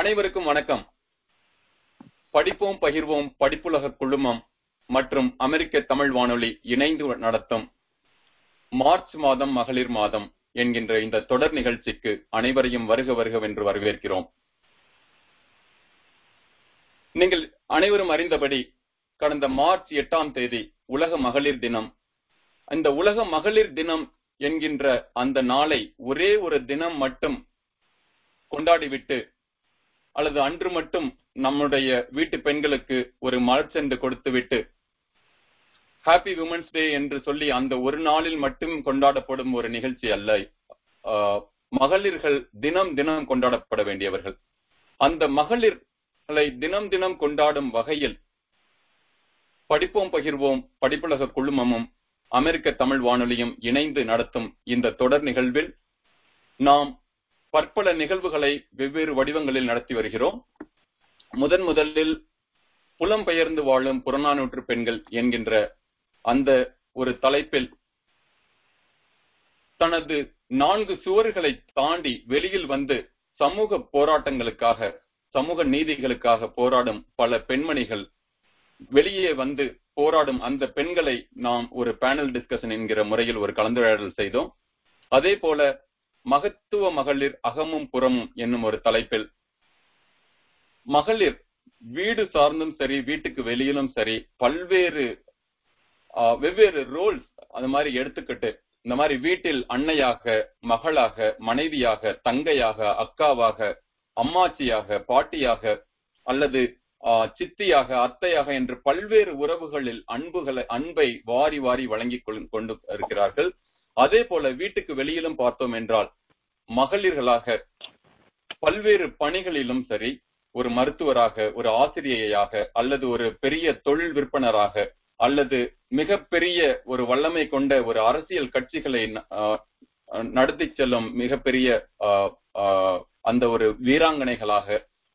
அனைவருக்கும் வணக்கம். படிப்போம் பகிர்வோம் படிப்புலக குழுமம் மற்றும் அமெரிக்க தமிழ் வானொலி இணைந்து நடத்தும் மார்ச் மாதம் மகளிர் மாதம் என்கின்ற இந்த தொடர் நிகழ்ச்சிக்கு அனைவரையும் வருக வருகவென்று வரவேற்கிறோம். நீங்கள் அனைவரும் அறிந்தபடி கடந்த மார்ச் 8ஆம் தேதி உலக மகளிர் தினம். இந்த உலக மகளிர் தினம் என்கின்ற அந்த நாளை ஒரே ஒரு தினம் மட்டும் கொண்டாடிவிட்டு அல்லது அன்று மட்டும் நம்முடைய வீட்டு பெண்களுக்கு ஒரு மலர் சென்று கொடுத்துவிட்டு ஹாப்பி விமன்ஸ் டே என்று சொல்லி அந்த ஒரு நாளில் மட்டும் கொண்டாடப்படும் ஒரு நிகழ்ச்சி அல்ல. மகளிர்கள் தினம் தினம் கொண்டாடப்பட வேண்டியவர்கள். அந்த மகளிர்களை தினம் தினம் கொண்டாடும் வகையில் படிப்போம் பகிர்வோம் படிப்புலக குழுமமும் அமெரிக்க தமிழ் வானொலியும் இணைந்து நடத்தும் இந்த தொடர் நிகழ்வில் நாம் பற்பல நிகழ்வுகளை வெவ்வேறு வடிவங்களில் நடத்தி வருகிறோம். முதலில் புலம்பெயர்ந்து வாழும் புறநானூற்று பெண்கள் என்கின்ற அந்த ஒரு தலைப்பில் தனது 4 சுவர்களை தாண்டி வெளியில் வந்து சமூக போராட்டங்களுக்காக சமூக நீதிகளுக்காக போராடும் பல பெண்மணிகள் வெளியே வந்து போராடும் அந்த பெண்களை நாம் ஒரு பேனல் டிஸ்கஷன் என்கிற முறையில் ஒரு கலந்துரையாடல் செய்தோம். அதே போல மகத்துவ மகளிர் அகமும் புறமும் என்னும் ஒரு தலைப்பில் மகளிர் வீடு சார்ந்தும் சரி வீட்டுக்கு வெளியிலும் சரி பல்வேறு வெவ்வேறு ரோல்ஸ் அது மாதிரி எடுத்துக்கிட்டு இந்த மாதிரி வீட்டில் அன்னையாக மகளாக மனைவியாக தங்கையாக அக்காவாக அம்மாச்சியாக பாட்டியாக அல்லது சித்தியாக அத்தையாக என்று பல்வேறு உறவுகளில் அன்பை வாரி வாரி வழங்கி கொண்டு இருக்கிறார்கள். அதே போல வீட்டுக்கு வெளியிலும் பார்த்தோம் என்றால் மகளிர்களாக பல்வேறு பணிகளிலும் சரி ஒரு மருத்துவராக ஒரு ஆசிரியையாக அல்லது ஒரு பெரிய தொழில் விற்பனராக அல்லது மிக பெரிய ஒரு வல்லமை கொண்ட ஒரு அரசியல் கட்சிகளை நடத்தி செல்லும் மிகப்பெரிய அந்த ஒரு வீராங்கனைகளாக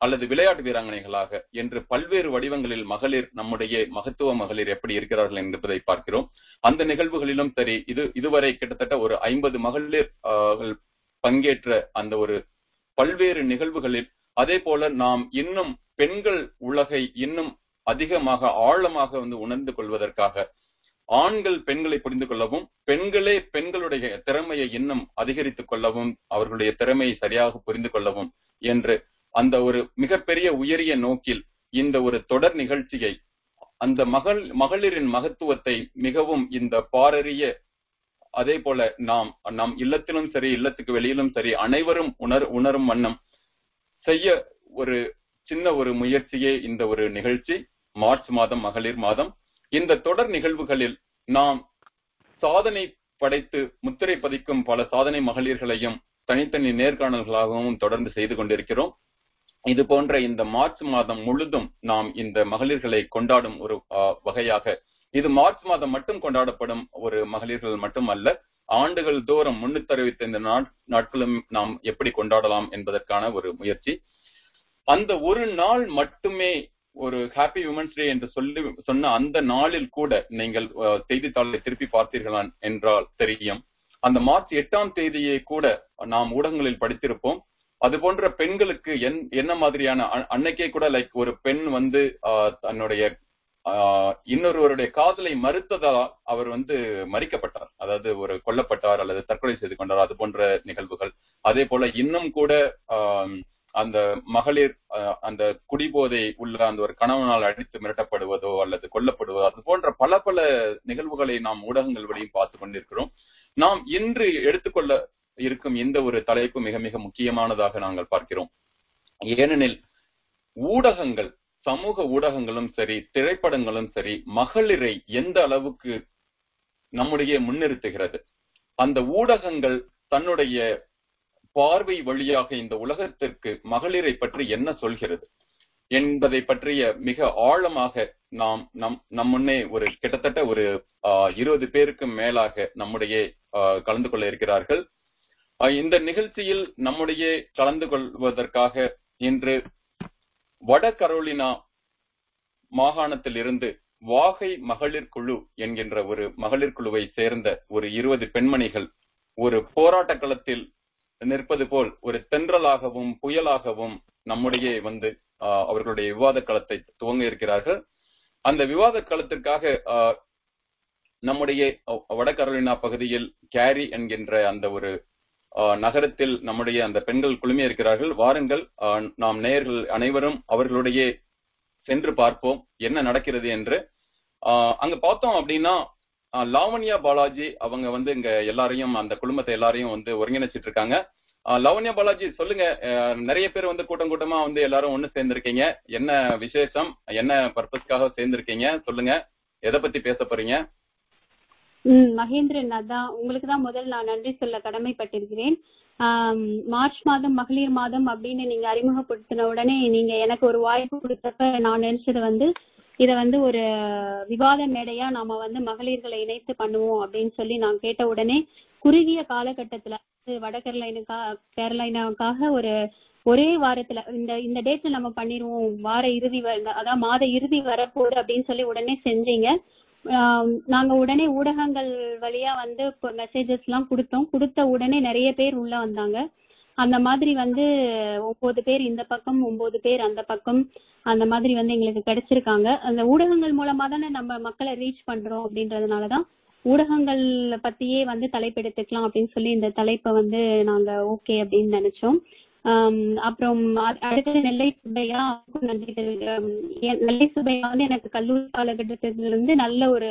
அல்லது விளையாட்டு வீராங்கனைகளாக என்று பல்வேறு வடிவங்களில் மகளிர் நம்முடைய மகத்துவ மகளிர் எப்படி இருக்கிறார்கள் என்பதை பார்க்கிறோம். அந்த நிகழ்வுகளிலும் சரி இதுவரை கிட்டத்தட்ட ஒரு 50 மகளிர் பங்கேற்ற அந்த ஒரு பல்வேறு நிகழ்வுகளில் அதே போல நாம் இன்னும் பெண்கள் உலகை இன்னும் அதிகமாக ஆழமாக வந்து உணர்ந்து கொள்வதற்காக ஆண்கள் பெண்களை புரிந்து கொள்ளவும் பெண்களே பெண்களுடைய திறமையை இன்னும் அதிகரித்துக் கொள்ளவும் அவர்களுடைய திறமையை சரியாக புரிந்து கொள்ளவும் என்று அந்த ஒரு மிகப்பெரிய உயரிய நோக்கில் இந்த ஒரு தொடர் நிகழ்ச்சியை அந்த மகளிரின் மகத்துவத்தை மிகவும் இந்த பாரறிய அதே போல நாம் இல்லத்திலும் சரி இல்லத்துக்கு வெளியிலும் சரி அனைவரும் உணரும் வண்ணம் செய்ய ஒரு சின்ன ஒரு முயற்சியே இந்த ஒரு நிகழ்ச்சி மார்ச் மாதம் மகளிர் மாதம். இந்த தொடர் நிகழ்வுகளில் நாம் சாதனை படைத்து முத்திரை பதிக்கும் பல சாதனை மகளிர்களையும் தனித்தனி நேர்காணல்களாகவும் தொடர்ந்து செய்து கொண்டிருக்கிறோம். இது போன்ற இந்த மார்ச் மாதம் முழுதும் நாம் இந்த மகளிர்களை கொண்டாடும் ஒரு வகையாக இது மார்ச் மாதம் மட்டும் கொண்டாடப்படும் ஒரு மகளிர்கள் மட்டும் அல்ல, ஆண்டுகள் தோறும் 365 நாட்களும் நாம் எப்படி கொண்டாடலாம் என்பதற்கான ஒரு முயற்சி. அந்த ஒரு நாள் மட்டுமே ஒரு ஹாப்பி விமன்ஸ் டே என்று சொன்ன அந்த நாளில் கூட நீங்கள் செய்தித்தாளை திருப்பி பார்த்தீர்களான் என்றால் தெரியும், அந்த மார்ச் 8ஆம் தேதியை கூட நாம் ஊடகங்களில் படித்திருப்போம். அது போன்ற பெண்களுக்கு என்ன மாதிரியான அன்னைக்கே கூட லைக் ஒரு பெண் வந்து தன்னுடைய இன்னொருவருடைய காதலை மறுத்ததால் அவர் வந்து மறிக்கப்பட்டார், அதாவது ஒரு கொல்லப்பட்டார் அல்லது தற்கொலை செய்து கொண்டார். அது போன்ற நிகழ்வுகள் அதே போல இன்னும் கூட அந்த மகளிர் அந்த குடிபோதை உள்ள அந்த ஒரு கணவனால் அடித்து மிரட்டப்படுவதோ அல்லது கொல்லப்படுவதோ அது போன்ற பல பல நிகழ்வுகளை நாம் ஊடகங்கள் வழியும் பார்த்து கொண்டிருக்கிறோம். நாம் இன்று எடுத்துக்கொள்ள இருக்கும் இந்த ஒரு தலைப்பு மிக மிக முக்கியமானதாக நாங்கள் பார்க்கிறோம். ஏனெனில் ஊடகங்கள் சமூக ஊடகங்களும் சரி திரைப்படங்களும் சரி மகளிரை எந்த அளவுக்கு நம்முடைய முன்னிறுத்துகிறது, அந்த ஊடகங்கள் தன்னுடைய பார்வை வழியாக இந்த உலகத்திற்கு மகளிரை பற்றி என்ன சொல்கிறது என்பதை பற்றிய மிக ஆழமாக நாம் நம்முன்னே ஒரு கிட்டத்தட்ட ஒரு 20 பேருக்கு மேலாக நம்முடைய கலந்து கொள்ள இருக்கிறார்கள். இந்த நிகழ்ச்சியில் நம்முடைய கலந்து கொள்வதற்காக இன்று வட கரோலினா மாகாணத்தில் இருந்து வாகை மகளிர் குழு என்கின்ற ஒரு மகளிர் குழுவை சேர்ந்த ஒரு 20 பெண்மணிகள் ஒரு போராட்ட களத்தில் நிற்பது போல் ஒரு தென்றலாகவும் புயலாகவும் நம்முடைய வந்து அவர்களுடைய விவாத களத்தை துவங்க இருக்கிறார்கள். அந்த விவாத களத்திற்காக நம்முடைய வட கரோலினா பகுதியில் கேரி என்கின்ற அந்த ஒரு நகரத்தில் நம்முடைய அந்த பெண்கள் குழுமி இருக்கிறார்கள். வாருங்கள், நாம் நேயர்கள் அனைவரும் அவர்களுடைய சென்று பார்ப்போம் என்ன நடக்கிறது என்று. அங்க பார்த்தோம் அப்படின்னா லாவண்யா பாலாஜி அவங்க வந்து இங்க எல்லாரையும் அந்த குடும்பத்தை எல்லாரையும் வந்து ஒருங்கிணைச்சிட்டு இருக்காங்க. லாவண்யா பாலாஜி சொல்லுங்க, நிறைய பேர் வந்து கூட்டம் கூட்டமா வந்து எல்லாரும் ஒண்ணு சேர்ந்திருக்கீங்க, என்ன விசேஷம், என்ன பர்பஸ்க்காக சேர்ந்திருக்கீங்க, சொல்லுங்க, எதை பத்தி பேச போறீங்க? மகேந்திரன், அதான் உங்களுக்கு தான் முதல்ல நான் நன்றி சொல்ல கடமைப்பட்டிருக்கிறேன். மார்ச் மாதம் மகளிர் மாதம் அப்படின்னு நீங்க அறிமுகப்படுத்தின உடனே நீங்க எனக்கு ஒரு வாய்ப்பு கொடுத்தப்ப நான் நினைச்சது வந்து இதை வந்து ஒரு விவாத மேடையா நாம வந்து மகளிர்களை இணைத்து பண்ணுவோம் அப்படின்னு சொல்லி நான் கேட்ட உடனே குறுகிய காலகட்டத்துல வட கேரளைனாவுக்காக ஒரே வாரத்துல இந்த டேட்ல நம்ம பண்ணிடுவோம், வார இறுதி அதான் மாத இறுதி வரப்போகுது அப்படின்னு சொல்லி உடனே செஞ்சீங்க. நாங்க உடனே ஊடகங்கள் வழியா வந்து மெசேஜஸ் எல்லாம் கொடுத்தோம். கொடுத்த உடனே நிறைய பேர் உள்ள வந்தாங்க. அந்த மாதிரி வந்து 9 பேர் இந்த பக்கம் 9 பேர் அந்த பக்கம் அந்த மாதிரி வந்து எங்களுக்கு கிடைச்சிருக்காங்க. அந்த ஊடகங்கள் மூலமா தானே நம்ம மக்களை ரீச் பண்றோம் அப்படின்றதுனாலதான் ஊடகங்கள் பத்தியே வந்து தலைப்பெடுத்துக்கலாம் அப்படின்னு சொல்லி இந்த தலைப்பை வந்து நாங்க ஓகே அப்படின்னு நினைச்சோம். அப்புறம் அடுத்தது நெல்லை சுப்பையா, நன்றி தெரிவிக்க. நெல்லை சுப்பையா வந்து எனக்கு கல்லூரி காலகட்டத்திலிருந்து நல்ல ஒரு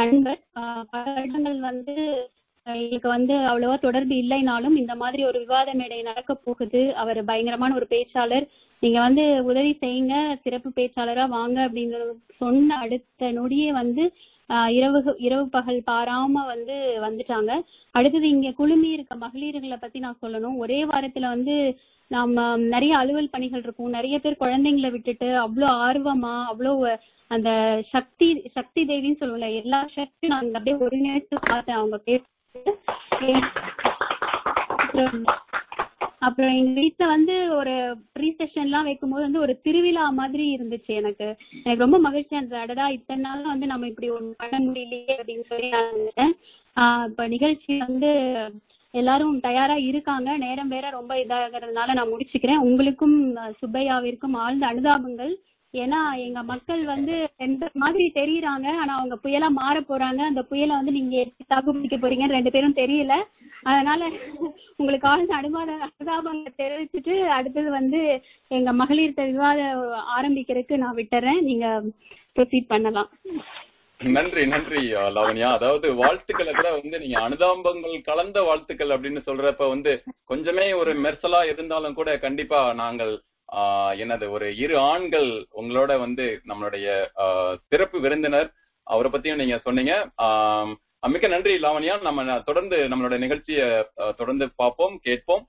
நண்பர். பல இடங்கள் வந்து எங்களுக்கு வந்து அவ்வளவா தொடர்பு இல்லைனாலும் இந்த மாதிரி ஒரு விவாத மேடை நடக்க போகுது, அவர் பயங்கரமான ஒரு பேச்சாளர், நீங்க வந்து உதவி செய்யுங்க, சிறப்பு பேச்சாளரா வாங்க அப்படிங்கறது சொன்ன அடுத்த நொடியே வந்து இரவு பகல் பாராம வந்து வந்துட்டாங்க. அடுத்தது இங்க குழுமி இருக்க மகளிர்களை பத்தி நான் சொல்லணும். ஒரே வாரத்துல வந்து நம்ம நிறைய அலுவல் பணிகள் இருக்கும், நிறைய பேர் குழந்தைங்களை விட்டுட்டு அவ்வளோ ஆர்வமா அவ்வளோ அந்த சக்தி தேவின்னு சொல்லுவோம்ல, எல்லா சக்தியும் நான் அப்படியே ஒருங்கிணைச்சு பார்த்தேன் அவங்க பேச. அப்புறம் எங்க வீட்டுல வந்து ஒரு ப்ரீ செஷன் எல்லாம் வைக்கும்போது வந்து ஒரு திருவிழா மாதிரி இருந்துச்சு. எனக்கு ரொம்ப மகிழ்ச்சியா இருந்தது. இத்தனை நாள் வந்து நம்ம இப்படி ஒண்ணு பண்ண முடியலையே அப்படின்னு சொல்லி நான் நினைச்சேன். இப்ப நிகழ்ச்சி வந்து எல்லாரும் தயாரா இருக்காங்க. நேரம் வேற ரொம்ப இதாகிறதுனால நான் முடிச்சுக்கிறேன். உங்களுக்கும் சுப்பையாவிற்கும் ஆழ்ந்த அனுதாபங்கள். ஏன்னா எங்க மக்கள் வந்து எந்த மாதிரி தெரியுறாங்க, ஆனா அவங்க புயலா மாற போறாங்க, அந்த புயலை வந்து நீங்க எப்படி தாக்குப்பிடிக்க போறீங்கன்னு 2 பேரும் தெரியல. அதனால உங்களுக்கு ஆழ்ந்த அனுதாபங்களை தெரிவிச்சுட்டு அடுத்தது வந்து எங்க மகளிர் விவாதம் ஆரம்பிக்கிறதுக்கு நான் விட்டுறேன், நீங்க ப்ரொசீட் பண்ணலாம். நன்றி, நன்றி லாவண்யா. அதாவது வாழ்த்துக்களை கூட வந்து நீங்க அனுதாபங்கள் கலந்த வாழ்த்துக்கள் அப்படின்னு சொல்றப்ப வந்து கொஞ்சமே ஒரு மெர்சலா இருந்தாலும் கூட கண்டிப்பா நாங்கள் என்னது ஒரு 2 ஆண்கள் உங்களோட வந்து நம்மளுடைய சிறப்பு விருந்தினர், அவரை பத்தியும் நீங்க சொன்னீங்க. மிக்க நன்றி லாவண்யா. நம்ம தொடர்ந்து நம்மளோட நிகழ்ச்சியை தொடர்ந்து பார்ப்போம், கேட்போம்.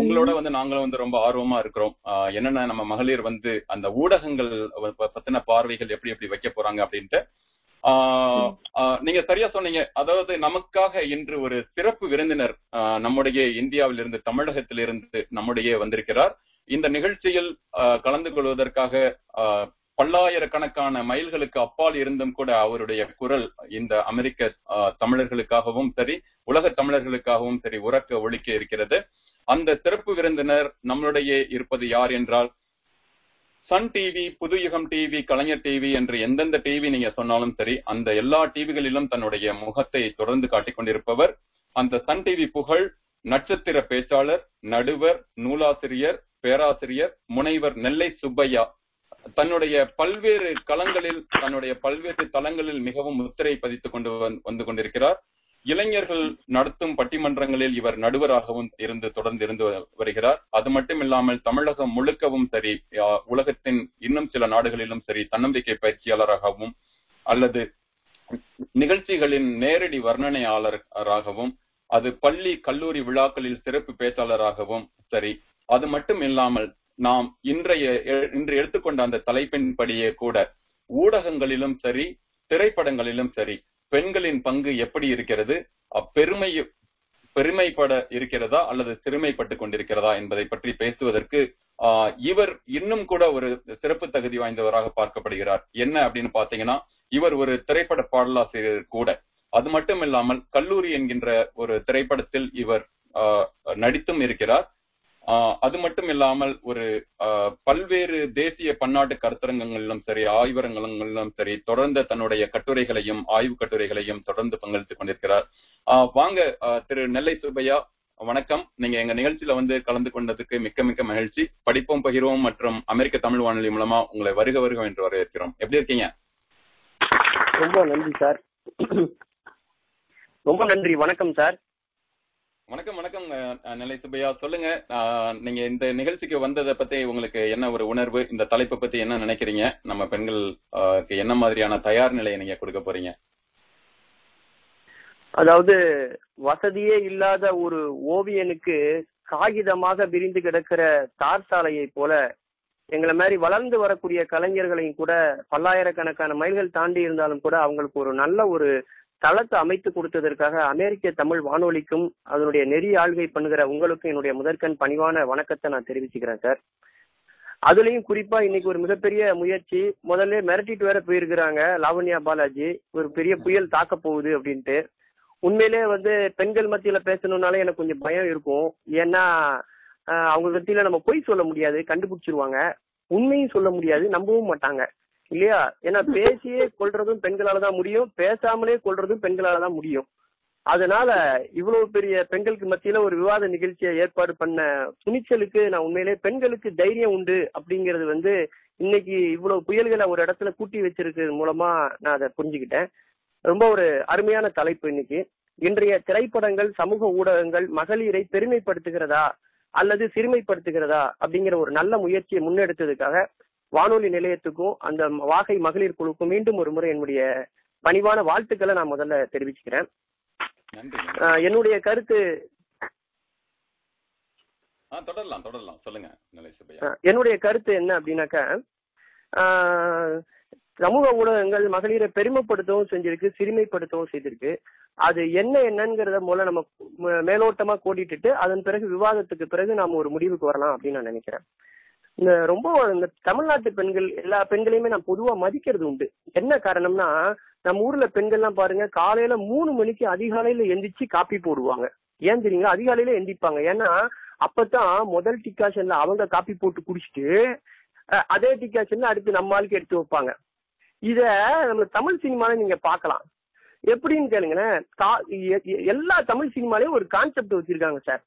உங்களோட வந்து நாங்களும் வந்து ரொம்ப ஆர்வமா இருக்கிறோம். என்னென்ன நம்ம மகளிர் வந்து அந்த ஊடகங்கள் பத்தின பார்வைகள் எப்படி எப்படி வைக்க போறாங்க அப்படின்ட்டு நீங்க சரியா சொன்னீங்க. அதாவது நமக்காக இன்று ஒரு சிறப்பு விருந்தினர் நம்முடைய இந்தியாவிலிருந்து தமிழகத்திலிருந்து நம்முடைய வந்திருக்கிறார். இந்த நிகழ்ச்சியில் கலந்து கொள்வதற்காக பல்லாயிரக்கணக்கான மைல்களுக்கு அப்பால் இருந்தும் கூட அவருடைய குரல் இந்த அமெரிக்க தமிழர்களுக்காகவும் சரி உலக தமிழர்களுக்காகவும் சரி உறக்க ஒலிக்க இருக்கிறது. அந்த சிறப்பு விருந்தினர் நம்மளுடைய இருப்பது யார் என்றால் Sun TV, Puthuyugam TV, Kalaignar TV என்று எந்தெந்த டிவி நீங்க சொன்னாலும் சரி அந்த எல்லா டிவிகளிலும் தன்னுடைய முகத்தை தொடர்ந்து காட்டிக் கொண்டிருப்பவர் அந்த சன் டிவி புகழ் நட்சத்திர பேச்சாளர், நடுவர், நூலாசிரியர், பேராசிரியர், முனைவர் நெல்லை சுப்பையா. தன்னுடைய பல்வேறு களங்களில் தன்னுடைய பல்வேறு தளங்களில் மிகவும் முத்திரை பதித்துக் கொண்டு வந்து கொண்டிருக்கிறார். இளைஞர்கள் நடத்தும் பட்டிமன்றங்களில் இவர் நடுவராகவும் இருந்து தொடர்ந்து இருந்து வருகிறார். அது மட்டும் இல்லாமல் தமிழகம் முழுக்கவும் சரி உலகத்தின் இன்னும் சில நாடுகளிலும் சரி தன்னம்பிக்கை பயிற்சியாளராகவும் அல்லது நிகழ்ச்சிகளின் நேரடி வர்ணனையாளராகவும் அது பள்ளி கல்லூரி விழாக்களில் சிறப்பு பேச்சாளராகவும் சரி அது மட்டும் இல்லாமல் நாம் இன்று எடுத்துக்கொண்ட அந்த தலைப்பின்படியே கூட ஊடகங்களிலும் சரி திரைப்படங்களிலும் சரி பெண்களின் பங்கு எப்படி இருக்கிறது, பெருமைப்பட இருக்கிறதா அல்லது சிறுமைப்பட்டு கொண்டிருக்கிறதா என்பதை பற்றி பேசுவதற்கு இவர் இன்னும் கூட ஒரு சிறப்பு தகுதி வாய்ந்தவராக பார்க்கப்படுகிறார். என்ன அப்படின்னு பாத்தீங்கன்னா இவர் ஒரு திரைப்பட பாடலாசிரியர் கூட. அது மட்டும் இல்லாமல் கல்லூரி என்கின்ற ஒரு திரைப்படத்தில் இவர் நடித்தும் இருக்கிறார். அது மட்டும் இல்லாமல் ஒரு பல்வேறு தேசிய பன்னாட்டு கருத்தரங்கங்களிலும் சரி ஆய்வரங்கங்களிலும் சரி தொடர்ந்து தன்னுடைய கட்டுரைகளையும் ஆய்வு கட்டுரைகளையும் தொடர்ந்து பங்கெடுத்துக் கொண்டிருக்கிறார். வாங்க திரு நெல்லை சுப்பையா, வணக்கம். நீங்க எங்க நிகழ்ச்சியில வந்து கலந்து கொண்டதுக்கு மிக்க மிக்க மகிழ்ச்சி. படிப்போம் பகிர்வோம் மற்றும் அமெரிக்க தமிழ் வானொலி மூலமா உங்களை வருக வருக என்று வரவேற்கிறோம். எப்படி இருக்கீங்க? ரொம்ப நன்றி சார். ரொம்ப நன்றி. வணக்கம் சார். வணக்கம். வணக்கம் நெல்லை சுப்பையா, சொல்லுங்க. நீங்க இந்த நிகழ்ச்சிக்கு வந்ததை பத்தி உங்களுக்கு என்ன ஒரு உணர்வு, இந்த தலைப்பை பத்தி என்ன நினைக்கிறீங்க, நம்ம பெண்களுக்கு என்ன மாதிரியான தயார் நிலையை நீங்க கொடுக்க போறீங்க? அதாவது வசதியே இல்லாத ஒரு ஓவியனுக்கு காகிதமாக விரிந்து கிடக்கிற தார் சாலையை போல எங்களை மாதிரி வளர்ந்து வரக்கூடிய கலைஞர்களையும் கூட பல்லாயிரக்கணக்கான மைல்கள் தாண்டி இருந்தாலும் கூட அவங்களுக்கு ஒரு நல்ல ஒரு தளத்தை அமைத்து கொடுத்ததற்காக அமெரிக்க தமிழ் வானொலிக்கும் அதனுடைய நெறி ஆள்கை பண்ணுகிற உங்களுக்கும் என்னுடைய முதற்கண் பணிவான வணக்கத்தை நான் தெரிவிச்சுக்கிறேன் சார். அதுலயும் குறிப்பா இன்னைக்கு ஒரு மிகப்பெரிய முயற்சி, முதல்ல மிரட்டிட்டு வேற போயிருக்கிறாங்க லாவண்யா பாலாஜி, ஒரு பெரிய புயல் தாக்க போகுது அப்படின்ட்டு. உண்மையிலே வந்து பெண்கள் மத்தியில பேசணும்னாலே எனக்கு கொஞ்சம் பயம் இருக்கும். ஏன்னா அவங்க மத்தியில நம்ம பொய் சொல்ல முடியாது, கண்டுபிடிச்சிருவாங்க. உண்மையும் சொல்ல முடியாது, நம்பவும் மாட்டாங்க இல்லையா? ஏன்னா பேசியே கொள்றதும் பெண்களாலதான் முடியும், பேசாமலே கொள்றதும் பெண்களாலதான் முடியும். அதனால இவ்வளவு பெரிய பெண்களுக்கு மத்தியில ஒரு விவாத நிகழ்ச்சியை ஏற்பாடு பண்ண துணிச்சலுக்கு நான் உண்மையிலே பெண்களுக்கு தைரியம் உண்டு அப்படிங்கிறது வந்து இன்னைக்கு இவ்வளவு புயல்களை ஒரு இடத்துல கூட்டி வச்சிருக்கிறது மூலமா நான் அதை புரிஞ்சுக்கிட்டேன். ரொம்ப ஒரு அருமையான தலைப்பு. இன்னைக்கு இன்றைய திரைப்படங்கள் சமூக ஊடகங்கள் மகளிரை பெருமைப்படுத்துகிறதா அல்லது சிறுமைப்படுத்துகிறதா அப்படிங்கிற ஒரு நல்ல முயற்சியை முன்னெடுத்ததுக்காக வானொலி நிலையத்துக்கும் அந்த வாகை மகளிர் குழுக்கும் மீண்டும் ஒரு முறை என்னுடைய பணிவான வாழ்த்துக்களை நான் முதல்ல தெரிவிச்சுக்கிறேன். என்னுடைய கருத்து என்ன அப்படின்னாக்கா, சமூக ஊடகங்கள் மகளிரை பெருமைப்படுத்தவும் செஞ்சிருக்கு, சிறுமைப்படுத்தவும் செய்திருக்கு. அது என்னங்கிறத மூலம் நம்ம மேலோட்டமா கோடிட்டு அதன் பிறகு விவாதத்துக்கு பிறகு நாம ஒரு முடிவுக்கு வரலாம் அப்படின்னு நான் நினைக்கிறேன். இந்த ரொம்ப இந்த தமிழ்நாட்டு பெண்கள் எல்லா பெண்களையுமே நான் பொதுவா மதிக்கிறது உண்டு. என்ன காரணம்னா, நம்ம ஊர்ல பெண்கள்லாம் பாருங்க காலையில 3 மணிக்கு அதிகாலையில எந்திரிச்சு காப்பி போடுவாங்க. ஏன் தெரியுங்க? அதிகாலையில எந்திரிப்பாங்க. ஏன்னா அப்பதான் முதல் டிகாஷன்ல அவங்க காப்பி போட்டு குடிச்சிட்டு அதே டிகாஷன்ல அடுத்து நம்ம ஆளுக்கு எடுத்து வைப்பாங்க. இத நம்ம தமிழ் சினிமால நீங்க பாக்கலாம். எப்படின்னு கேளுங்கண்ணே, எல்லா தமிழ் சினிமாலையும் ஒரு கான்செப்ட் வச்சிருக்காங்க சார்.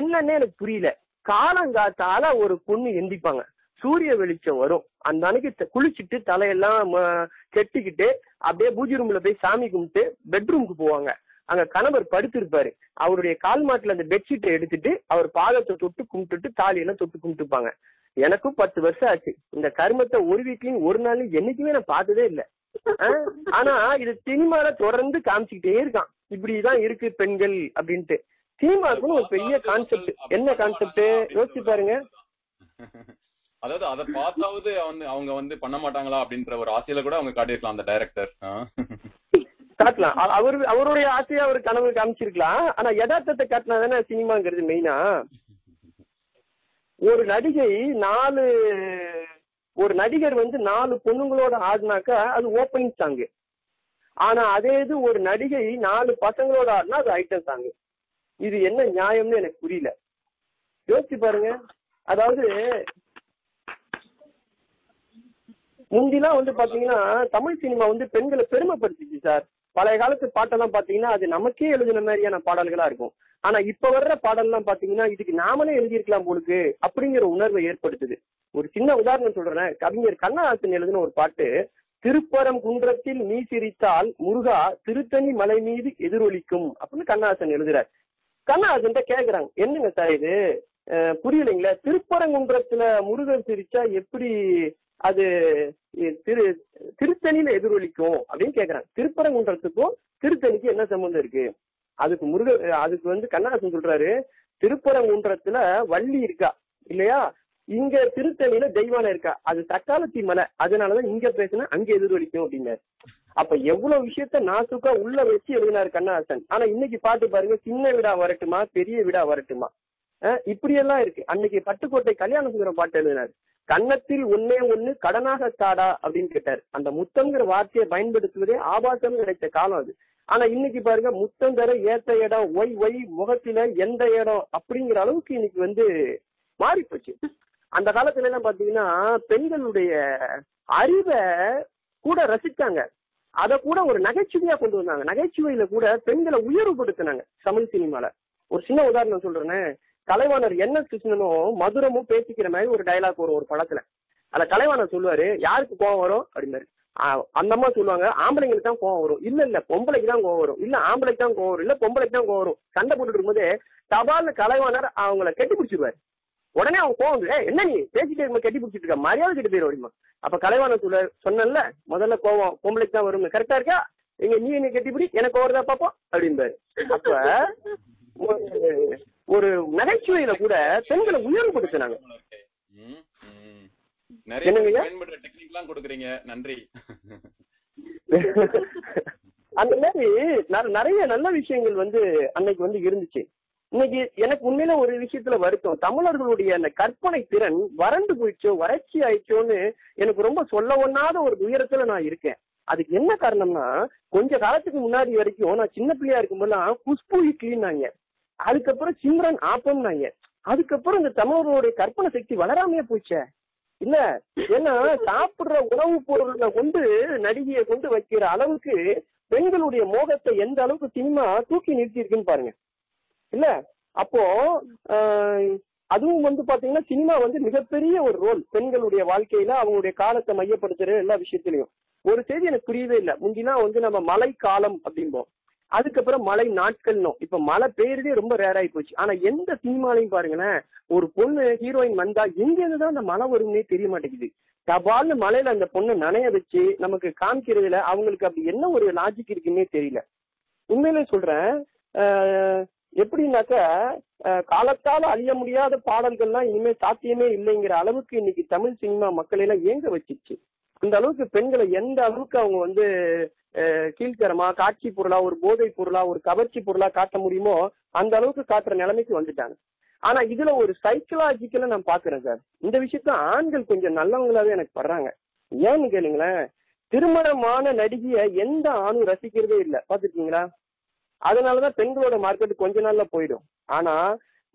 என்னன்னு எனக்கு புரியல. காலங்காத்தால ஒரு பொண்ணு எந்திப்பாங்க, சூரிய வெளிச்சம் வரும், அந்த அன்னைக்கு குளிச்சுட்டு தலையெல்லாம் கெட்டிக்கிட்டு அப்படியே பூஜை ரூம்ல போய் சாமி கும்பிட்டு பெட்ரூமுக்கு போவாங்க. அங்க கணவர் படுத்திருப்பாரு, அவருடைய கால் மாட்டுல அந்த பெட்ஷீட்டை எடுத்துட்டு அவர் பாதத்தை தொட்டு கும்பிட்டுட்டு தாலியெல்லாம் தொட்டு கும்பிட்டுப்பாங்க. எனக்கும் 10 வருஷம் ஆச்சு இந்த கருமத்தை, ஒரு வீட்லயும் ஒரு நாள் என்னைக்குமே நான் பார்த்ததே இல்லை. ஆனா இது சினிமால தொடர்ந்து காமிச்சுக்கிட்டே இருக்கான். இப்படிதான் இருக்கு பெண்கள் அப்படின்ட்டு. சினிமாவுக்குன்னு ஒரு பெரிய கான்செப்ட். என்ன கான்செப்ட் யோசிச்சு பாருங்க. அதாவது அதை பார்த்தாவது அவங்க வந்து பண்ண மாட்டாங்களா அப்படின்ற ஒரு ஆசையில கூட அவங்க காட்டிருக்கலாம். அந்த டைரக்டர் காட்டலாம், அவருடைய ஆசையை அவர் கனவு காமிச்சிருக்கலாம். ஆனா யதார்த்தத்தை காட்டினா தானே சினிமாங்கிறது. மெயினா ஒரு நடிகை ஒரு நடிகர் வந்து 4 பொண்ணுங்களோட ஆடுனாக்கா அது ஓப்பனிங் சாங்கு. ஆனா அதே இது ஒரு நடிகை 4 பசங்களோட ஆடுனா அது ஐட்டம் சாங்கு. இது என்ன நியாயம்னு எனக்கு புரியல. யோசிச்சு பாருங்க. அதாவது முந்திலாம் வந்து பாத்தீங்கன்னா தமிழ் சினிமா வந்து பெண்களை பெருமைப்படுத்திச்சு சார். பழைய காலத்து பாட்டெல்லாம் பாத்தீங்கன்னா அது நமக்கே எழுதின மாதிரியான பாடல்களா இருக்கும். ஆனா இப்ப வர்ற பாடல்லாம் பாத்தீங்கன்னா இதுக்கு நாமளே எழுதியிருக்கலாம் போலுக்கு அப்படிங்கிற உணர்வை ஏற்படுத்துது. ஒரு சின்ன உதாரணம் சொல்றேன். கவிஞர் கண்ணதாசன் எழுதின ஒரு பாட்டு, திருப்பரம் குன்றத்தில் நீ சிரித்தால் முருகா திருத்தணி மலை மீது எதிரொலிக்கும் அப்படின்னு கண்ணதாசன் எழுதுறாரு. கண்ணதாசன் கேக்குறாங்க, என்னங்க சார் இது புரியலைங்களா, திருப்பரங்குன்றத்துல முருகன் சிரிச்சா எப்படி அது திருத்தணியில எதிரொலிக்கும் அப்படின்னு கேக்குறாங்க. திருப்பரங்குன்றத்துக்கும் திருத்தணிக்கு என்ன சம்பந்தம் இருக்கு? அதுக்கு வந்து கண்ணதாசன் சொல்றாரு, திருப்பரங்குன்றத்துல வள்ளி இருக்கா இல்லையா, இங்க திருத்தணியில தெய்வான இருக்கா, அது தக்காளத்தி மலை, அதனாலதான் இங்க பேசுனா அங்க எதிரொலிக்கும் அப்படின்னாரு. அப்ப எவ்வளவு விஷயத்த நாசுக்கா உள்ள வச்சு எழுதினாரு கண்ணதாசன். ஆனா இன்னைக்கு பாட்டு பாருங்க, சின்ன வீடா வரட்டுமா பெரிய வீடா வரட்டுமா, இப்படியெல்லாம் இருக்கு. அன்னைக்கு பட்டுக்கோட்டை கல்யாணசுந்தர பாட்டு எழுதினாரு, கன்னத்தில் ஒன்னே ஒண்ணு கடனாக தாடா அப்படின்னு கேட்டாரு. அந்த முத்தம்ங்கிற வார்த்தையை பயன்படுத்துவதே ஆபாசம் கிடைத்த காலம் அது. ஆனா இன்னைக்கு பாருங்க முத்தந்தர ஏத்த இடம் ஒய் ஒய் முகத்தில எந்த இடம் அப்படிங்கிற அளவுக்கு இன்னைக்கு வந்து மாறி போச்சு. அந்த காலத்துல எல்லாம் பாத்தீங்கன்னா பெண்களுடைய அறிவை கூட ரசித்தாங்க, அத கூட ஒரு நகைச்சுவையா கொண்டு வந்தாங்க. நகைச்சுவையில கூட பெண்களை உயர்வுபடுத்தினாங்க. தமிழ் சினிமால ஒரு சின்ன உதாரணம் சொல்றேன்னு, கலைவாணர் என் எஸ் கிருஷ்ணனும் மதுரமும் பேசிக்கிற மாதிரி ஒரு டைலாக் வரும் ஒரு படத்துல. அதுல கலைவாணர் சொல்லுவாரு, யாருக்கு கோவம் வரும் அப்படின்னாரு. அந்த அம்மா சொல்லுவாங்க, ஆம்பளைங்களுக்கு தான் கோவம் வரும். இல்ல இல்ல பொம்பளைக்கு தான் கோவம் வரும். இல்ல ஆம்பளைக்கு தான் கோவம் வரும். இல்ல பொம்பளைக்கு தான் கோவம் வரும். சண்டை போட்டுட்டு இருக்கும்போது தபால்னு கலைவாணர் அவங்களை கட்டி பிடிச்சிருவாரு. உடனே அவங்க கோவம், என்ன நீ பேசிட்டே கட்டி பிடிச்சிட்டு இருக்க, மரியாதை கிட்ட போயிரு அப்படிமா. அப்ப கலைவாணர் சொல்லுவாரு, சொன்னல முதல்ல கோவம் பொம்பளைக்கு தான் வரும், கரெக்டா இருக்கா, எங்க நீ என்ன கட்டிப்பிடி, எனக்கு கோவம் தான் பாப்போம் அப்படின்பாரு. அப்ப ஒரு நகைச்சுவையில கூட பெண்களை உயர்வுபடுத்தினாங்க. அந்த மாதிரி நிறைய நல்ல விஷயங்கள் வந்து அன்னைக்கு வந்து இருந்துச்சு. இன்னைக்கு எனக்கு உண்மையில ஒரு விஷயத்துல வருத்தம், தமிழர்களுடைய அந்த கற்பனை திறன் வறண்டு போயிடுச்சோ வறட்சி ஆயிடுச்சோன்னு எனக்கு ரொம்ப சொல்ல ஒண்ணாத ஒரு உயரத்துல நான் இருக்கேன். அதுக்கு என்ன காரணம்னா, கொஞ்ச காலத்துக்கு முன்னாடி வரைக்கும் நான் சின்ன பிள்ளையா இருக்கும்போதெல்லாம் குஷ்பு இட்லின்னாங்க, அதுக்கப்புறம் சிம்ரன் ஆப்பம்னாங்க, அதுக்கப்புறம் இந்த தமிழர்களுடைய கற்பனை சக்தி வளராமையே போச்சே. இல்ல ஏன்னா சாப்பிடுற உணவு பொருளை கொண்டு நடிகையை கொண்டு வைக்கிற அளவுக்கு பெண்களுடைய மோகத்தை எந்த அளவுக்கு சினிமா தூக்கி நிறுத்தி இருக்குன்னு பாருங்க. இல்ல அப்போ அதுவும் வந்து பாத்தீங்கன்னா சினிமா வந்து மிகப்பெரிய ஒரு ரோல் பெண்களுடைய வாழ்க்கையில, அவங்களுடைய காலத்தை மையப்படுத்துற எல்லா விஷயத்திலையும். ஒரு செய்தி எனக்கு புரியவே இல்லை, முந்தினா வந்து நம்ம மழை காலம் அப்படிம்போம், அதுக்கப்புறம் மழை நாட்கள்னும், இப்ப மழை பெய்யறதே ரொம்ப ரேர் ஆகி போச்சு. ஆனா எந்த சினிமாலையும் பாருங்களேன், ஒரு பொண்ணு ஹீரோயின் வந்தா எங்க இருந்துதான் அந்த மழை வரும்னே தெரிய மாட்டேங்குது. தபால்னு மழையில அந்த பொண்ணை நனைய வச்சு நமக்கு காமிக்கிறதுல அவங்களுக்கு அப்படி என்ன ஒரு லாஜிக் இருக்குன்னே தெரியல. உண்மையிலே சொல்றேன், எப்படின்னாக்க காலத்தால அழிய முடியாத பாடல்கள்லாம் இனிமே சாத்தியமே இல்லைங்கிற அளவுக்கு இன்னைக்கு தமிழ் சினிமா மக்களை எல்லாம் ஏங்க வச்சிருச்சு. அந்த அளவுக்கு பெண்களை எந்த அளவுக்கு அவங்க வந்து கீழ்த்தரமா காட்சி பொருளா, ஒரு போதை பொருளா, ஒரு கவர்ச்சி பொருளா காட்ட முடியுமோ அந்த அளவுக்கு காட்டுற நிலைமைக்கு வந்துட்டாங்க. ஆனா இதுல ஒரு சைக்கலாஜிக்கலா நான் பாக்குறேன் சார், இந்த விஷயத்த ஆண்கள் கொஞ்சம் நல்லவங்களாவே எனக்கு படுறாங்க. ஏன்னு கேளுங்களேன், திருமணமான நடிகையை எந்த ஆணும் ரசிக்கிறதே இல்லை, பாத்துருக்கீங்களா? அதனாலதான் பெண்களோட மார்க்கெட் கொஞ்ச நாள்ல போயிடும். ஆனா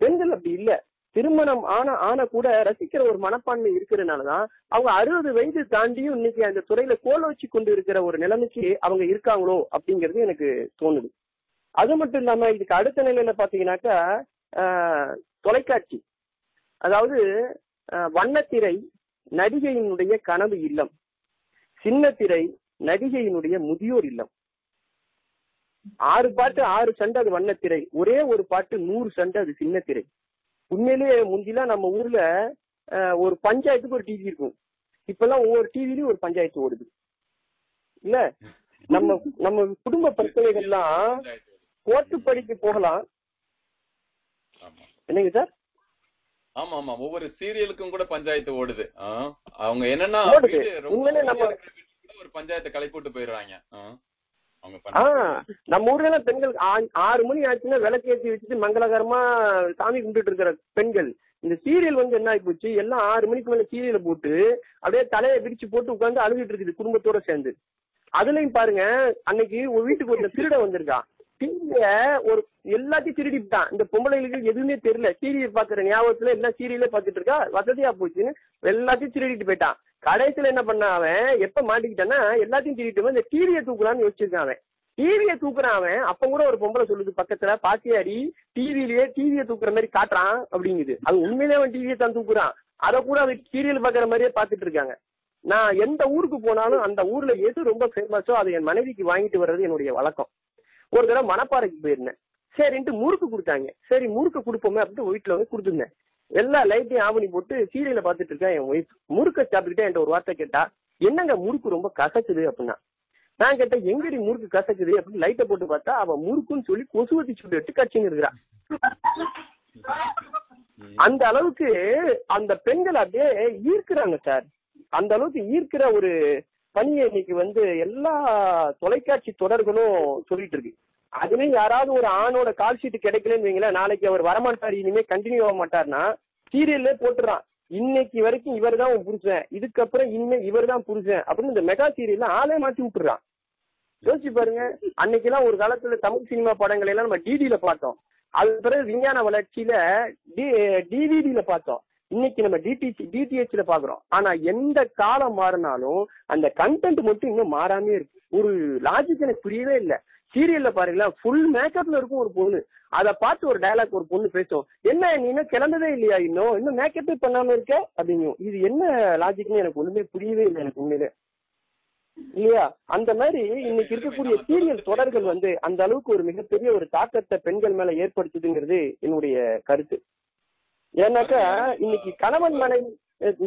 பெண்கள் அப்படி இல்லை, திருமணம் ஆன கூட ரசிக்கிற ஒரு மனப்பான்மை இருக்கிறதுனாலதான் அவங்க 60 வயது தாண்டியும் இன்னைக்கு அந்த துறையில கோல வச்சு கொண்டு இருக்கிற ஒரு நிலைமைக்கு அவங்க இருக்காங்களோ அப்படிங்கிறது எனக்கு தோணுது. அது மட்டும் இல்லாம இதுக்கு அடுத்த நிலையில பாத்தீங்கன்னாக்கா தொலைக்காட்சி, அதாவது வண்ணத்திரை நடிகையினுடைய கனவு இல்லம், சின்னத்திரை நடிகையினுடைய முதியோர் இல்லம். 6 பாட்டு 6 சண்டை அது வண்ணத்திரை, ஒரே ஒரு பாட்டு 100 சண்டை அது சின்னத்திரை. உண்மையிலேயே முந்திலாம் நம்ம ஊர்ல ஒரு பஞ்சாயத்துக்கு ஒரு டிவி இருக்கும், இப்பெல்லாம் ஒவ்வொரு டிவிலயும் ஒரு பஞ்சாயத்து ஓடுது. இல்ல நம்ம நம்ம குடும்ப பிரச்சனைகள்லாம் கோட்டுப்படிக்கு போகலாம். என்னங்க சார்? ஆமா ஆமா, ஒவ்வொரு சீரியலுக்கும் கூட பஞ்சாயத்து ஓடுது. அவங்க என்னன்னா உண்மையிலே நம்ம ஒரு பஞ்சாயத்தை கலைப்போட்டு போயிடுறாங்க. நம்ம ஊர்ல எல்லாம் பெண்கள் 6 மணி ஆச்சுன்னா விளக்கேற்றி வச்சுட்டு மங்களகரமா சாமி கும்பிட்டு இருக்கிற பெண்கள், இந்த சீரியல் வந்து என்ன ஆகி போச்சு, எல்லாம் 6 மணிக்கு மேல சீரியலை போட்டு அப்படியே தலையை விரிச்சு போட்டு உட்காந்து அழுகிட்டு இருக்குது குடும்பத்தோட சேர்ந்து. அதுலயும் பாருங்க, அன்னைக்கு ஒரு வீட்டுக்கு ஒரு திருட வந்திருக்கான், டிவிய ஒரு எல்லாத்தையும் திருடிட்டான். இந்த பொம்பளைகளுக்கு எதுவுமே தெரியல, சீரியல் பாக்குற ஞாபகத்துல எல்லாம் சீரியலே பாத்துட்டு இருக்கா, வசதியா போச்சுன்னு எல்லாத்தையும் திருடிட்டு போயிட்டான். கடைசியில என்ன பண்ண அவன், எப்ப மாட்டிக்கிட்டான்னா எல்லாத்தையும் திருடிட்டு இந்த டிவியை தூக்குறான்னு யோசிச்சிருக்கான். அவன் டிவியை தூக்குறான், அவன் அப்ப கூட ஒரு பொம்பளை சொல்லுது பக்கத்துல, பாத்தியாடி டிவிலயே டிவியை தூக்குற மாதிரி காட்டுறான் அப்படிங்குது. அது உண்மையிலே அவன் டிவியை தான் தூக்குறான், அதை கூட அவன் சீரியல் பாக்குற மாதிரியே பாத்துட்டு இருக்காங்க. நான் எந்த ஊருக்கு போனாலும் அந்த ஊர்ல எது ரொம்ப ஃபேமஸோ அதை என் மனைவிக்கு வாங்கிட்டு வர்றது என்னுடைய வழக்கம். ஒரு தடவை மணப்பாறைக்கு போயிருந்தேன், சரின்ட்டு முறுக்கு கொடுத்தாங்க, சரி முறுக்கு கொடுப்போமே அப்படின்ட்டு வீட்டுல வந்து கொடுத்துருந்தேன். எல்லா லைட்டையும் ஆவணி போட்டு சீரியல பாத்துட்டு இருக்கேன். என் ஒய்ஃப் முறுக்க சாப்பிட்டுக்கிட்டே என்கிட்ட ஒரு வார்த்தை கேட்டா, என்னங்க முறுக்கு ரொம்ப கசக்குது அப்படின்னா. நான் கேட்டேன், எங்கடி முறுக்கு கசக்குது அப்படின்னு லைட்டை போட்டு பார்த்தா அவ முறுக்குன்னு சொல்லி கொசுவத்தி சுட்டு விட்டு கட்சின்னு இருக்கிறா. அந்த அளவுக்கு அந்த பெண்கள் அப்படியே ஈர்க்கிறாங்க சார். அந்த அளவுக்கு ஈர்க்கிற ஒரு பணியை இன்னைக்கு வந்து எல்லா தொலைக்காட்சி தொடர்களும் சொல்லிட்டு இருக்கு. அதுவே யாராவது ஒரு ஆணோட கால்ஷீட்டு கிடைக்கலன்னு வைங்களேன், நாளைக்கு அவர் வரமாட்டார், இனிமே கண்டினியூ ஆக மாட்டார்னா சீரியல்ல போட்டுறான், இன்னைக்கு வரைக்கும் இவர் தான் புரிச்சேன், இதுக்கப்புறம் இனிமே இவர் தான் புரிச்சேன் அப்படின்னு இந்த மெகா சீரியல்ல ஆளே மாத்தி விட்டுறான். யோசிச்சு பாருங்க. அன்னைக்கு எல்லாம் ஒரு காலத்துல தமிழ் சினிமா படங்கள் எல்லாம் நம்ம டிவியில பார்த்தோம். அதுக்கு பிறகு விஞ்ஞான வளர்ச்சியில டிவிடியில பார்த்தோம். இன்னைக்கு நம்ம டிடிஹெச்ல பாக்குறோம். ஆனா எந்த காலம் மாறினாலும் அந்த கண்டென்ட் மட்டும் இன்னும் மாறாமே இருக்கு. ஒரு லாஜிக் எனக்கு புரியவே இல்லை. சீரியல்ல பாருங்களேன், ஃபுல் மேக்கப்ல இருக்கும் ஒரு பொண்ணு, அதை பார்த்து ஒரு டயலாக் ஒரு பொண்ணு பேசும், என்ன நீ இன்னும் கிளம்பவே இல்லையா, இன்னும் மேக்கப்பே பண்ணாம இருக்க அப்படிங்கும். இது என்ன லாஜிக்னு எனக்கு ஒண்ணுமே புரியவே இல்லை எனக்கு உண்மையில, இல்லையா? அந்த மாதிரி இன்னைக்கு இருக்கக்கூடிய சீரியல் தொடர்கள் அந்த அளவுக்கு ஒரு மிகப்பெரிய ஒரு தாக்கத்தை பெண்கள் மேல ஏற்படுத்துதுங்கிறது என்னுடைய கருத்து. ஏன்னாக்கா இன்னைக்கு கணவன் மனைவி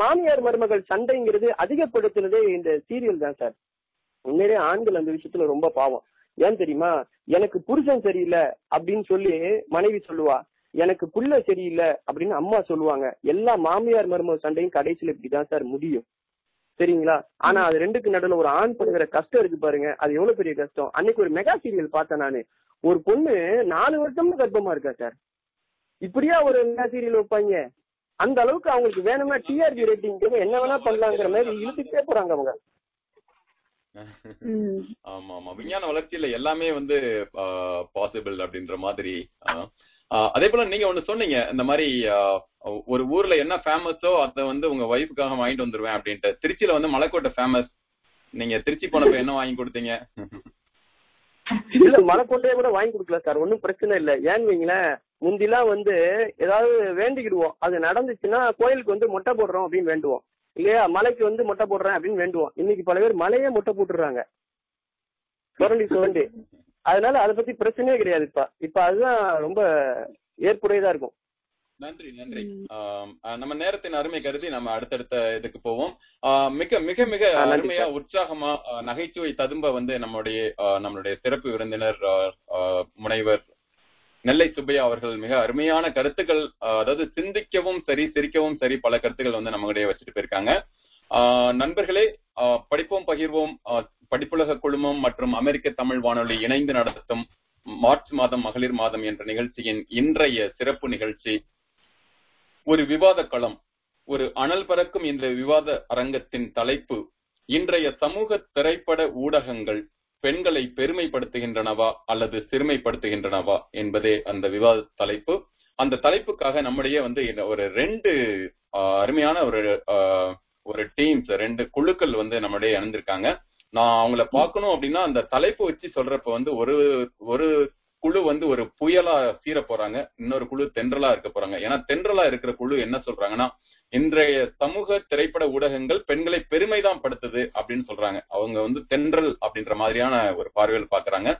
மாமியார் மருமகள் சண்டைங்கிறது அதிகப்படுத்துனதே இந்த சீரியல் தான் சார். உண்மையிலேயே ஆண்கள் அந்த விஷயத்துல ரொம்ப பாவம். ஏன் தெரியுமா, எனக்கு புருஷன் சரியில்லை அப்படின்னு சொல்லி மனைவி சொல்லுவா, எனக்கு புள்ள சரியில்லை அப்படின்னு அம்மா சொல்லுவாங்க. எல்லா மாமியார் மருமகள் சண்டையும் கடைசியில இப்படிதான் சார் முடியும், சரிங்களா? ஆனா அது ரெண்டுக்கு நடுவில் ஒரு ஆண் பண்ணுகிற கஷ்டம் இருக்கு பாருங்க, அது எவ்வளவு பெரிய கஷ்டம். அன்னைக்கு ஒரு மெகா சீரியல் பார்த்தேன் நானு. ஒரு பொண்ணு 4 வருஷம்னு கர்ப்பமா இருக்கா சார். இப்படியா ஒரு மெகா சீரியல் வைப்பாங்க? அந்த அளவுக்கு அவங்களுக்கு வேணும்னா டிஆர்பி ரேட்டிங் என்ன வேணா பண்ணலாங்கிற மாதிரி இழுத்துக்கிட்டே போறாங்க அவங்க. ஆமா ஆமா, விஞ்ஞான வளர்ச்சியில எல்லாமே பாசிபிள் அப்படின்ற மாதிரி. அதே போல நீங்க ஒண்ணு சொன்னீங்க, இந்த மாதிரி ஒரு ஊர்ல என்ன ஃபேமஸோ அத உங்க வைஃப்காக வாங்கிட்டு வந்துருவேன் அப்படின்ட்டு. திருச்சியில மலைக்கோட்டை ஃபேமஸ். நீங்க திருச்சி போனப்ப என்ன வாங்கி கொடுத்தீங்க? இல்ல, மலைக்கோட்டையை கூட வாங்கி கொடுக்கல சார், ஒன்னும் பிரச்சனை இல்ல. ஏன்னு வைங்களேன், முந்திலாம் ஏதாவது வேண்டிக்கிடுவோம், அது நடந்துச்சுன்னா கோயிலுக்கு மொட்டை போடுறோம் அப்படின்னு வேண்டுவோம், இல்லையா? மலைக்கு மொட்டை போடுறேன் அப்படின்னு வேண்டுவோம். இன்னைக்கு பல பேர் மலையே மொட்டை போட்டுறாங்க, சுரண்டி சுரண்டி. அதனால அதை பத்தி பிரச்சனையே கிடையாது. இப்ப அதுதான் ரொம்ப ஏற்புடையதா இருக்கும். நன்றி நன்றி. நம்ம நேரத்தின் அருமை கருதி நம்ம அடுத்தடுத்த இதுக்கு போவோம். மிக மிக மிக அருமையா, உற்சாகமா, நகைச்சுவை ததும்ப நம்மளுடைய சிறப்பு விருந்தினர் முனைவர் நெல்லை சுப்பையா அவர்கள் மிக அருமையான கருத்துக்கள், அதாவது சிந்திக்கவும் சரி சிரிக்கவும் சரி, பல கருத்துக்கள் நம்மகிட்டே வச்சுட்டு போயிருக்காங்க. நண்பர்களே, படிப்போம் பகிர்வோம் படிப்புலக குழுமம் மற்றும் அமெரிக்க தமிழ் வானொலி இணைந்து நடத்தும் மார்ச் மாதம் மகளிர் மாதம் என்ற நிகழ்ச்சியின் இன்றைய சிறப்பு நிகழ்ச்சி ஒரு விவாத களம், ஒரு அனல் பறக்கும் இந்த விவாத அரங்கத்தின் தலைப்பு, இன்றைய சமூக திரைப்பட ஊடகங்கள் பெண்களை பெருமைப்படுத்துகின்றனவா அல்லது சிறுமைப்படுத்துகின்றனவா என்பதே அந்த விவாத தலைப்பு. அந்த தலைப்புக்காக நம்முடைய ஒரு 2 அருமையான ஒரு டீம்ஸ், 2 குழுக்கள் நம்முடைய இணைந்திருக்காங்க. நான் அவங்கள பார்க்கணும் அப்படின்னா அந்த தலைப்பு வச்சு சொல்றப்ப ஒரு ஒரு குழு ஒரு புயலா சீர போறாங்க, இன்னொரு குழு தென்றலா இருக்க போறாங்க. ஏன்னா தென்றலா இருக்கிற குழு என்ன சொல்றாங்கன்னா, இன்றைய சமூக திரைப்பட ஊடகங்கள் பெண்களை பெருமைதான் படுத்துது அப்படின்னு சொல்றாங்க. அவங்க தென்றல் அப்படின்ற மாதிரியான ஒரு பார்வையில் பாக்குறாங்க.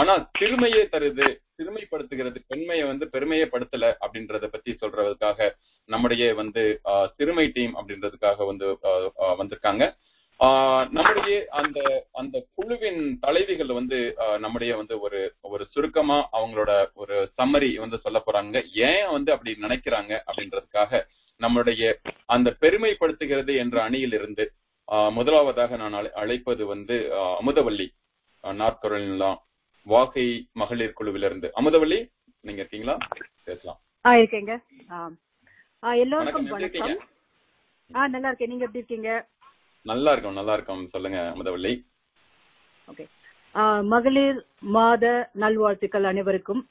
ஆனா சிறுமையே தருது, சிறுமைப்படுத்துகிறது, பெண்மையை பெருமையை படுத்தல அப்படின்றத பத்தி சொல்றதுக்காக நம்முடைய சிறுமை டீம் அப்படின்றதுக்காக வந்திருக்காங்க. நம்முடைய அந்த அந்த குழுவின் தலைவிகள் நம்முடைய ஒரு ஒரு சுருக்கமா அவங்களோட ஒரு சம்மரி சொல்ல போறாங்க. ஏன் அப்படி நினைக்கிறாங்க அப்படின்றதுக்காக நம்முடைய அந்த பெருமைப்படுத்துகிறது என்ற அணியிலிருந்து முதலாவதாக நான் அழைப்பது அமுதவள்ளி நாற்கொரலா வாகை மகளிர் குழுவிலிருந்து. அமுதவள்ளி, நீங்க இருக்கீங்களா? பேசலாம். இருக்கேங்க. எல்லோருக்கும் வணக்கம். நல்லா இருக்கேன். நீங்க எப்படி இருக்கீங்க? நல்லா இருக்கும், நல்லா இருக்கும். சொல்லுங்க அமுதவள்ளி. ஓகே, மகளிர் மாத நல்வாழ்த்துக்கள் அனைவருக்கும்.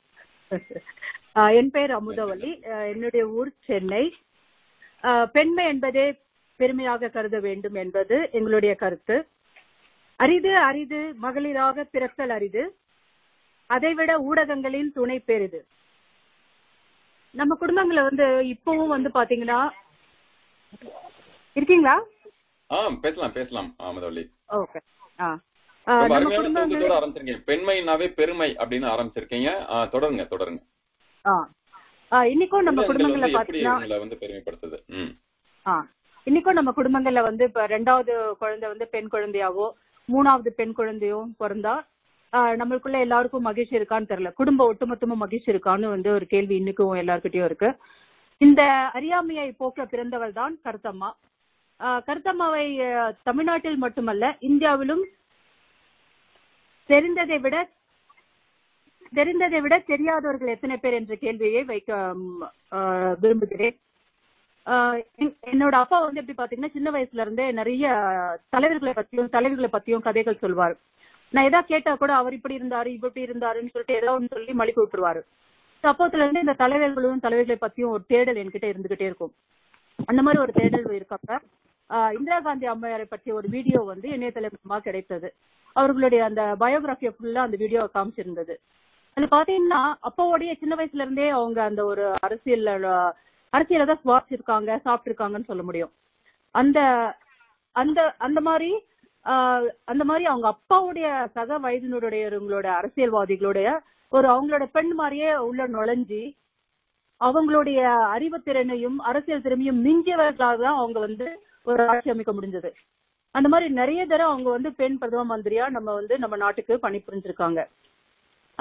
என் பெயர் அமுதவள்ளி, என்னுடைய ஊர் சென்னை. பெண்மை என்பதே பெருமையாக கருத வேண்டும் என்பது எங்களுடைய கருத்து. அரிது அரிது மகளிராக பிறத்தல் அரிது, அதைவிட ஊடகங்களின் துணை பெரிது. நம்ம குடும்பங்களை இப்பவும் பாத்தீங்கன்னா, இருக்கீங்களா? பேசலாம் பேசலாம். ஓகே, பெண்மைனாவே பெருமை அப்படின்னு ஆரம்பிச்சிருக்கீங்க. தொடருங்க தொடருங்க. இன்னைக்கும் நம்ம குடும்பங்கள்ல பாத்தீங்கன்னா, இன்னைக்கும் நம்ம குடும்பங்கள்ல இப்ப 2வது குழந்தை பெண் குழந்தையாவோ 3வது பெண் குழந்தையோ பிறந்தா நம்மளுக்குள்ள எல்லாருக்கும் மகிழ்ச்சி இருக்கான்னு தெரியல, குடும்ப ஒட்டுமொத்தமும் மகிழ்ச்சி இருக்கான்னு ஒரு கேள்வி இன்னைக்கும் எல்லாருக்கிட்டையும் இருக்கு. இந்த அறியாமையை போக்க பிறந்தவள் தான் கருத்தம்மா. கருத்தம்மாவை தமிழ்நாட்டில் மட்டுமல்ல இந்தியாவிலும் தெரிந்ததை விட தெரியாதவர்கள் எத்தனை பேர் என்ற கேள்வியை வைக்க விரும்புகிறேன். என்னோட அப்பா எப்படி பாத்தீங்கன்னா சின்ன வயசுல இருந்தே நிறைய தலைவர்களை பத்தியும் கதைகள் சொல்வார். நான் ஏதாவது கேட்டா கூட அவர் இப்படி இருந்தாரு இப்படி இருந்தாருன்னு சொல்லிட்டு ஏதாவது சொல்லி மலிப்பு விட்டுருவாரு. அப்போதுல இருந்து இந்த தலைவர்களும் தலைவர்களை பத்தியும் ஒரு தேடல் என்கிட்ட இருந்துகிட்டே இருக்கும். அந்த மாதிரி ஒரு தேடல் இருக்கப்ப இந்திரா காந்தி அம்மையாரை பற்றிய ஒரு வீடியோ வந்து இணையதளமா கிடைத்தது. அவர்களுடைய அந்த பயோகிராபியை ஃபுல்லா அந்த வீடியோ காமிச்சிருந்தது. அது பாத்தீங்கன்னா அப்போடைய சின்ன வயசுல இருந்தே அவங்க அந்த ஒரு அரசியல தான் சுவாசிச்சிருக்காங்க, சாப்பிட்டுருக்காங்கன்னு சொல்ல முடியும். அந்த அந்த அந்த மாதிரி அந்த மாதிரி அவங்க அப்பாவுடைய சக வயதினருடைய அரசியல்வாதிகளுடைய ஒரு அவங்களோட பெண் மாதிரியே உள்ள நுழைஞ்சி அவங்களுடைய அறிவு திறனையும் அரசியல் திறமையும் மிஞ்சியவர்களாக தான் அவங்க வந்து ஒரு ஆட்சி அமைக்க முடிஞ்சது. அந்த மாதிரி நிறைய தடவை அவங்க வந்து பெண் பிரதம மந்திரியா நம்ம நாட்டுக்கு பணிபுரிஞ்சிருக்காங்க.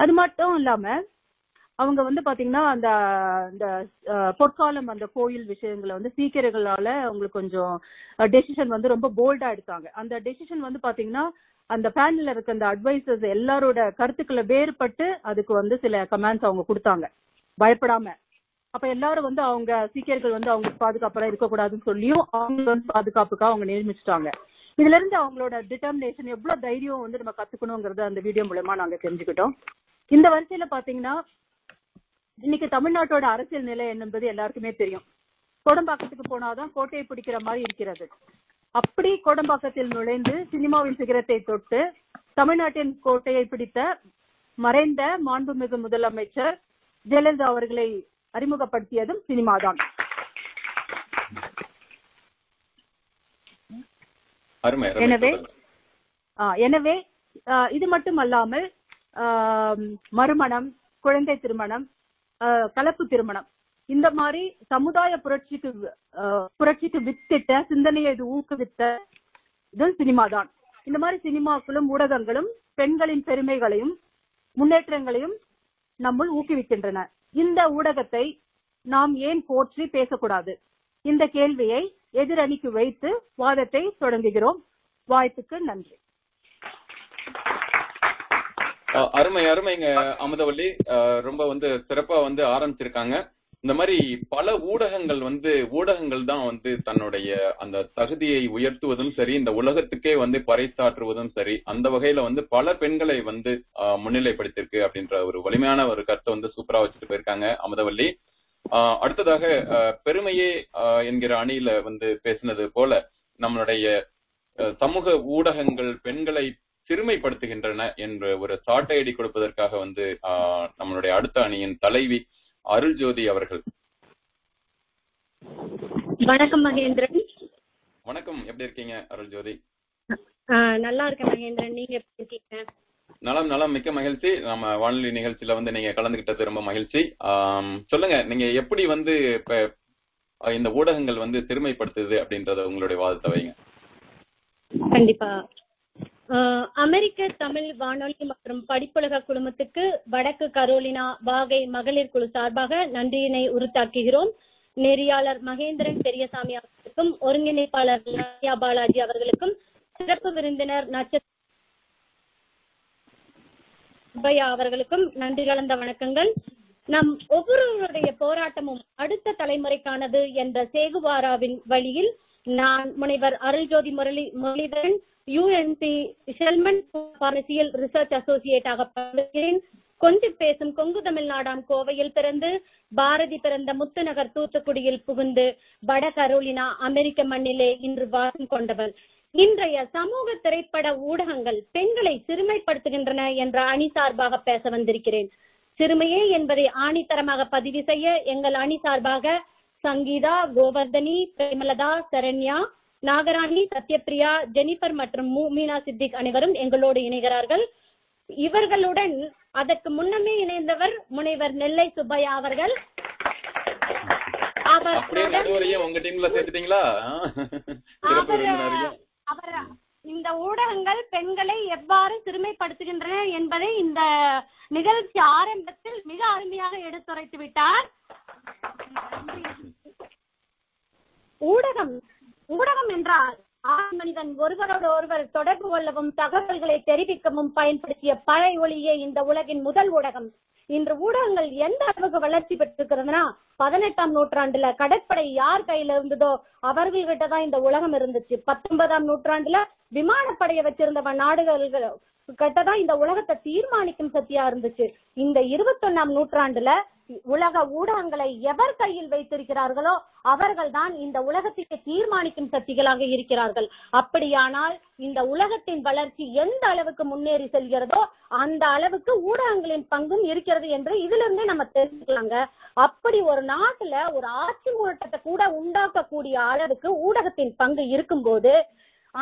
அது மட்டும் இல்லாம அவங்க வந்து பாத்தீங்கன்னா அந்த இந்த பொற்காலம் அந்த கோயில் விஷயங்களை வந்து சீக்கிரங்களால அவங்களுக்கு கொஞ்சம் டெசிஷன் வந்து ரொம்ப போல்டா எடுத்தாங்க. அந்த டெசிஷன் வந்து பாத்தீங்கன்னா அந்த பேனல்ல இருக்க அந்த அட்வைசர்ஸ் எல்லாரோட கருத்துக்களை வேறுபட்டு அதுக்கு வந்து சில கமெண்ட்ஸ் அவங்க கொடுத்தாங்க பயப்படாம. அப்ப எல்லாரும் வந்து அவங்க சீக்கியர்கள் வந்து அவங்களுக்கு பாதுகாப்பெல்லாம் இருக்கக்கூடாதுன்னு சொல்லியும் அவங்க வந்து பாதுகாப்புக்காக அவங்க நியமிச்சுட்டாங்க. இதுல இருந்து அவங்களோட டிட்டர்மினேஷன் எவ்வளவு தைரியம் வந்து நம்ம கத்துக்கணுங்கிறத அந்த வீடியோ மூலமா நாங்க தெரிஞ்சுக்கிட்டோம். இந்த வரிசையில பாத்தீங்கன்னா இன்னைக்கு தமிழ்நாட்டோட அரசியல் நிலை என்பது எல்லாருக்குமே தெரியும். கோடம்பாக்கத்துக்கு போனாதான் கோட்டையை பிடிக்கிற மாதிரி இருக்கிறது. அப்படி கோடம்பாக்கத்தில் நுழைந்து சினிமாவின் சிகரத்தை தொட்டு தமிழ்நாட்டின் கோட்டையை பிடித்த மறைந்த மாண்புமிகு முதலமைச்சர் ஜெயலலிதா அவர்களை அறிமுகப்படுத்தியதும் சினிமாதான். எனவே இது மட்டும் அல்லாமல் மறுமணம், குழந்தை திருமணம், கலப்பு திருமணம், இந்த மாதிரி சமுதாய புரட்சிக்கு வித்திட்ட சிந்தனையை இது ஊக்குவித்த சினிமாதான். இந்த மாதிரி சினிமாக்களும் ஊடகங்களும் பெண்களின் பெருமைகளையும் முன்னேற்றங்களையும் நம்முள் ஊக்குவிக்கின்றன. இந்த ஊடகத்தை நாம் ஏன் போற்றி பேசக்கூடாது? இந்த கேள்வியை எதிரணிக்கு வைத்து வாதத்தை தொடங்குகிறோம். வாய்ப்புக்கு நன்றி. அருமை அருமைங்க அமுதவல்லி. ரொம்ப வந்து சிறப்பா வந்து ஆரம்பிச்சிருக்காங்க. இந்த மாதிரி பல ஊடகங்கள் தான் வந்து தன்னுடைய அந்த தகுதியை உயர்த்துவதும் சரி, இந்த உலகத்துக்கே வந்து பறைசாற்றுவதும் சரி, அந்த வகையில வந்து பல பெண்களை வந்து முன்னிலைப்படுத்திருக்கு அப்படின்ற ஒரு வலிமையான ஒரு கருத்தை வந்து சூப்பரா வச்சுட்டு போயிருக்காங்க அமுதவல்லி. அடுத்ததாக பெருமையே என்கிற அணியில வந்து பேசினது போல நம்மளுடைய சமூக ஊடகங்கள் பெண்களை சிறுமைப்படுத்துகின்றன என்று ஒரு சாட்டையடி கொடுப்பதற்காக வந்து நம்மளுடைய அடுத்த அணியின் தலைவி அருள்ஜோதி அவர்கள். வணக்கம் மகேந்திரன். வணக்கம், எப்படி இருக்கீங்க அருள்ஜோதி? நல்லா இருக்கேன் மகேந்திரன், நீங்க எப்படி இருக்கீங்க? நலம் நலம், மிக்க மகிழ்ச்சி. நம்ம வானொலி நிகழ்ச்சியில வந்து நீங்க கலந்துகிட்டது ரொம்ப மகிழ்ச்சி. சொல்லுங்க, நீங்க எப்படி வந்து இந்த ஊடகங்கள் வந்து சிறுமைப்படுத்துது அப்படின்றத உங்களுடைய வாதத்தை வைங்க. கண்டிப்பா அமெரிக்க தமிழ் வானொலி மற்றும் படிப்புலக குழுமத்துக்கு வடக்கு கரோலினா வாகை மகளிர் குழு சார்பாக நன்றியினை உறுத்தாக்குகிறோம். நெறியாளர் மகேந்திரன் பெரியசாமி அவர்களுக்கும் ஒருங்கிணைப்பாளர் லயா பாலாஜி அவர்களுக்கும் சிறப்பு விருந்தினர் நட்சத்திர அவர்களுக்கும் நன்றி கலந்த வணக்கங்கள். நம் ஒவ்வொருவருடைய போராட்டமும் அடுத்த தலைமுறைக்கானது என்ற சேகுவாராவின் வழியில் நான் முனைவர் அருள்ஜோதி முரளிதரன் UNP ஷெல்மன் பார்மசியல் ரிசர்ச் அசோசியேட்டாக பணிபுரிகிறேன். கொண்டு பேசும் கொங்கு தமிழ்நாடாம் கோவையில் பிறந்து பாரதி பிறந்த முத்துநகர் தூத்துக்குடியில் புகுந்து வட கரோலினா அமெரிக்க மண்ணிலே இன்று வாசம் கொண்டவர். இன்றைய சமூக திரைப்பட ஊடகங்கள் பெண்களை சிறுமைப்படுத்துகின்றன என்ற அணி சார்பாக பேச வந்திருக்கிறேன். சிறுமையே என்பதை ஆணித்தரமாக பதிவு செய்ய எங்கள் அணி சார்பாக சங்கீதா, கோவர்தனி, பிரேமலதா, சரண்யா, நாகராணி, சத்யபிரியா, ஜெனிபர் மற்றும் மீனா சித்திக் அனைவரும் எங்களோடு இணைகிறார்கள். இவர்களுடன் அதற்கு முன்னமே இணைந்தவர் முனைவர் நெல்லை சுப்பையா அவர்கள். அவர் இந்த ஊடகங்கள் பெண்களை எவ்வாறு சிறுமைப்படுத்துகின்றன என்பதை இந்த நிகழ்ச்சி ஆரம்பத்தில் மிக அருமையாக எடுத்துரைத்து விட்டார். ஊடகம் என்றால் ஆண் மனிதன் ஒருவரோடு ஒருவர் தொடர்பு கொள்ளவும் தகவல்களை தெரிவிக்கவும் பயன்படுத்திய பழை ஒளியே இந்த உலகின் முதல் ஊடகம். இன்று ஊடகங்கள் எந்த அளவுக்கு வளர்ச்சி பெற்றிருக்கிறதுனா 18ஆம் நூற்றாண்டுல கடற்படை யார் கையில இருந்ததோ அவர்கள்கிட்டதான் இந்த உலகம் இருந்துச்சு. 19ஆம் நூற்றாண்டுல விமானப்படையை வச்சிருந்தவன் நாடுகள் கிட்டதான் இந்த உலகத்தை தீர்மானிக்கும் சக்தியா இருந்துச்சு. இந்த 21ஆம் நூற்றாண்டுல உலக ஊடகங்களை எவர் கையில் வைத்திருக்கிறார்களோ அவர்கள் தான் இந்த உலகத்திற்கு தீர்மானிக்கும் சக்திகளாக இருக்கிறார்கள். அப்படியானால் இந்த உலகத்தின் வளர்ச்சி எந்த அளவுக்கு முன்னேறி செல்கிறதோ அந்த அளவுக்கு ஊடகங்களின் பங்கும் இருக்கிறது என்று இதுல இருந்தே நம்ம தெரிஞ்சுக்கலாங்க. அப்படி ஒரு நாட்டுல ஒரு ஆட்சி முரட்டத்தை கூட உண்டாக்கக்கூடிய அளவுக்கு ஊடகத்தின் பங்கு இருக்கும் போது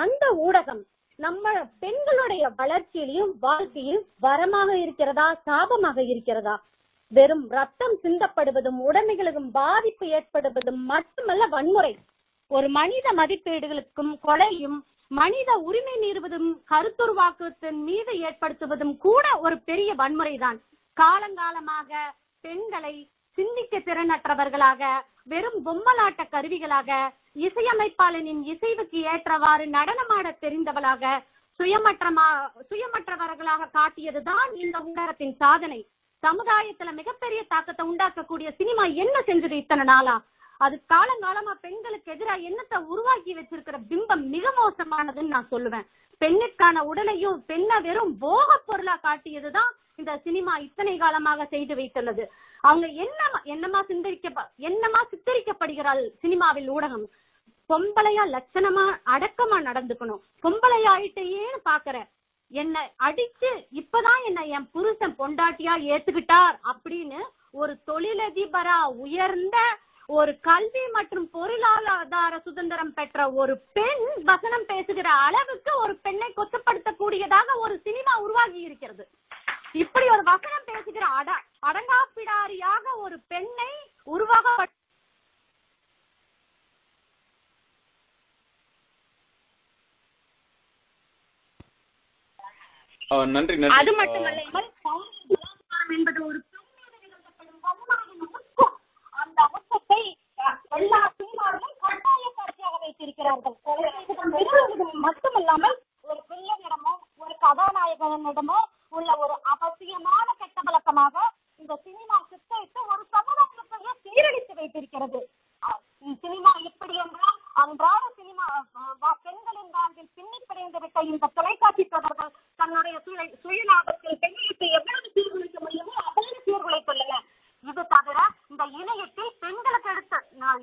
அந்த ஊடகம் நம்ம பெண்களுடைய வளர்ச்சியிலும் வாழ்க்கையிலும் வரமாக இருக்கிறதா சாபமாக இருக்கிறதா? வெறும் ரத்தம் சிந்தப்படுவதும் உடமைகளுக்கும் பாதிப்பு ஏற்படுவதும் மட்டுமல்ல, வன்முறை ஒரு மனித மதிப்பீடுகளுக்கும் கொலையும் மனித உரிமை மீறுவதும் கருத்துருவாக்கத்தின் மீது ஏற்படுத்துவதும் கூட ஒரு பெரிய வன்முறைதான். காலங்காலமாக பெண்களை சிந்திக்க திறனற்றவர்களாக, வெறும் பொம்மலாட்ட கருவிகளாக, இசையமைப்பாளனின் இசைவுக்கு ஏற்றவாறு நடனமாட தெரிந்தவளாக, சுயமற்றவர்களாக காட்டியதுதான் இந்த ஊடகத்தின் சாதனை. சமுதாயத்துல மிகப்பெரிய தாக்கத்தை உண்டாக்கக்கூடிய சினிமா என்ன செஞ்சது இத்தனை நாளா? அது காலங்காலமா பெண்களுக்கு எதிராக என்னத்தை உருவாக்கி வச்சிருக்கிற பிம்பம் மிக மோசமானதுன்னு நான் சொல்லுவேன். பெண்ணுக்கான உடலையும் பெண்ணை வெறும் போக பொருளா காட்டியதுதான் இந்த சினிமா இத்தனை காலமாக செய்து வைத்துள்ளது. அவங்க என்னமா சித்தரிக்கப்படுகிறாள் சினிமாவில் ஊடகம்? பொம்பளையா லட்சணமா அடக்கமா நடந்துக்கணும், பொம்பளையாயிட்டையே பாக்குற, என்னை அடிச்சு இப்பதான் என்ன என் புருஷன் பொண்டாட்டியா ஏத்துக்கிட்டார் அப்படின்னு ஒரு தொழிலதிபரா உயர்ந்த ஒரு கல்வி மற்றும் பொருளாதார சுதந்திரம் பெற்ற ஒரு பெண் வசனம் பேசுகிற அளவுக்கு ஒரு பெண்ணை கொச்சப்படுத்தக்கூடியதாக ஒரு சினிமா உருவாகி இருக்கிறது. இப்படி ஒரு வசனம் பேசுகிற அடங்காப்பிடாரியாக ஒரு பெண்ணை உருவாக அது மட்டுமல்லாமல் என்பது ஒரு அந்த அம்சத்தை எல்லா சினிமாவிலும் கட்டாய காட்சியாக வைத்திருக்கிறார்கள். மட்டுமல்லாமல் ஒரு பிள்ளையிடமோ ஒரு கதாநாயகனிடமோ உள்ள ஒரு அவசியமான கெட்ட பழக்கமாக இந்த சினிமா சித்தரித்து ஒரு சமுதாயத்தையே சீரழித்து வைத்திருக்கிறது. சினிமா எப்படி என்றால் அன்றாட சினிமா பெண்களின் வாழ்வில் பின்னி பிடைந்து விட்ட இந்த தொலைக்காட்சி தொடர்கள் தன்னுடைய சுய லாபத்தில் பெண்களுக்கு எவ்வளவு சீர்குலைக்க முடியுமோ அவ்வளவு சீர்குலைத்துள்ளன. இது தவிர இந்த இணையத்தில் பெண்களுக்கு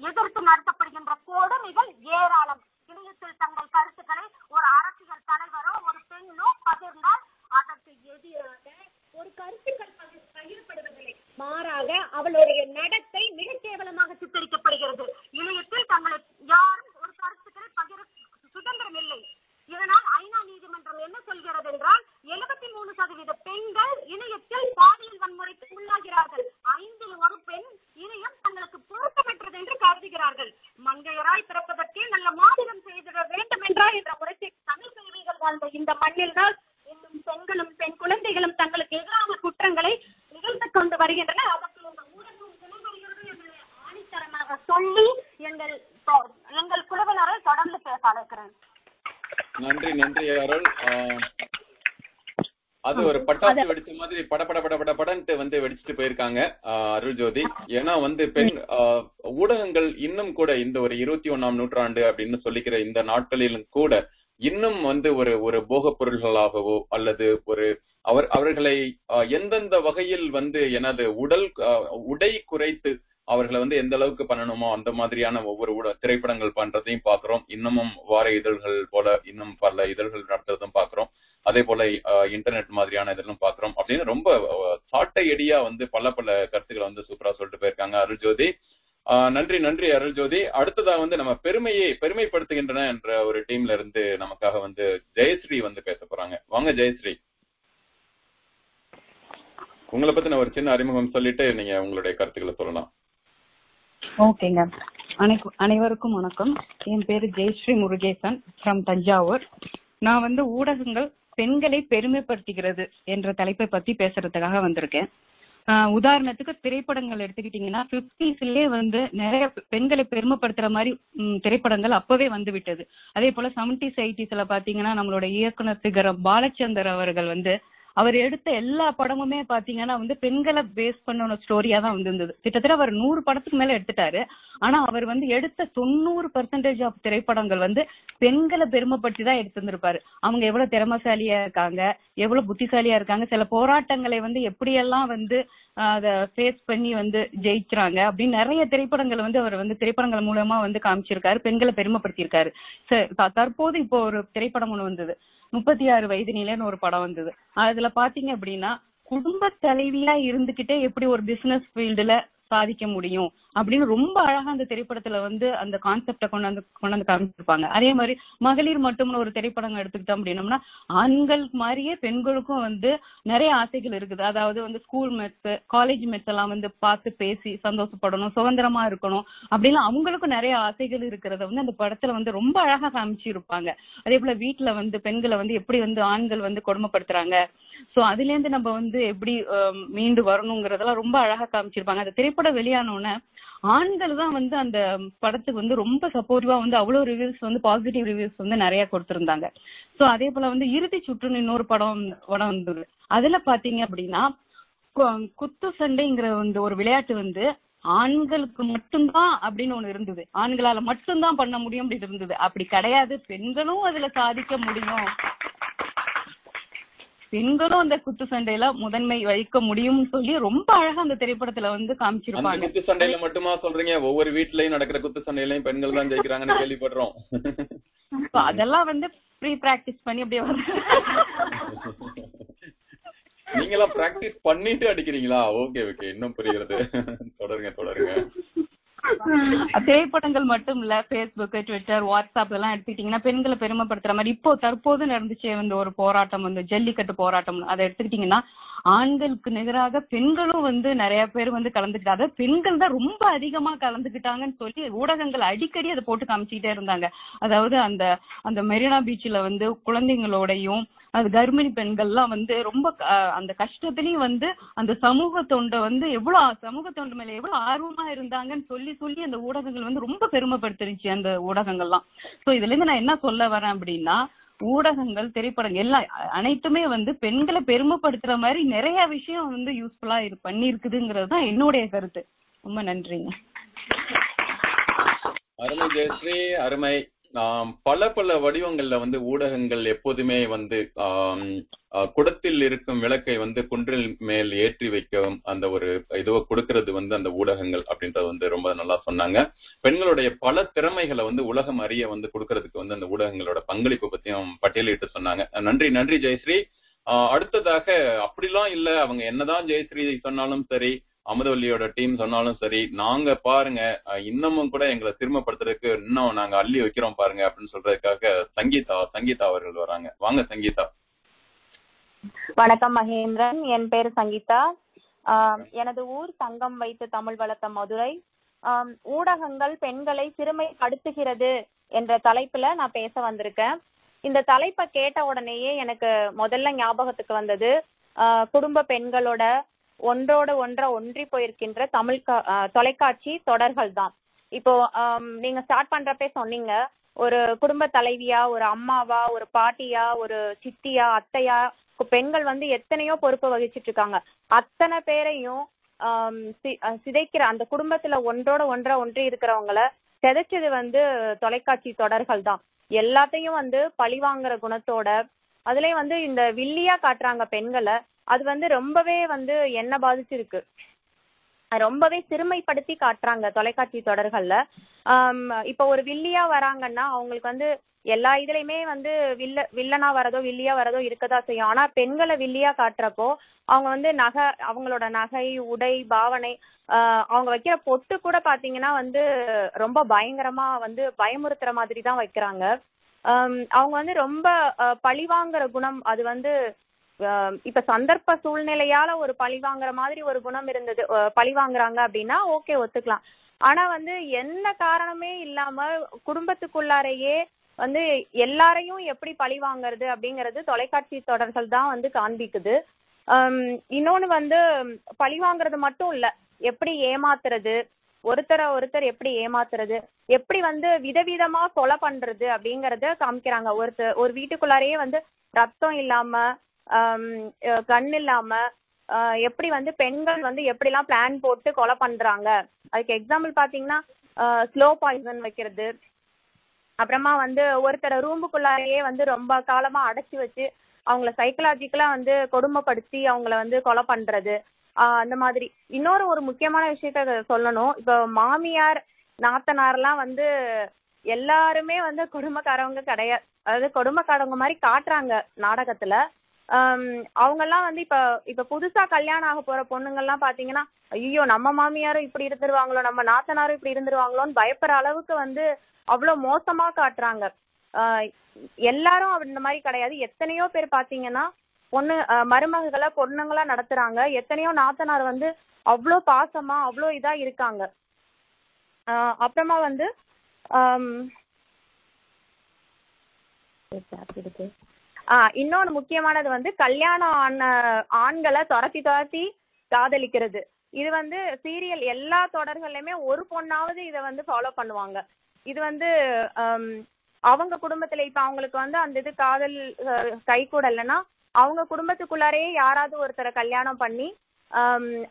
எதிர்த்து நடத்தப்படுகின்ற கொடுமைகள் ஏராளம். இணையத்தில் தங்கள் கருத்துக்களை ஒரு அரசியல் தலைவரோ ஒரு பெண்ணோ பகிர்ந்தால் அதற்கு எதிராக ஒரு கருத்துக்கள் பகிரப்படுவதில்லை, மாறாக அவளுடைய நடத்தை மிக கேவலமாக சித்தரிக்கப்படுகிறது. இணையத்தில் தங்களை யாரும் ஒரு கருத்துக்களை பகிர சுதந்திரம் இல்லை. இதனால் ஐநா நீதிமன்றம் என்ன சொல்கிறது என்றால் 73% பெண்கள் இணையத்தில் பாலியல் வன்முறைக்கு உள்ளாகிறார்கள். 5ல் 1 பெண் இணையம் தங்களுக்கு பொருத்தமற்றது என்று கருதுகிறார்கள். மங்கையராய் பிறப்பதற்கே நல்ல மாநிலம் செய்திட வேண்டும் என்றால் என்ற முறைக்கு தமிழ் செய்திகள் வாழ்ந்த இந்த மண்ணில் தான் இன்னும் பெண்களும் பெண் குழந்தைகளும் தங்களுக்கு எதிரான குற்றங்களை நிகழ்ந்து கொண்டு வருகின்றனர். அதற்கு இந்த ஊடகம் துணைபுரிகிறது என்று ஆணித்தரமாக சொல்லி எங்கள் குழுவினரை தொடர்ந்து பேச அழைக்கிறேன். நன்றி, நன்றி அருள். அது ஒரு பட்டாசு வெடிச்ச மாதிரி படபடபடபடன்ட்டு வெடிச்சுட்டு போயிருக்காங்க அருள் ஜோதி. ஏன்னா பெண் ஊடகங்கள் இன்னும் கூட இந்த ஒரு 21ஆம் நூற்றாண்டு அப்படின்னு சொல்லிக்கிற இந்த நாட்களிலும் கூட இன்னும் ஒரு ஒரு போகப் பொருள்களாகவோ அல்லது ஒரு அவர்களை எந்தெந்த வகையில் உடை குறைத்து அவர்களை எந்த அளவுக்கு பண்ணணுமோ அந்த மாதிரியான ஒவ்வொரு திரைப்படங்கள் பண்றதையும் பாக்குறோம். இன்னமும் வார இதழ்கள் போல இன்னும் பல இதழ்கள் நடத்துறதும் பாக்குறோம். அதே போல இன்டர்நெட் மாதிரியான இதெல்லாம் பாக்குறோம் அப்படின்னு ரொம்ப சாட்டை எடியா பல பல கருத்துக்களை சூப்பரா சொல்லிட்டு போயிருக்காங்க அருள் ஜோதி. நன்றி, நன்றி அருள் ஜோதி. அடுத்ததா நம்ம பெருமைப்படுத்துகின்றன என்ற ஒரு டீம்ல இருந்து நமக்காக ஜெயஸ்ரீ பேச போறாங்க. வாங்க ஜெயஸ்ரீ, உங்களை பத்தி நான் ஒரு சின்ன அறிமுகம் சொல்லிட்டு நீங்க உங்களுடைய கருத்துக்களை சொல்லலாம். ஓகேங்க, அனைவருக்கும் வணக்கம். என் பேரு ஜெயஸ்ரீ முருகேசன் ஃப்ரம் தஞ்சாவூர். நான் ஊடகங்கள் பெண்களை பெருமைப்படுத்துகிறது என்ற தலைப்பை பத்தி பேசுறதுக்காக வந்திருக்கேன். உதாரணத்துக்கு திரைப்படங்கள் எடுத்துக்கிட்டீங்கன்னா 50ஸ்லயே நிறைய பெண்களை பெருமைப்படுத்துற மாதிரி திரைப்படங்கள் அப்பவே விட்டது. அதே போல 70s 80sல பாத்தீங்கன்னா நம்மளோட இயக்குனர் திகரம் பாலச்சந்தர் அவர்கள் அவர் எடுத்த எல்லா படமுமே பாத்தீங்கன்னா வந்து பெண்களை பேஸ் பண்ண ஸ்டோரியா தான் வந்திருந்தது. கிட்டத்தட்ட அவர் 100 படத்துக்கு மேல எடுத்துட்டாரு. ஆனா அவர் வந்து எடுத்த 90% ஆஃப் திரைப்படங்கள் வந்து பெண்களை பெருமைப்பட்டு தான் எடுத்திருந்திருப்பாரு. அவங்க எவ்வளவு திறமசாலியா இருக்காங்க, எவ்வளவு புத்திசாலியா இருக்காங்க, சில போராட்டங்களை வந்து எப்படியெல்லாம் வந்து அதை ஃபேஸ் பண்ணி வந்து ஜெயிக்கிறாங்க அப்படின்னு நிறைய திரைப்படங்கள் வந்து அவர் வந்து திரைப்படங்கள் மூலமா வந்து காமிச்சிருக்காரு, பெண்களை பெருமைப்படுத்தியிருக்காரு. தற்போது இப்போ ஒரு திரைப்படம் ஒண்ணு வந்தது, 36 வயது நிலைன்னு ஒரு படம் வந்தது. அதுல பாத்தீங்க அப்படின்னா குடும்ப தலைவியா இருந்துகிட்டே எப்படி ஒரு பிசினஸ் ஃபீல்டுல சாதிக்க முடியும் அப்படின்னு ரொம்ப அழகா அந்த திரைப்படத்துல வந்து அந்த கான்செப்டை கொண்டாந்து காமிச்சிருப்பாங்க. அதே மாதிரி மகளிர் மட்டும்னு ஒரு திரைப்படம் எடுத்துக்கிட்டோம் அப்படின்னம்னா ஆண்களுக்கு மாதிரியே பெண்களுக்கும் வந்து நிறைய ஆசைகள் இருக்குது. அதாவது வந்து ஸ்கூல் மெட்ஸ், காலேஜ் மெட்ஸ் எல்லாம் வந்து பார்த்து பேசி சந்தோஷப்படணும், சுதந்திரமா இருக்கணும் அப்படின்னு அவங்களுக்கும் நிறைய ஆசைகள் இருக்கிறத வந்து அந்த படத்துல வந்து ரொம்ப அழகா காமிச்சிருப்பாங்க. அதே போல வீட்டுல வந்து பெண்களை வந்து எப்படி வந்து ஆண்கள் வந்து கொடுமைப்படுத்துறாங்க, சோ அதுல இருந்து நம்ம வந்து எப்படி மீண்டு வரணுங்கிறதெல்லாம் ரொம்ப அழகா காமிச்சிருப்பாங்க. அந்த திரைப்படம் வெளியானோன்னு ஆண்கள் தான் வந்து அந்த படத்துக்கு வந்து ரொம்ப சப்போர்ட்டிவா வந்து அவ்வளவு ரிவ்யூஸ் வந்து பாசிட்டிவ் ரிவ்யூஸ் வந்து நிறைய கொடுத்திருந்தாங்க. சோ அதே போல வந்து இறுதி சுற்றுன்னு இன்னொரு படம் வந்தது. அதுல பாத்தீங்க அப்படின்னா குத்து சண்டைங்கிற வந்து ஒரு விளையாட்டு வந்து ஆண்களுக்கு மட்டும்தான் அப்படின்னு ஒண்ணு இருந்தது, ஆண்களால மட்டும்தான் பண்ண முடியும் அப்படின்னு இருந்தது. அப்படி கிடையாது, பெண்களும் அதுல சாதிக்க முடியும், பெண்களும் அந்த குத்து சண்டையில முதன்மை வகிக்க முடியும் சொல்லி ரொம்ப அழகா அந்த திரைப்படத்துல வந்து காமிச்சிருப்பாங்க. குத்து சண்டையில மட்டுமா சொல்றீங்க, ஒவ்வொரு வீட்லயும் நடக்கிற குத்து சண்டையிலயும் பெண்கள் தான் ஜெயிக்கிறாங்கன்னு கேள்விப்படுறோம். அதெல்லாம் வந்து ப்ரீ பிராக்டிஸ் பண்ணி அப்படியே நீங்க எல்லாம் பிராக்டிஸ் பண்ணிட்டு அடிக்கிறீங்களா? ஓகே ஓகே, இன்னும் புரியுறது. தொடருங்க தொடருங்க. திரைப்படங்கள் மட்டும் இல்ல, பேஸ்புக், ட்விட்டர், வாட்ஸ்அப் எல்லாம் எடுத்துக்கிட்டீங்கன்னா பெண்களை பெருமைப்படுத்துற மாதிரி இப்போ தற்போது நடந்துச்சு வந்து ஒரு போராட்டம், வந்து ஜல்லிக்கட்டு போராட்டம். அதை எடுத்துக்கிட்டீங்கன்னா ஆண்களுக்கு நிகராக பெண்களும் வந்து நிறைய பேர் வந்து கலந்துக்கிட்டாங்க. பெண்கள் தான் ரொம்ப அதிகமா கலந்துக்கிட்டாங்கன்னு சொல்லி ஊடகங்கள் அடிக்கடி அதை போட்டு காமிச்சுக்கிட்டே இருந்தாங்க. அதாவது அந்த அந்த மெரினா பீச்ல வந்து குழந்தைங்களோடையும் அது கர்ப்பிணி பெண்கள்லாம் வந்து ரொம்ப அந்த கஷ்டத்திலயும் வந்து அந்த சமூக தொண்டை வந்து எவ்வளவு சமூக தொண்டை மேல எவ்வளவு ஆர்வமா இருந்தாங்கன்னு சொல்லி சொல்லி அந்த ஊடகங்கள் வந்து ரொம்ப பெருமைப்படுத்திருச்சு அந்த ஊடகங்கள்லாம். சோ இதுல இருந்து நான் என்ன சொல்ல வரேன் அப்படின்னா, ஊடகங்கள், திரைப்படங்கள் எல்லாம் அனைத்துமே வந்து பெண்களை பெருமைப்படுத்துற மாதிரி நிறைய விஷயம் வந்து யூஸ்ஃபுல்லா பண்ணிருக்குதுங்கிறது தான் என்னுடைய கருத்து. ரொம்ப நன்றிங்க. அருமை ஜெயஸ்ரீ, அருமை. பல பல வடிவங்கள்ல வந்து ஊடகங்கள் எப்போதுமே வந்து குடத்தில் இருக்கும் விளக்கை வந்து குன்றில் மேல் ஏற்றி வைக்கவும் அந்த ஒரு இதுவை கொடுக்கறது வந்து அந்த ஊடகங்கள் அப்படின்றத வந்து ரொம்ப நல்லா சொன்னாங்க. பெண்களுடைய பல திறமைகளை வந்து உலகம் அறிய வந்து கொடுக்கறதுக்கு வந்து அந்த ஊடகங்களோட பங்களிப்பு பத்தியும் பட்டியலிட்டு சொன்னாங்க. நன்றி, நன்றி ஜெயஸ்ரீ. அடுத்ததாக அப்படிலாம் இல்ல, அவங்க என்னதான் ஜெயஸ்ரீ சொன்னாலும் சரி, அமுதவல்லியோட டீம் சொன்னாலும் சரி, நாங்க பாருங்க இன்னமும் கூட எங்களை திரும்பப்படுத்துறதுக்கு இன்னும் நாங்க அள்ளி வைக்கிறோம் பாருங்க அப்படின்னு சொல்றதுக்காக சங்கீதா அவர்கள் வராங்க. வாங்க சங்கீதா. வணக்கம் மகேந்திரன், என் பேரு சங்கீதா. எனது ஊர் தங்கம் வைத்து தமிழ் வளர்த்த மதுரை. ஊடகங்கள் பெண்களை சிறுமைப்படுத்துகிறது என்ற தலைப்புல நான் பேச வந்திருக்கேன். இந்த தலைப்பை கேட்ட உடனேயே எனக்கு முதல்ல ஞாபகத்துக்கு வந்தது குடும்ப பெண்களோட ஒன்றோட ஒன்ற ஒன்றி போயிருக்கின்ற தமிழ் தொலைக்காட்சி தொடர்கள் தான். இப்போ நீங்க ஸ்டார்ட் பண்றப்பே சொன்னீங்க, ஒரு குடும்ப தலைவியா, ஒரு அம்மாவா, ஒரு பாட்டியா, ஒரு சித்தியா, அத்தையா, பெண்கள் வந்து எத்தனையோ பொறுப்பு வகிச்சிட்டு இருக்காங்க. அத்தனை பேரையும் சிதைக்கிற அந்த குடும்பத்துல ஒன்றோட ஒன்ற ஒன்றி இருக்கிறவங்களை சிதைச்சது வந்து தொலைக்காட்சி தொடர்கள் தான். எல்லாத்தையும் வந்து பழிவாங்கிற குணத்தோட அதுலயும் வந்து இந்த வில்லியா காட்டுறாங்க பெண்களை. அது வந்து ரொம்பவே வந்து என்ன பாதிச்சிருக்கு, ரொம்பவே சிறுமைப்படுத்தி காட்டுறாங்க தொலைக்காட்சி தொடர்கள்ல. இப்ப ஒரு வில்லியா வராங்கன்னா அவங்களுக்கு வந்து எல்லா இதுலயுமே வந்து வில்லனா வரதோ வில்லியா வரதோ இருக்கதா செய்யும். ஆனா பெண்களை வில்லியா காட்டுறப்போ அவங்க வந்து அவங்களோட நகை, உடை, பாவனை, அவங்க வைக்கிற பொட்டு கூட பாத்தீங்கன்னா வந்து ரொம்ப பயங்கரமா வந்து பயமுறுத்துற மாதிரி தான் வைக்கிறாங்க. அவங்க வந்து ரொம்ப பழிவாங்கிற குணம், அது வந்து இப்ப சந்தர்ப்ப சூழ்நிலையால ஒரு பழிவாங்கிற மாதிரி ஒரு குணம் இருந்தது, பழிவாங்குறாங்க அப்படின்னா ஓகே ஒத்துக்கலாம். ஆனா வந்து எந்த காரணமே இல்லாம குடும்பத்துக்குள்ளாரையே வந்து எல்லாரையும் எப்படி பழிவாங்கிறது அப்படிங்கிறது தொலைக்காட்சி தொடர்கள் தான் வந்து காண்பிக்குது. இன்னொன்னு வந்து பழிவாங்கிறது மட்டும் இல்ல, எப்படி ஏமாத்துறது, ஒருத்தர் எப்படி ஏமாத்துறது, எப்படி வந்து விதவிதமா கொலை பண்றது அப்படிங்கறத காமிக்கிறாங்க. ஒரு வீட்டுக்குள்ளாரையே வந்து ரத்தம் இல்லாம கண் இல்லாம எப்படி வந்து பெண்கள் வந்து எப்படிலாம் பிளான் போட்டு கொலை பண்றாங்க. அதுக்கு எக்ஸாம்பிள் பாத்தீங்கன்னா ஸ்லோ பாய்சன் வைக்கிறது, அப்புறமா வந்து ஒருத்தர ரூமுக்குள்ளாலேயே வந்து ரொம்ப காலமா அடைச்சி வச்சு அவங்கள சைக்கலாஜிக்கலா வந்து கொடுமைப்படுத்தி அவங்கள வந்து கொலை பண்றது. அந்த மாதிரி இன்னொரு ஒரு முக்கியமான விஷயத்த சொல்லணும். இப்ப மாமியார் நாத்தனார்லாம் வந்து எல்லாருமே வந்து கொடுமைக்காரவங்க கிடையாது, அதாவது கொடுமைக்காரவங்க மாதிரி காட்டுறாங்க நாடகத்துல. அவங்க எல்லாம் வந்து இப்ப இப்ப புதுசா கல்யாணம் ஆக போற பொண்ணுங்கள்லாம் பாத்தீங்கன்னா ஐயோ நம்ம மாமியாரும் இப்படி இருந்துருவாங்களோ நம்ம நாத்தனாரும் இப்படி இருந்துருவாங்களோன்னு பயப்படுற அளவுக்கு வந்து அவ்வளவு மோசமா காட்டுறாங்க. எல்லாரும் அந்த மாதிரி கிடையாது. எத்தனையோ பேர் பாத்தீங்கன்னா பொண்ணு மருமகளை பொண்ணுங்களா நடத்துறாங்க, எத்தனையோ நாத்தனார் வந்து அவ்வளோ பாசமா அவ்வளோ இதா இருக்காங்க. அப்புறமா வந்து இன்னொன்னு முக்கியமானது வந்து கல்யாணம் ஆன ஆண்களை துரத்தி துரத்தி காதலிக்கிறது. இது வந்து சீரியல் எல்லா தொடர்கள்லயுமே ஒரு பொண்ணாவது இதை வந்து ஃபாலோ பண்ணுவாங்க. இது வந்து அவங்க குடும்பத்துல இப்ப அவங்களுக்கு வந்து அந்த இது காதல் கை கூட இல்லைன்னா அவங்க குடும்பத்துக்குள்ளாரே யாராவது ஒருத்தரை கல்யாணம் பண்ணி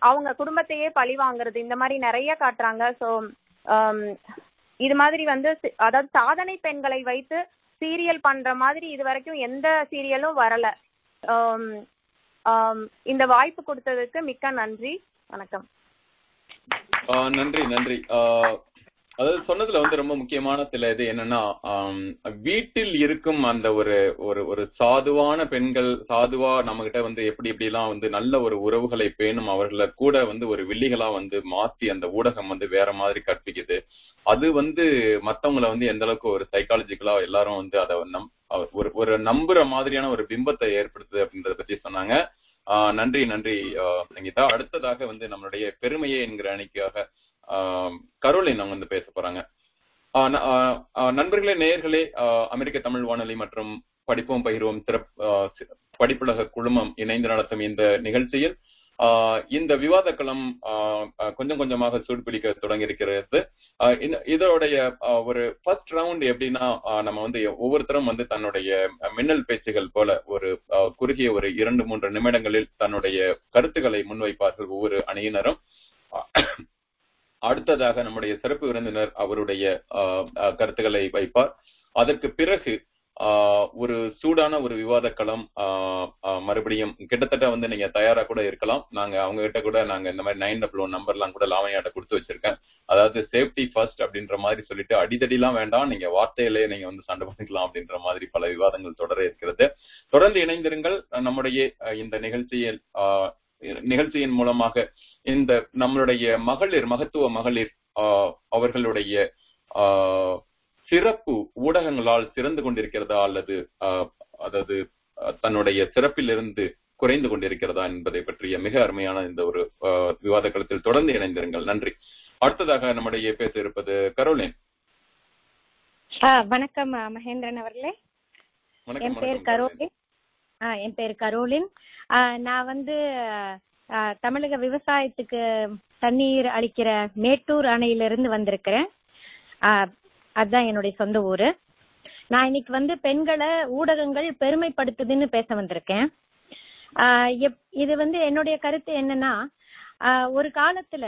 அவங்க குடும்பத்தையே பழி வாங்குறது இந்த மாதிரி நிறைய காட்டுறாங்க. சோ இது மாதிரி வந்து அதாவது சாதனை பெண்களை வைத்து சீரியல் பண்ற மாதிரி இது வரைக்கும் எந்த சீரியலும் வரல. இந்த வாய்ப்பு கொடுத்ததுக்கு மிக்க நன்றி, வணக்கம். நன்றி நன்றி. அதாவது சொன்னதுல வந்து ரொம்ப முக்கியமான சில இது என்னன்னா வீட்டில் இருக்கும் அந்த ஒரு ஒரு சாதுவான பெண்கள் சாதுவா நம்ம கிட்ட வந்து எப்படிலாம் வந்து நல்ல ஒரு உறவுகளை பேணும் அவர்களை கூட வந்து ஒரு வில்லிகளா வந்து மாத்தி அந்த ஊடகம் வந்து வேற மாதிரி கற்பிக்குது. அது வந்து மத்தவங்களை வந்து எந்த அளவுக்கு ஒரு சைக்காலஜிக்கலா எல்லாரும் வந்து அதை ஒரு நம்புற மாதிரியான ஒரு பிம்பத்தை ஏற்படுத்துது அப்படின்றத பத்தி சொன்னாங்க. நன்றி நன்றி சங்கீதா. அடுத்ததாக வந்து நம்மளுடைய பெருமையே என்கிற அணிக்காக கரோலின் அவங்க வந்து பேச போறாங்க. நண்பர்களே நேயர்களே, அமெரிக்க தமிழ் வானொலி மற்றும் படிப்போம் பகிர்வோம் சிறப்பு படிப்புலக குழுமம் இணைந்து நடத்தும் இந்த நிகழ்ச்சியில் இந்த விவாத களம் கொஞ்சம் கொஞ்சமாக சூடுபிடிக்க தொடங்கி இருக்கிறது. இதோடைய ஒரு ஃபர்ஸ்ட் ரவுண்ட் எப்படின்னா நம்ம வந்து ஒவ்வொருத்தரும் வந்து தன்னுடைய மின்னல் பேச்சுகள் போல ஒரு குறுகிய ஒரு 2-3 நிமிடங்களில் தன்னுடைய கருத்துக்களை முன்வைப்பார்கள் ஒவ்வொரு அணியினரும். அடுத்ததாக நம்முடைய சிறப்பு விருந்தினர் அவருடைய கருத்துக்களை வைப்பார். அதற்கு பிறகு ஒரு சூடான ஒரு விவாத களம் மறுபடியும் கிட்டத்தட்ட வந்து நீங்க தயாரா கூட இருக்கலாம். நாங்க அவங்க கிட்ட கூட நாங்க இந்த மாதிரி 911 நம்பர்லாம் கூட லாமையாட்ட கொடுத்து வச்சிருக்கேன். அதாவது சேஃப்டி ஃபர்ஸ்ட் அப்படின்ற மாதிரி சொல்லிட்டு அடிதடிலாம் வேண்டாம், நீங்க வார்த்தையிலேயே நீங்க வந்து சண்டை பண்ணிக்கலாம் அப்படின்ற மாதிரி பல விவாதங்கள் தொடர இருக்கிறது. தொடர்ந்து இணைந்திருங்கள். நம்முடைய இந்த நிகழ்ச்சியின் மூலமாக இந்த நம்மளுடைய மகத்துவ மகளிர் அவர்களுடைய சிறப்பு ஊடகங்களால் சிறந்து கொண்டிருக்கிறதா அல்லது அதாவது தன்னுடைய சிறப்பிலிருந்து குறைந்து கொண்டிருக்கிறதா என்பதை பற்றிய மிக அருமையான இந்த ஒரு விவாத களத்தில் தொடர்ந்து இணைந்திருங்கள். நன்றி. அடுத்ததாக நம்முடைய பேச இருப்பது கரோலின். வணக்கம் மகேந்திரன் அவர்களே. என் பேர் கரோலின். நான் வந்து தமிழக விவசாயத்துக்கு தண்ணீர் அளிக்கிற மேட்டூர் அணையிலிருந்து வந்திருக்கிறேன். அதுதான் என்னுடைய சொந்த ஊரு. நான் இன்னைக்கு வந்து பெண்களை ஊடகங்கள் பெருமைப்படுத்துதுன்னு பேச வந்திருக்கேன். இது வந்து என்னுடைய கருத்து என்னன்னா ஒரு காலத்துல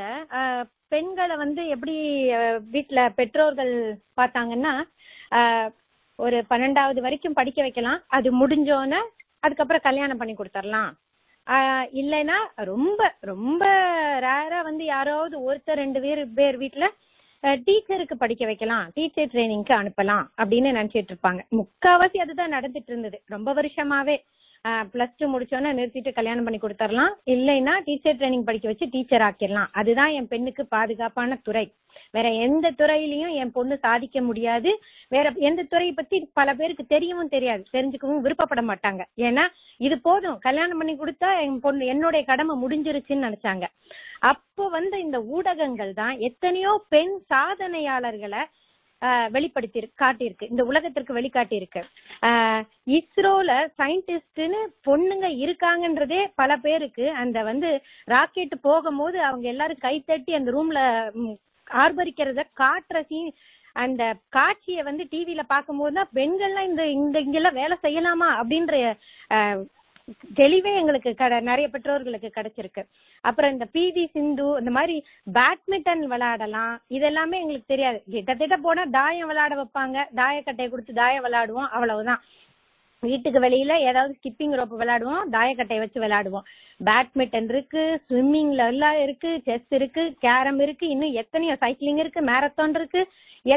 பெண்களை வந்து எப்படி வீட்டுல பெற்றோர்கள் பார்த்தாங்கன்னா ஒரு 12வது வரைக்கும் படிக்க வைக்கலாம், அது முடிஞ்சோன்னு அதுக்கப்புறம் கல்யாணம் பண்ணி கொடுத்துடலாம். இல்லைன்னா ரொம்ப ரொம்ப ரேரா வந்து யாராவது ஒருத்தர் 2 பேர் வீட்டுல டீச்சருக்கு படிக்க வைக்கலாம், டீச்சர் ட்ரைனிங்க்கு அனுப்பலாம் அப்படின்னு நினைச்சிட்டு இருப்பாங்க. முக்காவாசி அதுதான் நடந்துட்டு இருந்தது ரொம்ப வருஷமாவே. +2 முடிச்சோன்னா நிறுத்திட்டு கல்யாணம் பண்ணி கொடுத்துடலாம், இல்லைன்னா டீச்சர் ட்ரைனிங் படிக்க வச்சு டீச்சர் ஆக்கிடலாம். அதுதான் என் பெண்ணுக்கு பாதுகாப்பான துறை, வேற எந்த துறையிலயும் என் பொண்ணு சாதிக்க முடியாது. வேற எந்த துறையை பத்தி பல பேருக்கு தெரியவும் தெரியாது, தெரிஞ்சுக்கவும் விருப்பப்பட மாட்டாங்க. ஏன்னா இது போதும், கல்யாணம் பண்ணி கொடுத்தா என் பொண்ணு என்னுடைய கடமை முடிஞ்சிருச்சுன்னு நினைச்சாங்க. அப்போ வந்து இந்த ஊடகங்கள் தான் எத்தனையோ பெண் சாதனையாளர்களை வெளிப்படுத்தி காட்டியிருக்கு, இந்த உலகத்திற்கு வெளிக்காட்டியிருக்கு. இஸ்ரோல சயின்டிஸ்ட்னு பொண்ணுங்க இருக்காங்கன்றதே பல பேருக்கு அந்த வந்து ராக்கெட் போகும்போது அவங்க எல்லாரும் கைத்தட்டி அந்த ரூம்ல ஆர்ப்பரிக்கிறத காட்டுற சீன், அந்த காட்சியை வந்து டிவியில பார்க்கும்போதுதான் பெண்கள்லாம் இந்த இங்கெல்லாம் வேலை செய்யலாமா அப்படின்ற தெளிவே எங்களுக்கு நிறைய பெற்றோர்களுக்கு கிடைச்சிருக்கு. அப்புறம் இந்த பி வி சிந்து இந்த மாதிரி பேட்மிண்டன் விளையாடலாம், இதெல்லாமே எங்களுக்கு தெரியாது. கிட்டத்தட்ட போனா தாயம் விளையாட வைப்பாங்க, தாயக்கட்டையை கொடுத்து தாயம் விளையாடுவோம், அவ்வளவுதான். வீட்டுக்கு வெளியில ஏதாவது ஸ்கிப்பிங் ரோப்பு விளையாடுவோம், தாயக்கட்டையை வச்சு விளையாடுவோம். பேட்மிண்டன் இருக்கு, ஸ்விம்மிங்ல எல்லாம் இருக்கு, செஸ் இருக்கு, கேரம் இருக்கு, இன்னும் எத்தனையோ, சைக்கிளிங் இருக்கு, மேரத்தான் இருக்கு,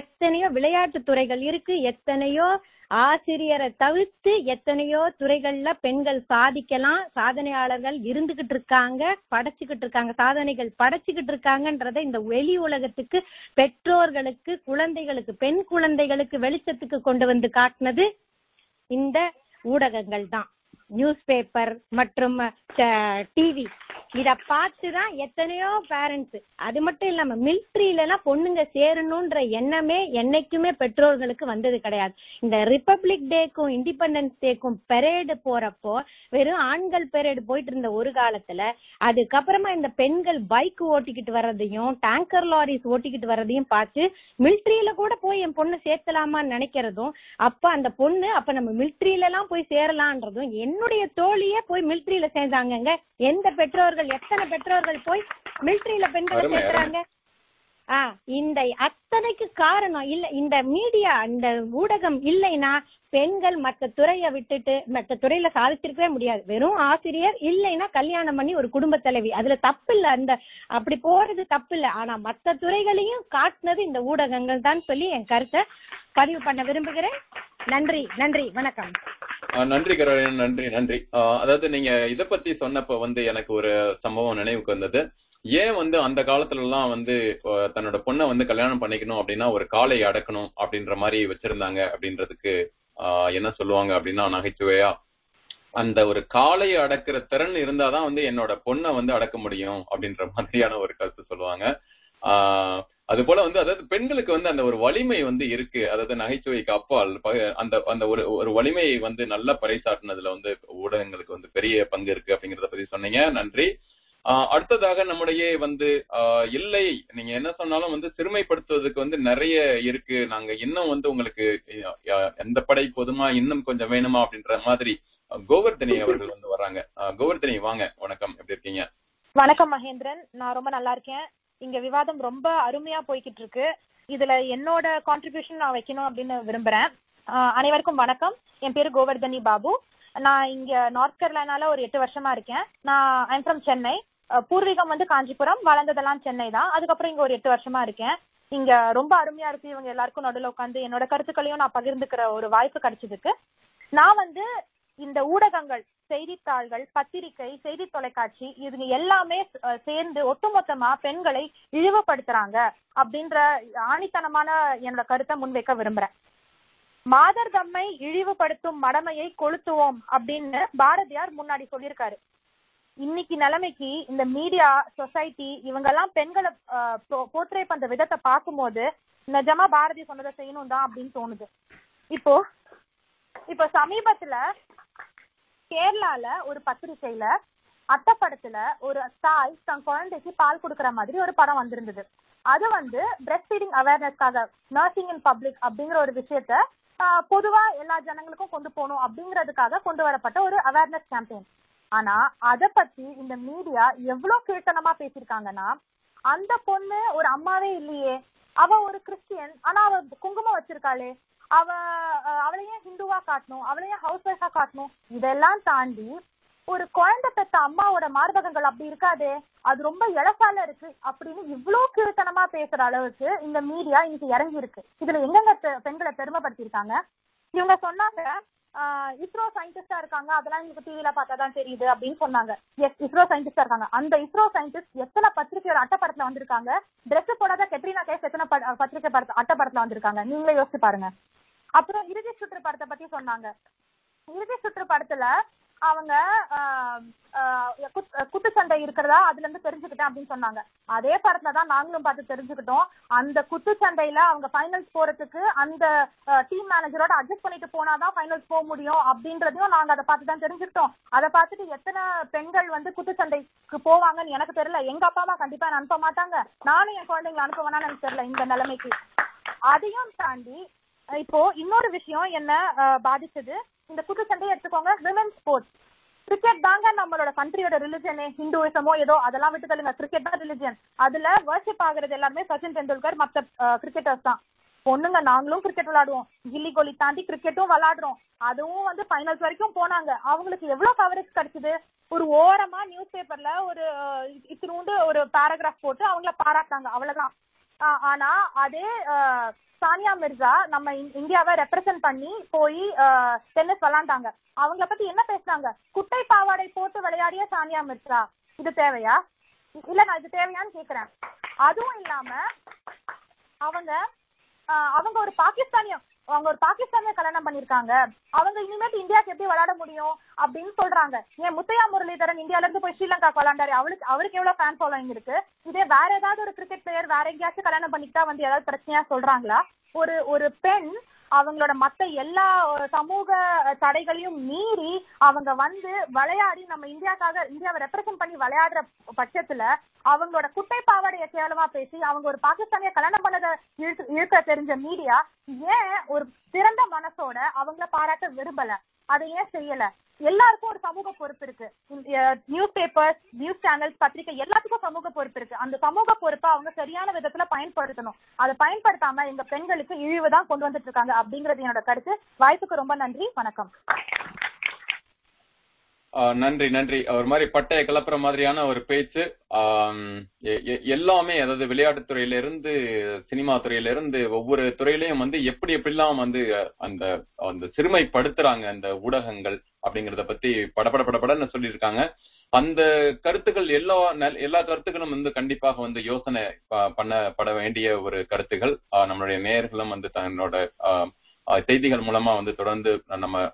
எத்தனையோ விளையாட்டு துறைகள் இருக்கு, எத்தனையோ ஆசிரியரை தவிர்த்து எத்தனையோ துறைகள்ல பெண்கள் சாதிக்கலாம், சாதனையாளர்கள் இருந்துகிட்டு இருக்காங்க, படைச்சுக்கிட்டு இருக்காங்க, சாதனைகள் படைச்சுக்கிட்டு இருக்காங்கன்றத இந்த வெளி உலகத்துக்கு, பெற்றோர்களுக்கு, குழந்தைகளுக்கு, பெண் குழந்தைகளுக்கு வெளிச்சத்துக்கு கொண்டு வந்து காட்டினது இந்த ஊடகங்கள் தான். நியூஸ் பேப்பர் மற்றும் டிவி, இத பார்த்துதான் எத்தனையோ பேரண்ட்ஸ். அது மட்டும் இல்லாம மிலிட்ரியில எல்லாம் பொண்ணுங்க சேரணும்ன்ற எண்ணமே என்னைக்குமே பெற்றோர்களுக்கு வந்தது கிடையாது. இந்த ரிபப்ளிக் டேக்கும் இண்டிபெண்டன்ஸ் டேக்கும் பெரேடு போறப்போ வெறும் ஆண்கள் பெரேடு போயிட்டு இருந்த ஒரு காலத்துல, அதுக்கப்புறமா இந்த பெண்கள் பைக் ஓட்டிக்கிட்டு வர்றதையும் டேங்கர் லாரிஸ் ஓட்டிக்கிட்டு வர்றதையும் பார்த்து மிலிட்ரியில கூட போய் என் பொண்ணு சேர்த்தலாமான்னு நினைக்கிறதும், அப்ப நம்ம மிலிட்ரியில எல்லாம் போய் சேரலான்றதும். என்னுடைய தோழியே போய் மிலிட்ரியில சேர்ந்தாங்க. எந்த பெற்றோர்கள், எத்தனை பெற்றோர்கள் போய் மிலிட்டரியில பெண்களை சேர்க்கிறாங்க? இந்த அத்தனைக்கு காரணம் இல்ல இந்த மீடியா, இந்த ஊடகம் இல்லைன்னா பெண்கள் மற்ற துறையை விட்டுட்டு மற்ற துறையில சாதிச்சிருக்கவே முடியாது. வெறும் ஆசிரியர் இல்லைன்னா கல்யாணம் பண்ணி ஒரு குடும்ப தலைவி, அதுல தப்பு இல்ல, அந்த அப்படி போறது தப்பு இல்ல. ஆனா மற்ற துறைகளையும் காட்டினது இந்த ஊடகங்கள் தான் சொல்லி என் கருத்தை பதிவு பண்ண விரும்புகிறேன். நன்றி, நன்றி, வணக்கம். நன்றி கரோலின், நன்றி, நன்றி. அதாவது நீங்க இதை பத்தி சொன்னப்ப எனக்கு ஒரு சம்பவம் நினைவுக்கு வந்தது. ஏன் அந்த காலத்துல எல்லாம் தன்னோட பொண்ணை கல்யாணம் பண்ணிக்கணும் அப்படின்னா ஒரு காலை அடக்கணும் அப்படின்ற மாதிரி வச்சிருந்தாங்க அப்படின்றதுக்கு என்ன சொல்லுவாங்க அப்படின்னா, நகைச்சுவையா அந்த ஒரு காலையை அடக்கிற திறன் இருந்தாதான் என்னோட பொண்ணை அடக்க முடியும் அப்படின்ற மாதிரியான ஒரு கருத்து சொல்லுவாங்க. அது போல அதாவது பெண்களுக்கு அந்த ஒரு வலிமை இருக்கு. அதாவது நகைச்சுவைக்கு அப்பால் அந்த அந்த ஒரு ஒரு வலிமையை நல்லா பறைசாட்டினதுல ஊடகங்களுக்கு பெரிய பங்கு இருக்கு அப்படிங்கறத பத்தி சொன்னீங்க. நன்றி. அடுத்ததாக நம்முடைய இல்லை, நீங்க என்ன சொன்னாலும் சிறுமைப்படுத்துவதற்கு நிறைய இருக்கு. நாங்க இன்னும் உங்களுக்கு எந்த படை போதுமா, இன்னும் கொஞ்சம் வேணுமா அப்படின்ற மாதிரி கோவர்தனி அவர்கள் வர்றாங்க. கோவர்தனி, வாங்க. வணக்கம், எப்படி இருக்கீங்க? வணக்கம் மகேந்திரன், நான் ரொம்ப நல்லா இருக்கேன். இங்க விவாதம் ரொம்ப அருமையா போய்கிட்டு இருக்கு. இதுல என்னோட கான்ட்ரிபியூஷன் நான் வைக்கணும் அப்படின்னு விரும்புறேன். அனைவருக்கும் வணக்கம். என் பேரு கோவர்தனி பாபு. நான் இங்க நார்த் கேரளானால ஒரு 8 வருஷமா இருக்கேன். I'm from Chennai. பூர்வீகம் காஞ்சிபுரம், வளர்ந்ததெல்லாம் சென்னை தான். அதுக்கப்புறம் இங்க ஒரு 8 வருஷமா இருக்கேன். இங்க ரொம்ப அருமையா இருக்கு. இவங்க எல்லாருக்கும் நடுவில் உட்காந்து என்னோட கருத்துக்களையும் நான் பகிர்ந்துக்கிற ஒரு வாய்ப்பு கிடைச்சதுக்கு நான் இந்த ஊடகங்கள், செய்தித்தாள்கள், பத்திரிகை, செய்தி தொலைக்காட்சி, இது எல்லாமே சேர்ந்து ஒட்டுமொத்தமா பெண்களை இழிவுபடுத்துறாங்க அப்படின்ற ஆணித்தனமான என்னோட கருத்தை முன்வைக்க விரும்புறேன். மாதர் தம்மை இழிவுபடுத்தும் மடமையை கொளுத்துவோம் அப்படின்னு பாரதியார் முன்னாடி சொல்லியிருக்காரு. இன்னைக்கு நிலைமைக்கு இந்த மீடியா, சொசைட்டி, இவங்க எல்லாம் பெண்களை போர்ட்ரே பண்ற விதத்தை பார்க்கும் போது நிஜமா பாரதி சொன்னதை செய்யணும் தான் அப்படின்னு தோணுது. இப்போ சமீபத்துல கேரளால ஒரு பத்திரிகையில அட்டப்படத்துல ஒரு தாய் தன் குழந்தைக்கு பால் கொடுக்கற மாதிரி ஒரு படம் வந்திருந்தது. அது பிரெஸ்ட் ஃபீடிங் அவேர்னஸ்க்காக நர்சிங் இன் பப்ளிக் அப்படிங்கிற ஒரு விஷயத்த பொதுவா எல்லா ஜனங்களுக்கும் கொண்டு போகணும் அப்படிங்கறதுக்காக கொண்டு வரப்பட்ட ஒரு அவேர்னஸ் கேம்பெயின். ஆனா அதை பத்தி இந்த மீடியா எவ்வளவு கீழ்த்தனமா பேசியிருக்காங்கன்னா, அந்த பொண்ணு ஒரு அம்மாவே இல்லையே, அவ ஒரு கிறிஸ்டியன், ஆனா அவ குங்குமம் வச்சிருக்காளே, அவளையே ஹிந்துவா காட்டணும், அவளையே ஹவுஸ் ஒய்ஃபா காட்டணும். இதெல்லாம் தாண்டி ஒரு குழந்தை பெற்ற அம்மாவோட மார்பகங்கள் அப்படி இருக்காதே, அது ரொம்ப இழப்பால இருக்கு அப்படின்னு இவ்வளவு கீழ்த்தனமா பேசுற அளவுக்கு இந்த மீடியா இன்னைக்கு இறங்கி இருக்கு. இதுல எங்கெங்க பெண்களை பெருமைப்படுத்திருக்காங்க? இவங்க சொன்னாங்க இஸ்ரோ சயின்டிஸ்டா இருக்காங்க, அதெல்லாம் எங்களுக்கு டிவில பார்த்தாதான் தெரியுது அப்படின்னு சொன்னாங்க. எஸ், இஸ்ரோ சயின்டிஸ்டா இருக்காங்க. அந்த இஸ்ரோ சயின்டிஸ்ட் எத்தனை பத்திரிகையோட அட்டப்படத்துல வந்திருக்காங்க? டிரெஸ் போடாத கெத்ரீனா கேஸ் எத்தனை பத்திரிகை படத்தை அட்டப்படத்துல வந்திருக்காங்க? நீங்களே யோசிச்சு பாருங்க. அப்புறம் இறுதி சுற்று படத்தை பத்தி சொன்னாங்க. இறுதி சுற்று படத்துல அவங்க குத்துச்சண்டை இருக்கிறதா அதுல இருந்து தெரிஞ்சுக்கிட்டேன் அப்படின்னு சொன்னாங்க. அதே படத்துலதான் நாங்களும் பார்த்து தெரிஞ்சுக்கிட்டோம். அந்த குத்துச்சண்டையில அவங்க ஃபைனல்ஸ் போறதுக்கு அந்த டீம் மேனேஜரோட அட்ஜஸ்ட் பண்ணிட்டு போனாதான் ஃபைனல்ஸ் போக முடியும் அப்படின்றதையும் நாங்க அதை பார்த்துதான் தெரிஞ்சுக்கிட்டோம். அதை பார்த்துட்டு எத்தனை பெண்கள் குத்துச்சண்டைக்கு போவாங்கன்னு எனக்கு தெரியல. எங்க அப்பா அம்மா கண்டிப்பா என்ன அனுப்ப மாட்டாங்க, நானும் என் குழந்தைங்களை அனுப்புவேனான்னு எனக்கு தெரியல இந்த நிலைமைக்கு. அதையும் தாண்டி இப்போ இன்னொரு விஷயம் என்ன பாதிச்சது, இந்த குத்துச்சண்டையை எடுத்துக்கோங்க, விமென்ஸ் ஸ்போர்ட்ஸ். கிரிக்கெட் தாங்க நம்மளோட கண்ட்ரியோட ரிலிஜன். ஹிந்துவிசமோ ஏதோ அதெல்லாம் விட்டு தள்ளுங்க, கிரிக்கெட் தான் ரிலிஜன். அதுல வர்ஷிப் ஆகுறது எல்லாருமே சச்சின் டெண்டுல்கர் மற்ற கிரிக்கெட்டர்ஸ் தான். பொண்ணுங்க நாங்களும் கிரிக்கெட் விளையாடுவோம், கில்லி கோலி தாண்டி கிரிக்கெட்டும் விளையாடுறோம். அதுவும் வந்து ஃபைனல்ஸ் வரைக்கும் போனாங்க. அவங்களுக்கு எவ்வளவு கவரேஜ் கிடைச்சது? ஒரு ஓரமா நியூஸ் பேப்பர்ல ஒரு இத்தினூண்டு ஒரு பேராகிராஃப் போட்டு அவங்கள பாராட்டாங்க, அவ்வளவுதான். ஆனா அதே சானியா மிர்சா நம்ம இந்தியாவை ரெப்ரசென்ட் பண்ணி போய் டென்னிஸ் விளையாண்டாங்க. அவங்கள பத்தி என்ன பேசினாங்க? குட்டை பாவாடை போட்டு விளையாடிய சானியா மிர்சா. இது தேவையா? இல்ல நான் இது தேவையான்னு கேக்குறேன். அதுவும் இல்லாம அவங்க அவங்க ஒரு பாகிஸ்தானிய கல்யாணம் பண்ணிருக்காங்க. அவங்க இனிமேட்டு இந்தியாவுக்கு எப்படி விளையாட முடியும் அப்படின்னு சொல்றாங்க. ஏன் முத்தையா முரளிதரன் இந்தியால இருந்து போய் ஸ்ரீலங்கா விளையாண்டாரு, அவருக்கு எவ்வளவு ஃபேன் ஃபாலோயிங் இருக்கு. இதே வேற ஏதாவது ஒரு கிரிக்கெட் பிளேயர் வேற எங்கேயாச்சும் கல்யாணம் பண்ணிக்கிட்டா வந்து ஏதாவது பிரச்சனையா சொல்றாங்களா? ஒரு பெண் அவங்களோட மத்த எல்லா சமூக தடைகளையும் மீறி அவங்க வந்து விளையாடி நம்ம இந்தியாக்காக இந்தியாவை ரெப்ரசென்ட் பண்ணி விளையாடுற பட்சத்துல அவங்களோட குட்டை பாவாடைய கேவலமா பேசி அவங்க ஒரு பாகிஸ்தானிய கல்யாணம் பண்ணதை இழுக்க தெரிஞ்ச மீடியா ஏன் ஒரு திறந்த மனசோட அவங்கள பாராட்ட விரும்பல? அதை ஏன் செய்யல? எல்லாருக்கும் ஒரு சமூக பொறுப்பு இருக்கு. நியூஸ் பேப்பர்ஸ், நியூஸ் சேனல்ஸ், பத்திரிகை எல்லாத்துக்கும் சமூக பொறுப்பு இருக்கு. அந்த சமூக பொறுப்பை அவங்க சரியான விதத்துல பயன்படுத்தணும். அதை பயன்படுத்தாம எங்க பெண்களுக்கு இழிவுதான் கொண்டு வந்துட்டு இருக்காங்க அப்படிங்கறது என்னோட கருத்து. வாய்ப்புக்கு ரொம்ப நன்றி, வணக்கம். நன்றி நன்றி. ஒரு மாதிரி பட்டைய கிளப்புற மாதிரியான ஒரு பேச்சு. எல்லாமே, அதாவது விளையாட்டுத் துறையில இருந்து சினிமா துறையில இருந்து ஒவ்வொரு துறையிலையும் வந்து எப்படி எப்படிலாம் வந்து அந்த அந்த சிறுமைப்படுத்துறாங்க அந்த ஊடகங்கள் அப்படிங்கறத பத்தி படப்படன்னு சொல்லியிருக்காங்க. அந்த கருத்துக்கள் எல்லா கருத்துக்களும் வந்து கண்டிப்பாக வந்து யோசனை பண்ணப்பட வேண்டிய ஒரு கருத்துக்கள். நம்மளுடைய நேயர்களும் வந்து தன்னோட செய்திகள் மூலமா வந்து தொடர்ந்து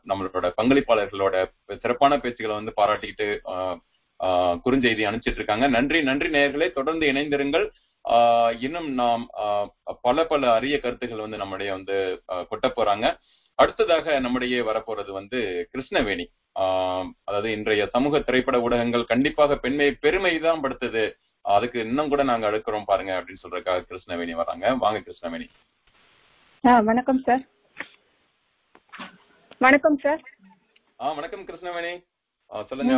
நம்மளோட பங்களிப்பாளர்களோட சிறப்பான பேச்சுகளை வந்து பாராட்டிட்டு குறுஞ்செய்தி அனுப்பிச்சிட்டு இருக்காங்க. நன்றி நன்றி நேயர்களே, தொடர்ந்து இணைந்திருங்கள். இன்னும் நாம் பல பல அரிய கருத்துக்கள் வந்து நம்முடைய வந்து கொட்ட போறாங்க. அடுத்ததாக நம்முடைய வரப்போறது வந்து கிருஷ்ணவேணி. அதாவது இன்றைய சமூக திரைப்பட ஊடகங்கள் கண்டிப்பாக பெண்மை பெருமைதான் படுத்துது, அதுக்கு இன்னும் கூட நாங்க அடுக்கிறோம் பாருங்க அப்படின்னு சொல்றதுக்காக கிருஷ்ணவேணி வராங்க. வாங்க கிருஷ்ணவேணி. வணக்கம் சார். வணக்கம் சார். வணக்கம் கிருஷ்ணவேணி, சொல்லுங்க.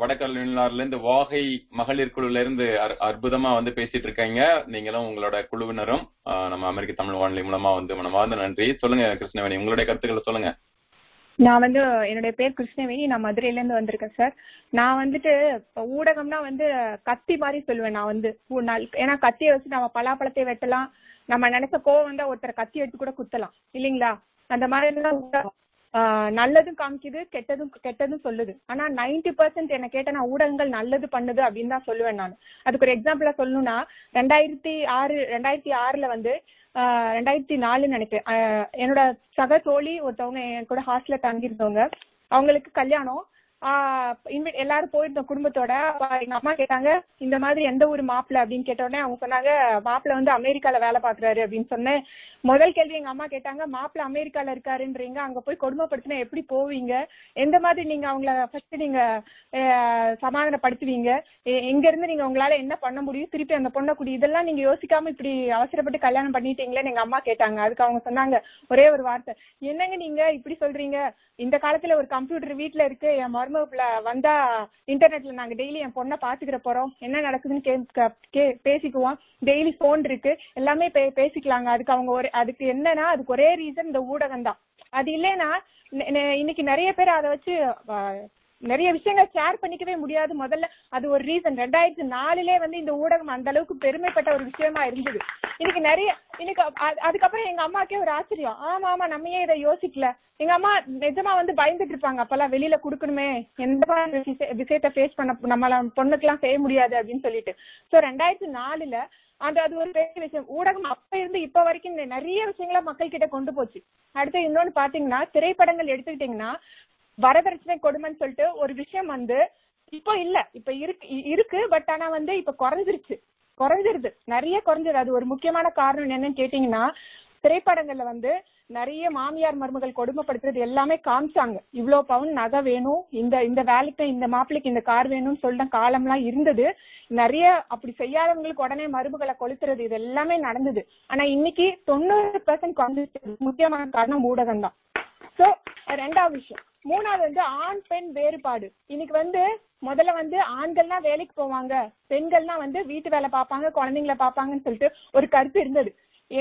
வடகல்வினார்ல இருந்து, வாகை மகளிர் குழுல இருந்து அற்புதமா வந்து பேசிட்டு இருக்கீங்க. நீங்களும் உங்களோட குழுவினரும் நம்ம அமெரிக்க தமிழ் வானொலி மூலமா வந்து மனமார்ந்த நன்றி. சொல்லுங்க கிருஷ்ணவேணி, உங்களுடைய கருத்துக்களை சொல்லுங்க. நான் வந்து என்னுடைய பேர் கிருஷ்ணவேணி, நான் மதுரையில இருந்து வந்திருக்கேன் சார். நான் வந்துட்டு ஊடகம்னா வந்து கத்தி மாதிரி சொல்லுவேன் நான் வந்து. ஏன்னா கத்தியை வச்சு நம்ம பலாப்பழத்தை வெட்டலாம், நம்ம நினைச்ச கோவம் தான் ஒருத்தர் கத்தி எடுத்து கூட குத்தலாம் இல்லைங்களா. அந்த மாதிரி நல்லதும் காமிக்குது, கெட்டதும் சொல்லுது. ஆனா 90% என்ன கேட்டா நான் ஊடகங்கள் நல்லது பண்ணுது அப்படின்னு தான் சொல்லுவேன் நான். அதுக்கு ஒரு எக்ஸாம்பிளா சொல்லணும்னா 2006 வந்து 2004 நினைப்பேன், என்னோட சக தோழி ஒருத்தவங்க என் கூட ஹாஸ்டல்ல தங்கியிருந்தவங்க, அவங்களுக்கு கல்யாணம். எல்லாரும் போயிருந்தோம் குடும்பத்தோட. எங்க அம்மா கேட்டாங்க இந்த மாதிரி எந்த ஊர் மாப்பிள்ள அப்படின்னு கேட்டோடனே அவங்க சொன்னாங்க மாப்பிள்ள வந்து அமெரிக்கால வேலை பாக்குறாரு அப்படின்னு சொன்னேன். முதல் கேள்வி எங்க அம்மா கேட்டாங்க, மாப்பிள்ள அமெரிக்கால இருக்காருன்றீங்க, அங்க போய் கொடுமைப்படுத்தினா எப்படி போவீங்க, எந்த மாதிரி நீங்க அவங்கள ஃபர்ஸ்ட் நீங்க சமாதானப்படுத்துவீங்க, எங்க இருந்து நீங்க உங்களால என்ன பண்ண முடியும், திருப்பி அந்த பொண்ணை கூடி இதெல்லாம் நீங்க யோசிக்காம இப்படி அவசரப்பட்டு கல்யாணம் பண்ணிட்டீங்களேன்னு எங்க அம்மா கேட்டாங்க. அதுக்கு அவங்க சொன்னாங்க ஒரே ஒரு வார்த்தை, என்னங்க நீங்க இப்படி சொல்றீங்க, இந்த காலத்துல ஒரு கம்ப்யூட்டர் வீட்டுல இருக்கு, என் வந்தா இன்டர்நெட்ல நாங்க டெய்லி என் பொண்ணை பாத்துக்கிற போறோம், என்ன நடக்குதுன்னு பேசிக்குவோம், டெய்லி போன் இருக்கு, எல்லாமே பேசிக்கலாங்க. அதுக்கு அவங்க அதுக்கு என்னன்னா அதுக்கு ஒரே ரீசன் இந்த ஊடகம் தான். அது இல்லைன்னா இன்னைக்கு நிறைய பேர் அதை வச்சு நிறைய விஷயங்கள் ஷேர் பண்ணிக்கவே முடியாது. முதல்ல அது ஒரு ரீசன். 2004 வந்து இந்த ஊடகம் அந்த அளவுக்கு பெருமைப்பட்ட ஒரு விஷயமா இருந்தது. இன்னைக்கு இன்னைக்கு அதுக்கப்புறம் எங்க அம்மாக்கே ஒரு ஆச்சரியம், ஆமா நம்ம ஏன் இதை யோசிக்கல. எங்க அம்மா நிஜமா வந்து பயந்துட்டு இருப்பாங்க, அப்பெல்லாம் வெளியில குடுக்கணுமே, எந்த விஷயத்த ஃபேஸ் பண்ண நம்மள பொண்ணுக்கு எல்லாம் செய்ய முடியாது அப்படின்னு சொல்லிட்டு. சோ 2004 அது ஒரு பெரிய விஷயம். ஊடகம் அப்ப இருந்து இப்ப வரைக்கும் நிறைய விஷயங்கள மக்கள் கிட்ட கொண்டு போச்சு. அடுத்து இன்னொன்னு பாத்தீங்கன்னா திரைப்படங்கள் எடுத்துக்கிட்டீங்கன்னா வரதட்சணை கொடுமைன்னு சொல்லிட்டு ஒரு விஷயம் வந்து இப்போ இல்ல, இப்ப இருக்கு பட் ஆனா வந்து இப்ப குறைஞ்சிருது, நிறைய குறைஞ்சிருது. அது ஒரு முக்கியமான காரணம் என்னன்னு கேட்டீங்கன்னா திரைப்படங்கள்ல வந்து நிறைய மாமியார் மருமகள் கொடுமைப்படுத்துறது எல்லாமே காமிச்சாங்க. இவ்வளவு பவுன் நகை வேணும், இந்த வேலைக்கு இந்த மாப்பிள்ளைக்கு இந்த கார் வேணும்னு சொல்லிட்டு காலம்லாம் இருந்தது. நிறைய அப்படி செய்யாதவங்களுக்கு உடனே மருமகளை கொளுத்துறது, இது எல்லாமே நடந்தது. ஆனா இன்னைக்கு 90% குறைஞ்சிருச்சு. முக்கியமான காரணம் ஊடகம் தான். சோ ரெண்டாவது விஷயம், மூணாவது வந்து ஆண் பெண் வேறுபாடு. இன்னைக்கு வந்து முதல்ல வந்து ஆண்கள்னா வேலைக்கு போவாங்க, பெண்கள்னா வந்து வீட்டு வேலை பார்ப்பாங்க, குழந்தைங்களை பார்ப்பாங்கன்னு சொல்லிட்டு ஒரு கருத்து இருந்தது.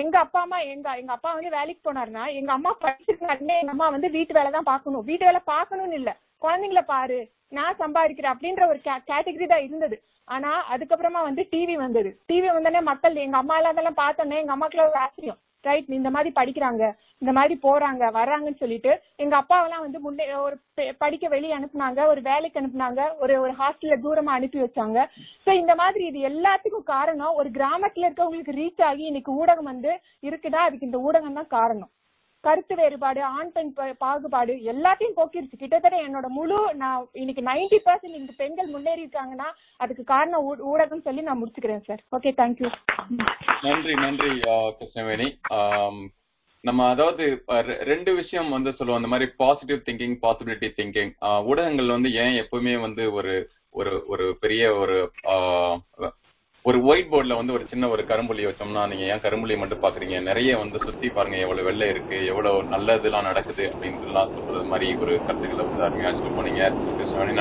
எங்க அப்பா அம்மா எங்க அப்பா வந்து வேலைக்கு போனாருன்னா எங்க அம்மா படிச்சிருக்காருன்னா எங்க அம்மா வந்து வீட்டு வேலை தான் பார்க்கணும், வீட்டு வேலை பார்க்கணும்னு இல்ல, குழந்தைங்களை பாரு நான் சம்பாதிக்கிறேன் அப்படின்ற ஒரு கேட்டகரி தான் இருந்தது. ஆனா அதுக்கப்புறமா வந்து டிவி வந்தது. டிவி வந்தோடனே மக்கள் எங்க அம்மா இல்லாதெல்லாம் பார்த்தோன்னே எங்க அம்மாக்குள்ள ஒரு ஆச்சரியம், ரைட் இந்த மாதிரி படிக்கிறாங்க, இந்த மாதிரி போறாங்க வர்றாங்கன்னு சொல்லிட்டு எங்க அப்பாவெல்லாம் வந்து முன்னே ஒரு படிக்க வெளியே அனுப்புனாங்க, ஒரு வேலைக்கு அனுப்புனாங்க, ஒரு ஒரு ஹாஸ்டல்ல தூரமா அனுப்பி வச்சாங்க. சோ இந்த மாதிரி இது எல்லாத்துக்கும் காரணம் ஒரு கிராமத்துல இருக்கவங்களுக்கு ரீச் ஆகி இன்னைக்கு ஊடகம் வந்து இருக்குன்னா அதுக்கு இந்த ஊடகம் தான் காரணம். கருத்து வேறுபாடு, ஆண் பெண் பாகுபாடு எல்லாத்தையும் போக்கிருச்சு. கிட்டத்தட்ட என்னோட முழு நான் இன்னைக்கு 90% இன்னைக்கு பெண்கள் முன்னேறி இருக்காங்கன்னா அதுக்கு காரணம் ஊடகம் சொல்லி நான் முடிச்சுக்கிறேன் சார். Okay, thank you. நன்றி நன்றி கிருஷ்ணவேணி. நம்ம அதாவது ரெண்டு விஷயம் வந்து சொல்லுவோம், அந்த மாதிரி பாசிட்டிவ் திங்கிங், பாசிபிலிட்டி திங்கிங். ஊடகங்கள் வந்து ஏன் எப்பவுமே வந்து ஒரு ஒரு பெரிய ஒரு ஒயிட் போர்டில் வந்து ஒரு சின்ன ஒரு கரும்புள்ளியை வச்சோம்னா நீங்க ஏன் கரும்புள்ளியை மட்டும் பாக்குறீங்க, நிறைய வந்து சுத்தி பாருங்க எவ்வளவு வெள்ளை இருக்கு, எவ்வளவு நல்லது எல்லாம் நடக்குது அப்படின்றலாம் சொல்றது மாதிரி ஒரு கருத்துக்களை வந்து அருமையா சொல்ல போனீங்க.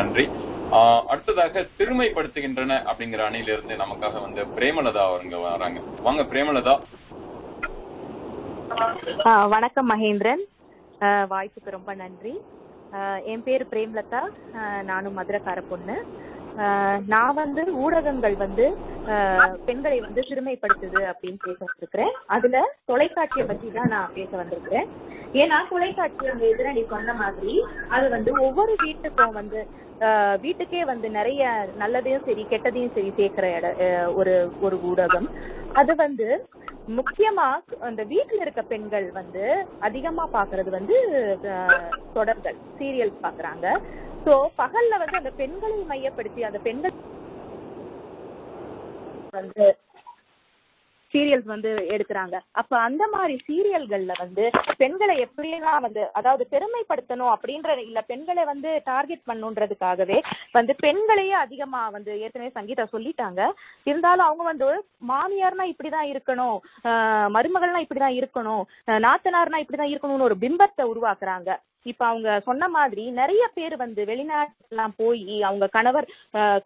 நன்றி. அடுத்ததாக திருமைப்படுத்துகின்றன அப்படிங்கிற அணியிலிருந்து நமக்காக வந்து பிரேமலதா அவங்க வராங்க. வாங்க பிரேமலதா. வணக்கம் மகேந்திரன், வாய்ப்புக்கு ரொம்ப நன்றி. என் பேரு பிரேமலதா, நானும் மதுரைக்கார பொண்ணு. நான் வந்து ஊடகங்கள் வந்து பெண்களை வந்து சிறுமைப்படுத்துது அப்படின்னு பேச வந்திருக்கிறேன். அதுல தொலைக்காட்சியை பத்தி தான் நான் பேச வந்திருக்கிறேன். ஏன்னா தொலைக்காட்சி அந்த எதிர நீ சொன்ன மாதிரி அது வந்து ஒவ்வொரு வீட்டுக்கும் வந்து வீட்டுக்கே வந்து நிறைய நல்லதையும் சரி கெட்டதையும் சரி சேர்க்கிற ஒரு ஊடகம். அது வந்து முக்கியமா அந்த வீட்டுல இருக்க பெண்கள் வந்து அதிகமா பாக்குறது வந்து தொடர்கள், சீரியல்ஸ் பாக்குறாங்க. சோ பகல்ல வந்து அந்த பெண்களை மையப்படுத்தி அந்த பெண்கள் வந்து சீரியல்ஸ் வந்து எடுக்கிறாங்க. அப்ப அந்த மாதிரி சீரியல்கள்ல வந்து பெண்களை எப்படியெல்லாம் வந்து அதாவது பெருமைப்படுத்தணும் அப்படின்ற இல்ல பெண்களை வந்து டார்கெட் பண்ணுன்றதுக்காகவே வந்து பெண்களையே அதிகமா வந்து ஏற்கனவே சங்கீதா சொல்லிட்டாங்க. இருந்தாலும் அவங்க வந்து மாமியார்னா இப்படிதான் இருக்கணும், மருமகள்னா இப்படிதான் இருக்கணும், நாத்தனார்னா இப்படிதான் இருக்கணும்னு ஒரு பிம்பத்தை உருவாக்குறாங்க. இப்ப அவங்க சொன்ன மாதிரி நிறைய பேர் வந்து வெளிநாட்டுலாம் போய் அவங்க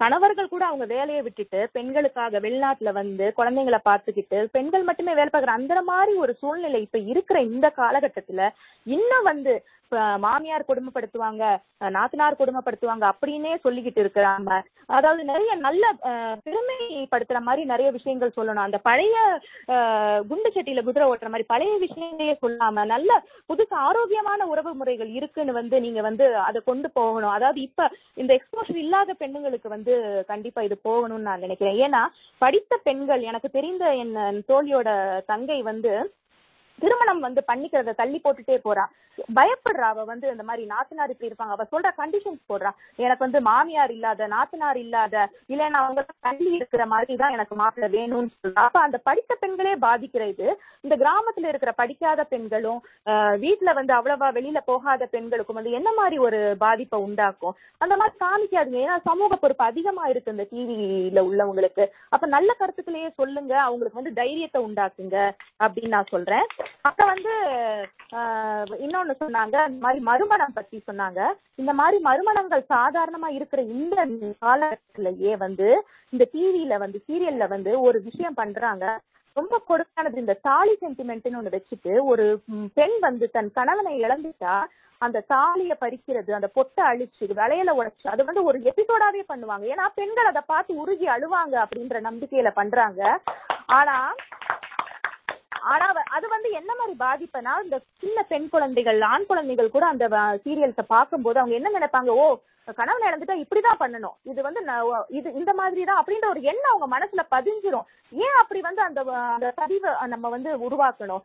கணவர்கள் கூட அவங்க வேலையை விட்டுட்டு பெண்களுக்காக வெளிநாட்டுல வந்து குழந்தைங்களை பார்த்துக்கிட்டு பெண்கள் மட்டுமே வேலை பார்க்குற அந்த மாதிரி ஒரு சூழ்நிலை இப்ப இருக்கிற இந்த காலகட்டத்துல இன்னும் வந்து மாமியார் கொடுமைப்படுத்துவாங்க, நாத்தனார் கொடுமைப்படுத்துவாங்க அப்படின்னே சொல்லிக்கிட்டு இருக்கிறாங்க. அதாவது நிறைய நல்ல பெருமைப்படுத்துற மாதிரி நிறைய விஷயங்கள் சொல்லணும். அந்த பழைய குண்டு சட்டியில குதிரை ஓட்டுற மாதிரி பழைய விஷயங்களே சொல்லாம நல்ல புதுசு ஆரோக்கியமான உறவு முறைகள் இருக்குன்னு வந்து நீங்க வந்து அதை கொண்டு போகணும். அதாவது இப்ப இந்த எக்ஸ்போஷர் இல்லாத பெண்களுக்கு வந்து கண்டிப்பா இது போகணும்னு நான் நினைக்கிறேன். ஏன்னா படித்த பெண்கள், எனக்கு தெரிந்த என் தோழியோட தங்கை வந்து திருமணம் வந்து பண்ணிக்கிறத தள்ளி போட்டுட்டே போறா, பயப்படுறா. அவ வந்து இந்த மாதிரி நாத்தனார் இப்படி இருப்பாங்க, அவ சொல்ற கண்டிஷன்ஸ் போடுறா, எனக்கு வந்து மாமியார் இல்லாத நாத்தனார் இல்லாத இல்லைன்னா அவங்க தள்ளி இருக்கிற மாதிரிதான் எனக்கு மாப்பிள்ள வேணும்னு சொல்றா. அப்ப அந்த படித்த பெண்களே பாதிக்கிறது. இந்த கிராமத்துல இருக்கிற படிக்காத பெண்களும் வீட்டுல வந்து அவ்வளவா வெளியில போகாத பெண்களுக்கும் வந்து என்ன மாதிரி ஒரு பாதிப்பை உண்டாக்கும் அந்த மாதிரி காமிக்காதுங்க. ஏன்னா சமூக பொறுப்பு அதிகமா இருக்கு இந்த டிவியில உள்ளவங்களுக்கு. அப்ப நல்ல கருத்துக்களையே சொல்லுங்க, அவங்களுக்கு வந்து தைரியத்தை உண்டாக்குங்க அப்படின்னு நான் சொல்றேன். அப்ப வந்து இன்னொன்னு சொன்னாங்க, இந்த மாதிரி மறுமணம் பத்தி சொன்னாங்க. இந்த மாதிரி மறுமணங்கள் சாதாரணமா இருக்கிற இந்த காலத்திலேயே வந்து இந்த டிவியில வந்து சீரியல்ல வந்து ஒரு விஷயம் பண்றாங்க ரொம்ப கொடுமையானது. இந்த தாலி சென்டிமெண்ட்னு ஒண்ணு வச்சுட்டு ஒரு பெண் வந்து தன் கணவனை இழந்துட்டா அந்த தாலியை பறிக்கிறது, அந்த பொட்டை அழிச்சு வளையல உடைச்சு அது வந்து ஒரு எபிசோடாவே பண்ணுவாங்க. ஏன்னா பெண்கள் அதை பார்த்து உருகி அழுவாங்க அப்படின்ற நம்பிக்கையில பண்றாங்க. ஆனா அது வந்து என்ன மாதிரி பாதிப்புனா இந்த சின்ன பெண் குழந்தைகள், ஆண் குழந்தைகள் கூட அந்த சீரியல்ஸை பார்க்கும்போது அவங்க என்ன நினைப்பாங்க, ஓ கணவன் இழந்துட்டா இப்படிதான் பண்ணணும், இது வந்து இது இந்த மாதிரிதான் அப்படின்ற ஒரு எண்ணம் அவங்க மனசுல பதிஞ்சிரும். ஏன் அப்படி வந்து அந்த பதிவை நம்ம வந்து உருவாக்கணும்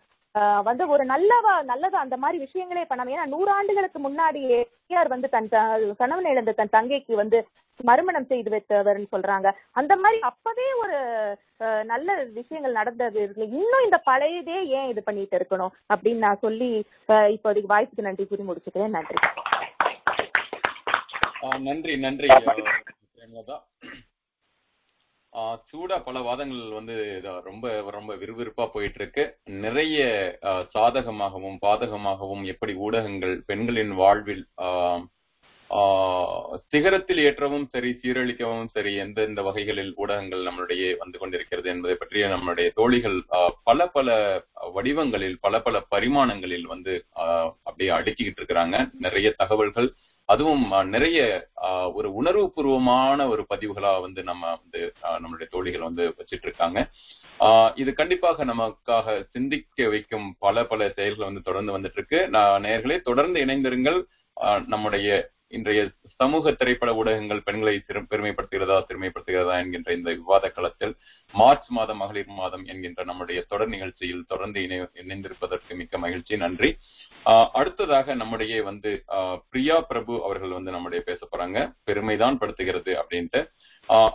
வந்து ஒரு நல்லதா அந்த மாதிரி விஷயங்களே பண்ணாம. ஏன்னா 100 ஆண்டுகளுக்கு முன்னாடியே வந்து தன் கணவனை இழந்த தன் தங்கைக்கு வந்து மறுமணம் செய்து வைத்தவர்னு சொல்றாங்க. அந்த மாதிரி அப்பவே ஒரு நல்ல விஷயங்கள் நடந்தது. இன்னும் இந்த பழையதே ஏன் இது பண்ணிட்டு இருக்கணும் அப்படின்னு நான் சொல்லி இப்போதைக்கு வாய்ப்புக்கு நன்றி கூறி முடிச்சுக்கிறேன். நன்றி நன்றி நன்றி. சூடா பல வாதங்கள் வந்து ரொம்ப ரொம்ப விறுவிறுப்பா போயிட்டு இருக்கு. நிறைய சாதகமாகவும் பாதகமாகவும் எப்படி ஊடகங்கள் பெண்களின் வாழ்வில் சிகரத்தில் ஏற்றவும் சரி சீரழிக்கவும் சரி எந்தெந்த வகைகளில் ஊடகங்கள் நம்மளுடைய வந்து கொண்டிருக்கிறது என்பதை பற்றிய நம்மளுடைய தோழிகள் பல பல வடிவங்களில் பல பல பரிமாணங்களில் வந்து அப்படியே அடுக்கிக்கிட்டு இருக்கிறாங்க. நிறைய தகவல்கள், அதுவும் நிறைய ஒரு உணர்வு பூர்வமான ஒரு பதிவுகளா வந்து நம்ம வந்து நம்மளுடைய தோழிகள் வந்து வச்சிட்டு இருக்காங்க. இது கண்டிப்பாக நமக்காக சிந்திக்க வைக்கும் பல பல செயல்கள் வந்து தொடர்ந்து வந்துட்டு இருக்கு. நேயர்களே, தொடர்ந்து இணைந்திருங்கள். நம்முடைய இன்றைய சமூக திரைப்பட ஊடகங்கள் பெண்களை பெருமைப்படுத்துகிறதா சிறுமைப்படுத்துகிறதா என்கின்ற இந்த விவாத களத்தில் மார்ச் மாதம் மகளிர் மாதம் என்கின்ற நம்முடைய தொடர் நிகழ்ச்சியில் தொடர்ந்து இணைந்திருப்பதற்கு மிக்க மகிழ்ச்சி. நன்றி. அடுத்ததாக நம்முடைய வந்து பிரியா பிரபு அவர்கள் வந்து நம்முடைய பேச போறாங்க, பெருமைதான் படுத்துகிறது அப்படின்ட்டு.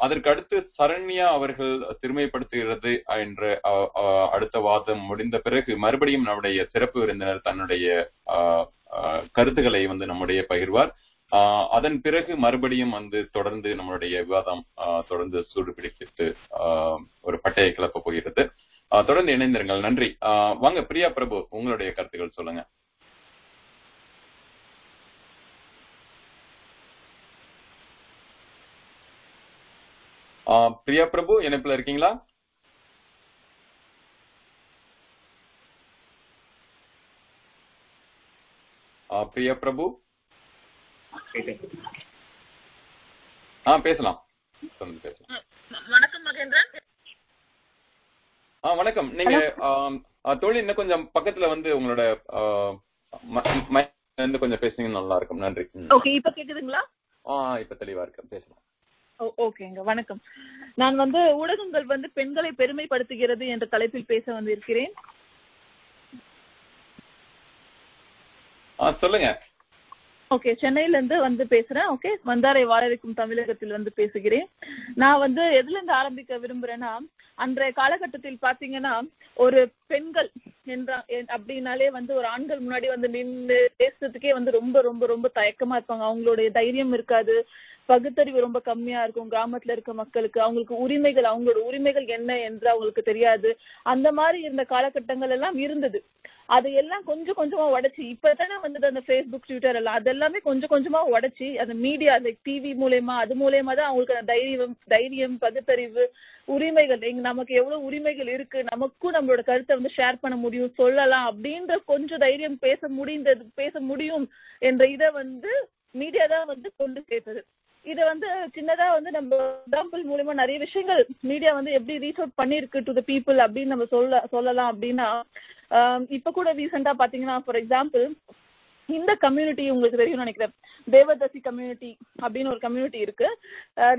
அதற்கு அடுத்து சரண்யா அவர்கள் சிறுமைப்படுத்துகிறது என்ற அடுத்த வாதம் முடிந்த பிறகு மறுபடியும் நம்முடைய சிறப்பு விருந்தினர் தன்னுடைய கருத்துக்களை வந்து நம்முடைய பகிர்வார். அதன் பிறகு மறுபடியும் வந்து தொடர்ந்து நம்மளுடைய விவாதம் தொடர்ந்து சூடு பிடித்து ஒரு பட்டையை கிளப்ப போகிறது. தொடர்ந்து இணைந்திருங்கள். நன்றி. வாங்க பிரியா பிரபு, உங்களுடைய கருத்துக்கள் சொல்லுங்க. பிரியா பிரபு இணைப்புல இருக்கீங்களா? பிரியா பிரபு பேசலாம். வணக்கம் மகேந்திரன். வணக்கம். நீங்க தோழி இன்னும் கொஞ்சம் பக்கத்துல வந்து உங்களோட கொஞ்சம் பேசுனீங்கன்னா நல்லா இருக்கும். நன்றி. ஓகே, இப்ப கேக்குதுங்களா? இப்ப தெளிவா இருக்கு, பேசலாம். ஓகேங்க, வணக்கம். நான் வந்து ஊடகங்கள் வந்து பெண்களை பெருமைப்படுத்துகிறது என்ற தலைப்பில் பேச வந்து இருக்கிறேன். சொல்லுங்க. ஓகே, சென்னையில இருந்து வந்து பேசுறேன். ஓகே, வந்தாரை வாழவிருக்கும் தமிழகத்தில் வந்து பேசுகிறேன். நான் வந்து எதுல இருந்து ஆரம்பிக்க விரும்புறேன்னா, அன்றைய காலகட்டத்தில் பாத்தீங்கன்னா ஒரு பெண்கள் என்ற அப்படின்னாலே வந்து ஒரு ஆண்கள் முன்னாடி வந்து நின்று பேசுறதுக்கே வந்து ரொம்ப ரொம்ப ரொம்ப தயக்கமா இருப்பாங்க. அவங்களுடைய தைரியம் இருக்காது, பகுத்தறிவு ரொம்ப கம்மியா இருக்கும். கிராமத்துல இருக்க மக்களுக்கு அவங்களுக்கு உரிமைகள், அவங்களோட உரிமைகள் என்ன என்று அவங்களுக்கு தெரியாது. அந்த மாதிரி இருந்த காலகட்டங்கள் எல்லாம் இருந்தது. அதையெல்லாம் கொஞ்சம் கொஞ்சமா உடைச்சு இப்பதானே வந்தது அந்த ஃபேஸ்புக், ட்விட்டர் எல்லாம். அதெல்லாமே கொஞ்சம் கொஞ்சமா உடைச்சு அந்த மீடியா, லைக் டிவி மூலயமா, அது மூலயமா தான் அவங்களுக்கு அந்த தைரியம் பகுத்தறிவு, உரிமைகள், நமக்கு எவ்வளவு உரிமைகள் இருக்கு, நமக்கும் நம்மளோட கருத்தை வந்து ஷேர் பண்ண முடியும், சொல்லலாம் அப்படின்ற கொஞ்சம் தைரியம் பேச முடியும் என்ற இதை வந்து மீடியா தான் வந்து கொண்டு சேர்த்தது. இதை வந்து சின்னதா வந்து நம்ம எக்ஸாம்பிள் மூலமா நிறைய விஷயங்கள் மீடியா வந்து எப்படி ரீச் அவுட் பண்ணிருக்கு டு தி பீப்புள் அப்படின்னு நம்ம சொல்லலாம். அப்படின்னா இப்ப கூட ரீசெண்டா பாத்தீங்கன்னா, ஃபார் எக்ஸாம்பிள், இந்த கம்யூனிட்டி உங்களுக்கு தெரியும்னு நினைக்கிறேன், தேவதாசி கம்யூனிட்டி அப்படின்னு ஒரு கம்யூனிட்டி இருக்கு.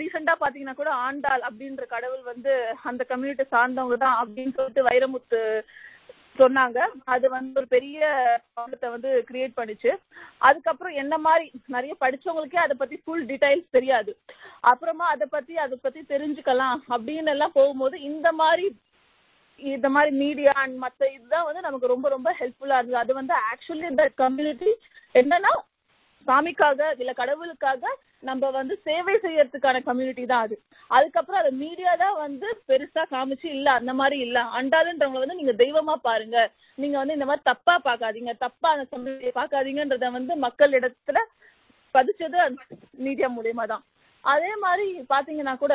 ரீசெண்டா பாத்தீங்கன்னா கூட ஆண்டாள் அப்படின்ற கடவுள் வந்து அந்த கம்யூனிட்டி சார்ந்தவங்க தான் அப்படின்னு சொல்லிட்டு வைரமுத்து சொன்னாங்க. அது வந்து ஒரு பெரிய ப்ராப்ளத்தை வந்து கிரியேட் பண்ணிச்சு. அதுக்கப்புறம் என்ன மாதிரி நிறைய படிச்சவங்களுக்கே அதை பத்தி ஃபுல் டீடைல்ஸ் தெரியாது. அப்புறமா அதை பத்தி தெரிஞ்சுக்கலாம் அப்படின்னு எல்லாம் போகும்போது இந்த மாதிரி மீடியா அண்ட் மற்ற இதுதான் வந்து நமக்கு ரொம்ப ரொம்ப ஹெல்ப்ஃபுல்லா இருந்தது. அது வந்து ஆக்சுவலி இந்த கம்யூனிட்டி என்னன்னா சாமிக்காக இல்ல கடவுளுக்காக நம்ம வந்து சேவை செய்யறதுக்கான கம்யூனிட்டி தான் அது. அதுக்கப்புறம் அது மீடியா தான் வந்து பெருசா காமிச்சு, இல்ல அந்த மாதிரி இல்ல, ஆண்டாளுன்றவங்க வந்து நீங்க தெய்வமா பாருங்க, நீங்க வந்து இந்த மாதிரி தப்பா பாக்காதீங்க, தப்பா அந்த கம்யூனிட்டியை பாக்காதீங்கன்றத வந்து மக்கள் இடத்துல பதிச்சது அந்த மீடியா மூலியமா தான். அதே மாதிரி பாத்தீங்கன்னா கூட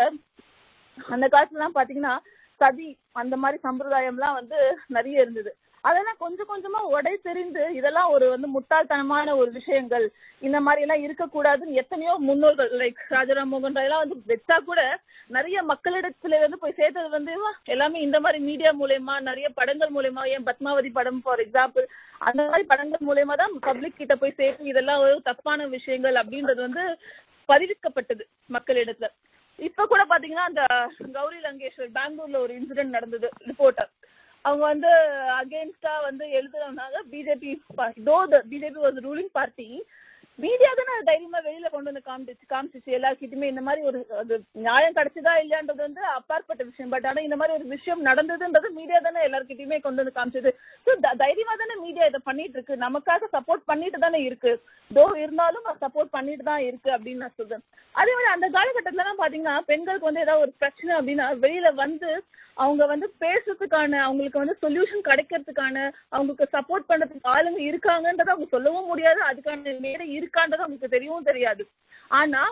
அந்த காலத்துல எல்லாம் பாத்தீங்கன்னா சதி அந்த மாதிரி சம்பிரதாயம் எல்லாம் வந்து நிறைய இருந்தது. அதெல்லாம் கொஞ்சம் கொஞ்சமா உடை தெரிந்து இதெல்லாம் ஒரு வந்து முட்டாள்தனமான ஒரு விஷயங்கள், இந்த மாதிரி எல்லாம் இருக்கக்கூடாதுன்னு எத்தனையோ முன்னோர்கள், லைக் ராஜாராம் மோகன் ராய் எல்லாம் வந்து வெச்சா கூட நிறைய மக்களிடத்துல வந்து போய் சேர்த்தது வந்து எல்லாமே இந்த மாதிரி மீடியா மூலயமா, நிறைய படங்கள் மூலயமா, ஏன் பத்மாவதி படம் ஃபார் எக்ஸாம்பிள், அந்த மாதிரி படங்கள் மூலயமா தான் பப்ளிக் கிட்ட போய் சேர்த்து இதெல்லாம் ஒரு தப்பான விஷயங்கள் அப்படின்றது வந்து பதிவிக்கப்பட்டது மக்களிடத்துல. இப்ப கூட பாத்தீங்கன்னா அந்த கௌரி லங்கேஸ்வர் பெங்களூர்ல ஒரு இன்சிடென்ட் நடந்தது, ரிப்போர்ட்டர் அவங்க வந்து அகெயின்ஸ்டா வந்து எழுதுறதுனால BJP, though the BJP was ruling party, media தானே தைரியமா வெளியில கொண்டு வந்து காமிச்சிச்சு எல்லாருக்கிட்டுமே. இந்த மாதிரி ஒரு நியாயம் கிடைச்சதா இல்லையான்றது வந்து அப்பாற்பட்ட விஷயம், பட் ஆனா இந்த மாதிரி ஒரு விஷயம் நடந்ததுன்றது மீடியா தானே எல்லாருக்கிட்டையுமே கொண்டு வந்து காமிச்சது. தைரியமா தானே மீடியா இதை பண்ணிட்டு இருக்கு, நமக்காக சப்போர்ட் பண்ணிட்டு தானே இருக்கு, தோ இருந்தாலும் சப்போர்ட் பண்ணிட்டு தான் இருக்கு அப்படின்னு நான் சொல்றேன். அதே மாதிரி அந்த காலகட்டத்துல எல்லாம் பாத்தீங்கன்னா பெண்களுக்கு வந்து ஏதாவது ஒரு பிரச்சனை அப்படின்னா வெளியில வந்து அவங்க வந்து பேசுறதுக்கான, அவங்களுக்கு வந்து சொல்யூஷன் கிடைக்கிறதுக்கான, அவங்களுக்கு சப்போர்ட் பண்றதுக்கு ஆளுங்க இருக்காங்கன்றத அவங்க சொல்லவும் முடியாது, அதுக்கான மேடை இருக்கான்றது அவங்களுக்கு தெரியவும் தெரியாது. ஆனா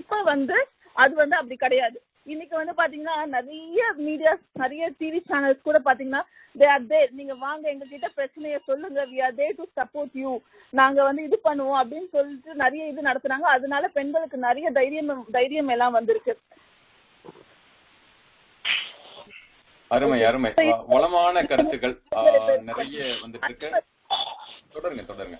இப்ப வந்து அது வந்து அப்படி கிடையாது. இன்னைக்கு வந்து பாத்தீங்கன்னா நிறைய மீடியாஸ், நிறைய டிவி சேனல்ஸ் கூட பாத்தீங்கன்னா they are there, நீங்க வாங்க எங்க கிட்ட பிரச்சனையை சொல்லுங்க, we are there to support you, நாங்க வந்து இது பண்ணுவோம் அப்படின்னு சொல்லிட்டு நிறைய இது நடத்துறாங்க. அதனால பெண்களுக்கு நிறைய தைரியம் எல்லாம் வந்திருக்கு. அருமை அருமை, வளமான கருத்துக்கள் நிறைய வந்துட்டு இருக்கு. தொடருங்க தொடருங்க.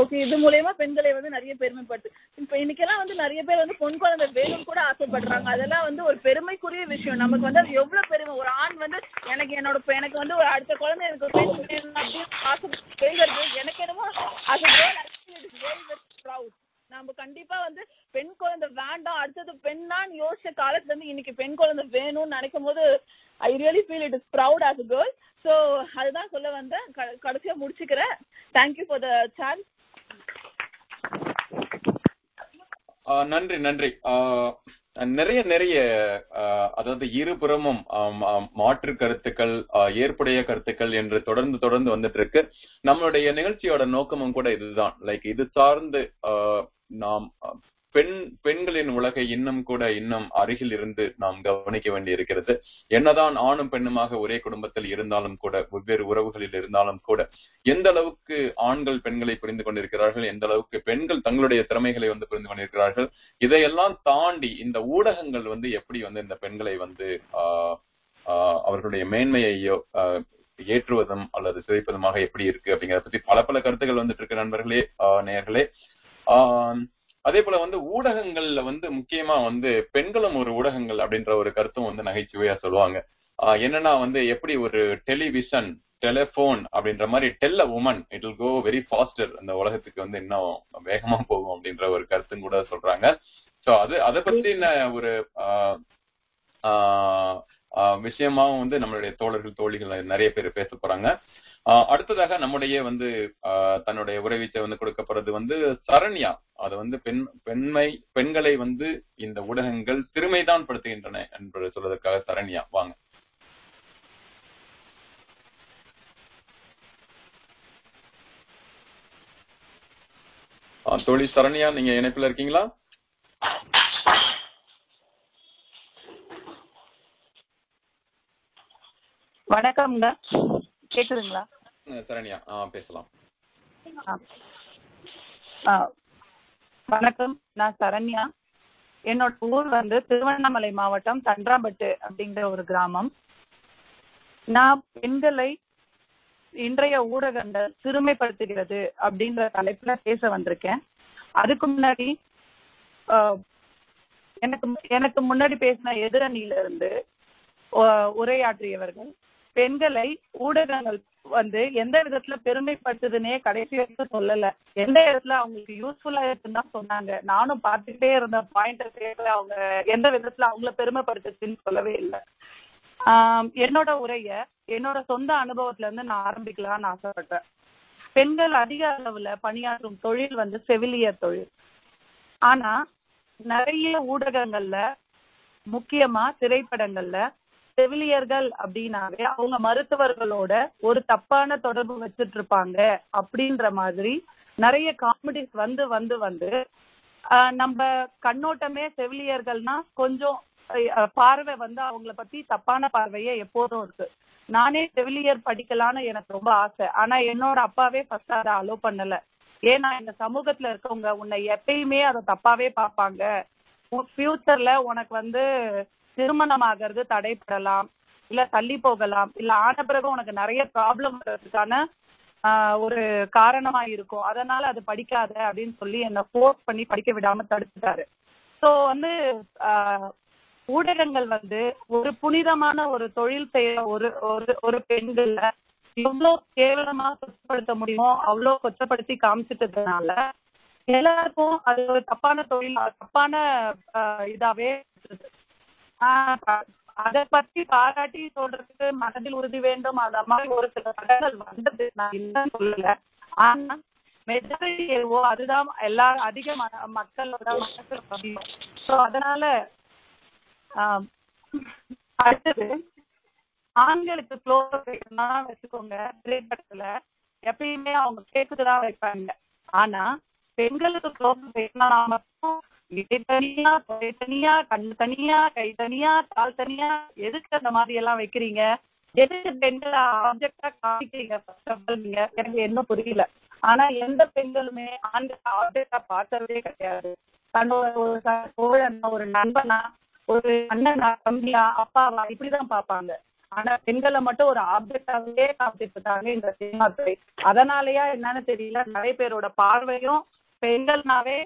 ஓகே, இது மூலமா பெண்களை வந்து நிறைய பெருமைப்படுத்து. இப்ப இன்னைக்கெல்லாம் வந்து நிறைய பேர் வந்து பொன் குழந்தை வேணும்னு கூட ஆசைப்படுறாங்க. அதெல்லாம் வந்து ஒரு பெருமைக்குரிய விஷயம். நமக்கு வந்து அது எவ்வளவு பெருமை, ஒரு ஆண் வந்து எனக்கு வந்து ஒரு அடுத்த குழந்தை எனக்கு ஆசைப்படுறது, எனக்கு என்னமோ ப்ரௌட். நம்ம கண்டிப்பா வந்து பெண் குழந்தை வேண்டாம், அடுத்தது பெண்ணான்னு யோசிச்ச காலத்துல இருந்து இன்னைக்கு பெண் குழந்தை வேணும்னு நினைக்கும் போது I really feel it is proud as a girl. So அதுதான் சொல்ல வந்தேன், கடைசியா முடிச்சுக்கிறேன். Thank you for the chance. நன்றி நன்றி. நிறைய நிறைய அதாவது இருபுறமும் மாற்று கருத்துக்கள், ஏற்புடைய கருத்துக்கள் என்று தொடர்ந்து தொடர்ந்து வந்துட்டு இருக்கு. நம்மளுடைய நிகழ்ச்சியோட நோக்கமும் கூட இதுதான், லைக் இது சார்ந்து நாம் பெண்களின் உலகை இன்னும் கூட இன்னும் அருகில் இருந்து நாம் கவனிக்க வேண்டி இருக்கிறது. என்னதான் ஆணும் பெண்ணுமாக ஒரே குடும்பத்தில் இருந்தாலும் கூட, வெவ்வேறு உறவுகளில் இருந்தாலும் கூட, எந்த அளவுக்கு ஆண்கள் பெண்களை புரிந்து கொண்டிருக்கிறார்கள், எந்த அளவுக்கு பெண்கள் தங்களுடைய திறமைகளை வந்து புரிந்து கொண்டிருக்கிறார்கள், இதையெல்லாம் தாண்டி இந்த ஊடகங்கள் வந்து எப்படி வந்து இந்த பெண்களை வந்து அவர்களுடைய மேன்மையையோ ஏற்றுவதும் அல்லது சிதைப்பதுமாக எப்படி இருக்கு அப்படிங்கிறத பத்தி பல பல கருத்துக்கள் வந்துட்டு இருக்கிற நண்பர்களே நேயர்களே. அதே போல வந்து ஊடகங்கள்ல வந்து முக்கியமா வந்து பெண்களும் ஒரு ஊடகங்கள் அப்படின்ற ஒரு கருத்தும் வந்து நகைச்சுவையா சொல்லுவாங்க. என்னன்னா வந்து எப்படி ஒரு டெலிவிஷன் டெலிபோன் அப்படின்ற மாதிரி tell a woman it will go very faster, அந்த உலகத்துக்கு வந்து இன்னும் வேகமா போகும் அப்படின்ற ஒரு கருத்துன்னு கூட சொல்றாங்க. சோ அதை பத்தின ஒரு விஷயமாவும் வந்து நம்மளுடைய தோழர்கள் தோழிகள் நிறைய பேர் பேச போறாங்க. அடுத்ததாக நம்முடைய வந்து தன்னுடைய உரைவீச்சை வந்து கொடுக்கப்படுறது வந்து சரண்யா. அது வந்து பெண்களை வந்து இந்த ஊடகங்கள் திறமைதான் படுத்துகின்றன என்று சொல்வதற்காக சரண்யா வாங்க. தோழி சரண்யா, நீங்க இணைப்பில் இருக்கீங்களா? வணக்கம்ங்க, கேக்குதுங்களா? சரண்யா பேசலாம். வணக்கம், நான் சரண்யா. என்னோட ஊர் வந்து திருவண்ணாமலை மாவட்டம் தன்றாம்பட்டு அப்படிங்கிற ஒரு கிராமம். நான் பெண்களை இன்றைய ஊடகங்கள் சிறுமைப்படுத்துகிறது அப்படிங்கிற தலைப்புல பேச வந்திருக்கேன். அதுக்கு முன்னாடி எனக்கு முன்னாடி பேசின எதிரணியிலிருந்து உரையாற்றியவர்கள் பெண்களை ஊடகங்கள் வந்து எந்த விதத்துல பெருமைப்படுத்துதுன்னே கடைசி வரைக்கும் சொல்லல, எந்த இடத்துல அவங்களுக்கு யூஸ்ஃபுல்லா இருக்குன்னு தான் சொன்னாங்க. நானும் பார்த்துட்டே இருந்த பாயிண்ட், அவங்க எந்த விதத்துல அவங்கள பெருமைப்படுத்துச்சுன்னு சொல்லவே இல்லை. என்னோட உரைய என்னோட சொந்த அனுபவத்துல இருந்து நான் ஆரம்பிக்கலாம்னு ஆசைப்பட்டேன். பெண்கள் அதிக அளவுல பணியாற்றும் தொழில் வந்து செவிலியர் தொழில். ஆனா நிறைய ஊடகங்கள்ல, முக்கியமா திரைப்படங்கள்ல செவிலியர்கள் அப்படின்னாவே அவங்க மருத்துவர்களோட ஒரு தப்பான தொடர்பு வச்சுட்டு இருப்பாங்க அப்படின்ற மாதிரி நிறைய காமெடிஸ் வந்து வந்து வந்து நம்ம கண்ணோட்டமே செவிலியர்கள்னா கொஞ்சம் பார்வை வந்து அவங்கள பத்தி தப்பான பார்வையே எப்போதும் இருக்கு. நானே செவிலியர் படிக்கலான்னு எனக்கு ரொம்ப ஆசை. ஆனா என்னோட அப்பாவே ஃபர்ஸ்ட் அதை அலோ பண்ணல. ஏன்னா இந்த சமூகத்துல இருக்கவங்க உன்னை எப்பயுமே அதை தப்பாவே பார்ப்பாங்க, ஃபியூச்சர்ல உனக்கு வந்து திருமணம் ஆகிறது தடைப்படலாம், இல்ல தள்ளி போகலாம், இல்ல ஆன பிறகு உனக்கு நிறைய ப்ராப்ளம் வர்றதுக்கான ஒரு காரணமா இருக்கும், அதனால அது படிக்காத அப்படின்னு சொல்லி என்னை ஃபோர்ஸ் பண்ணி படிக்க விடாம தடுத்துட்டாரு. ஸோ வந்து ஊடகங்கள் வந்து ஒரு புனிதமான ஒரு தொழில் செய்யற ஒரு பெண்கள்ல எவ்வளவு கேவலமா கொச்சப்படுத்த முடியுமோ அவ்வளவு கொச்சப்படுத்தி காமிச்சிட்டதுனால எல்லாருக்கும் அது ஒரு தப்பான தொழில், தப்பான இதாவே. அதை பத்தி பாராட்டி சொல்றதுக்கு மனதில் உறுதி வேண்டும். அந்த மாதிரி ஒரு சில தடங்கள் வந்தது, நான் இல்லைன்னு சொல்லல. ஆனா மெஜாரிட்டி எதுவோ அதுதான் எல்லா அதிக மக்களோட மனசுல பதியும். சோ அதனால அடுத்தது ஆண்களுக்கு க்ளோஸ் வைக்கணும்னா வச்சுக்கோங்க, திரைப்படத்துல எப்பயுமே அவங்க கேக்குதான் வைப்பாங்க. ஆனா பெண்களுக்கு க்ளோஸ் வைக்கணும்னா மட்டும் தனியா, கை தனியா, கண் தனியா, கை தனியா, கால் தனியா, எதுக்கு அந்த மாதிரி எல்லாம் வைக்கிறீங்க? எதுக்கு பெண்களை ஆப்ஜெக்டா காமிக்கிறீங்க? ஃபர்ஸ்ட் ஆஃப் ஆல் நீங்க எனக்கு என்ன புரியல. ஆனா எந்த பெண்களுமே ஆண்களை ஆப்ஜெக்டா பார்த்ததே கிடையாது. தன்னோட ஒரு நண்பனா, ஒரு அண்ணனா, தம்பியா, அப்பாவா இப்படிதான் பாப்பாங்க. ஆனா பெண்களை மட்டும் ஒரு ஆப்ஜெக்டாவே காமிச்சிட்டு இருக்காங்க இந்த சினிமா துறை. அதனாலயா என்னன்னு தெரியல, நிறைய பேரோட பார்வையும் பெண்கள்னாவே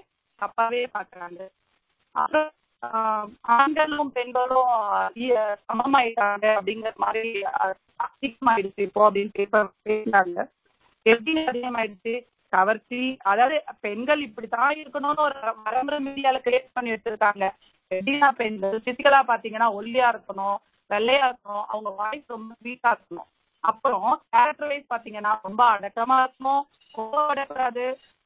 தப்பாவே பாக்குறாங்க. அப்புறம் ஆண்களும் பெண்களும் சமமாயிட்டாங்க அப்படிங்கிற மாதிரி அதிகமாயிடுச்சு இப்போ அப்படின்னு பேசினாங்க. எப்படி அதிகமாயிடுச்சு? கவர்ச்சி, அதாவது பெண்கள் இப்படித்தான் இருக்கணும்னு ஒரு வரம்பு மீடியால கிரியேட் பண்ணி வச்சிருக்காங்க. எப்படின்னா பெண்கள் பிசிக்கலா பாத்தீங்கன்னா ஒல்லியா இருக்கணும், வெள்ளையா இருக்கணும், அவங்க வாய்ஸ் ரொம்ப வீக்கா இருக்கணும். அப்புறம் கேரக்டர் வைஸ் பாத்தீங்கன்னா ரொம்ப அடக்கமா இருக்கணும், கோவப்படக்கூடாது.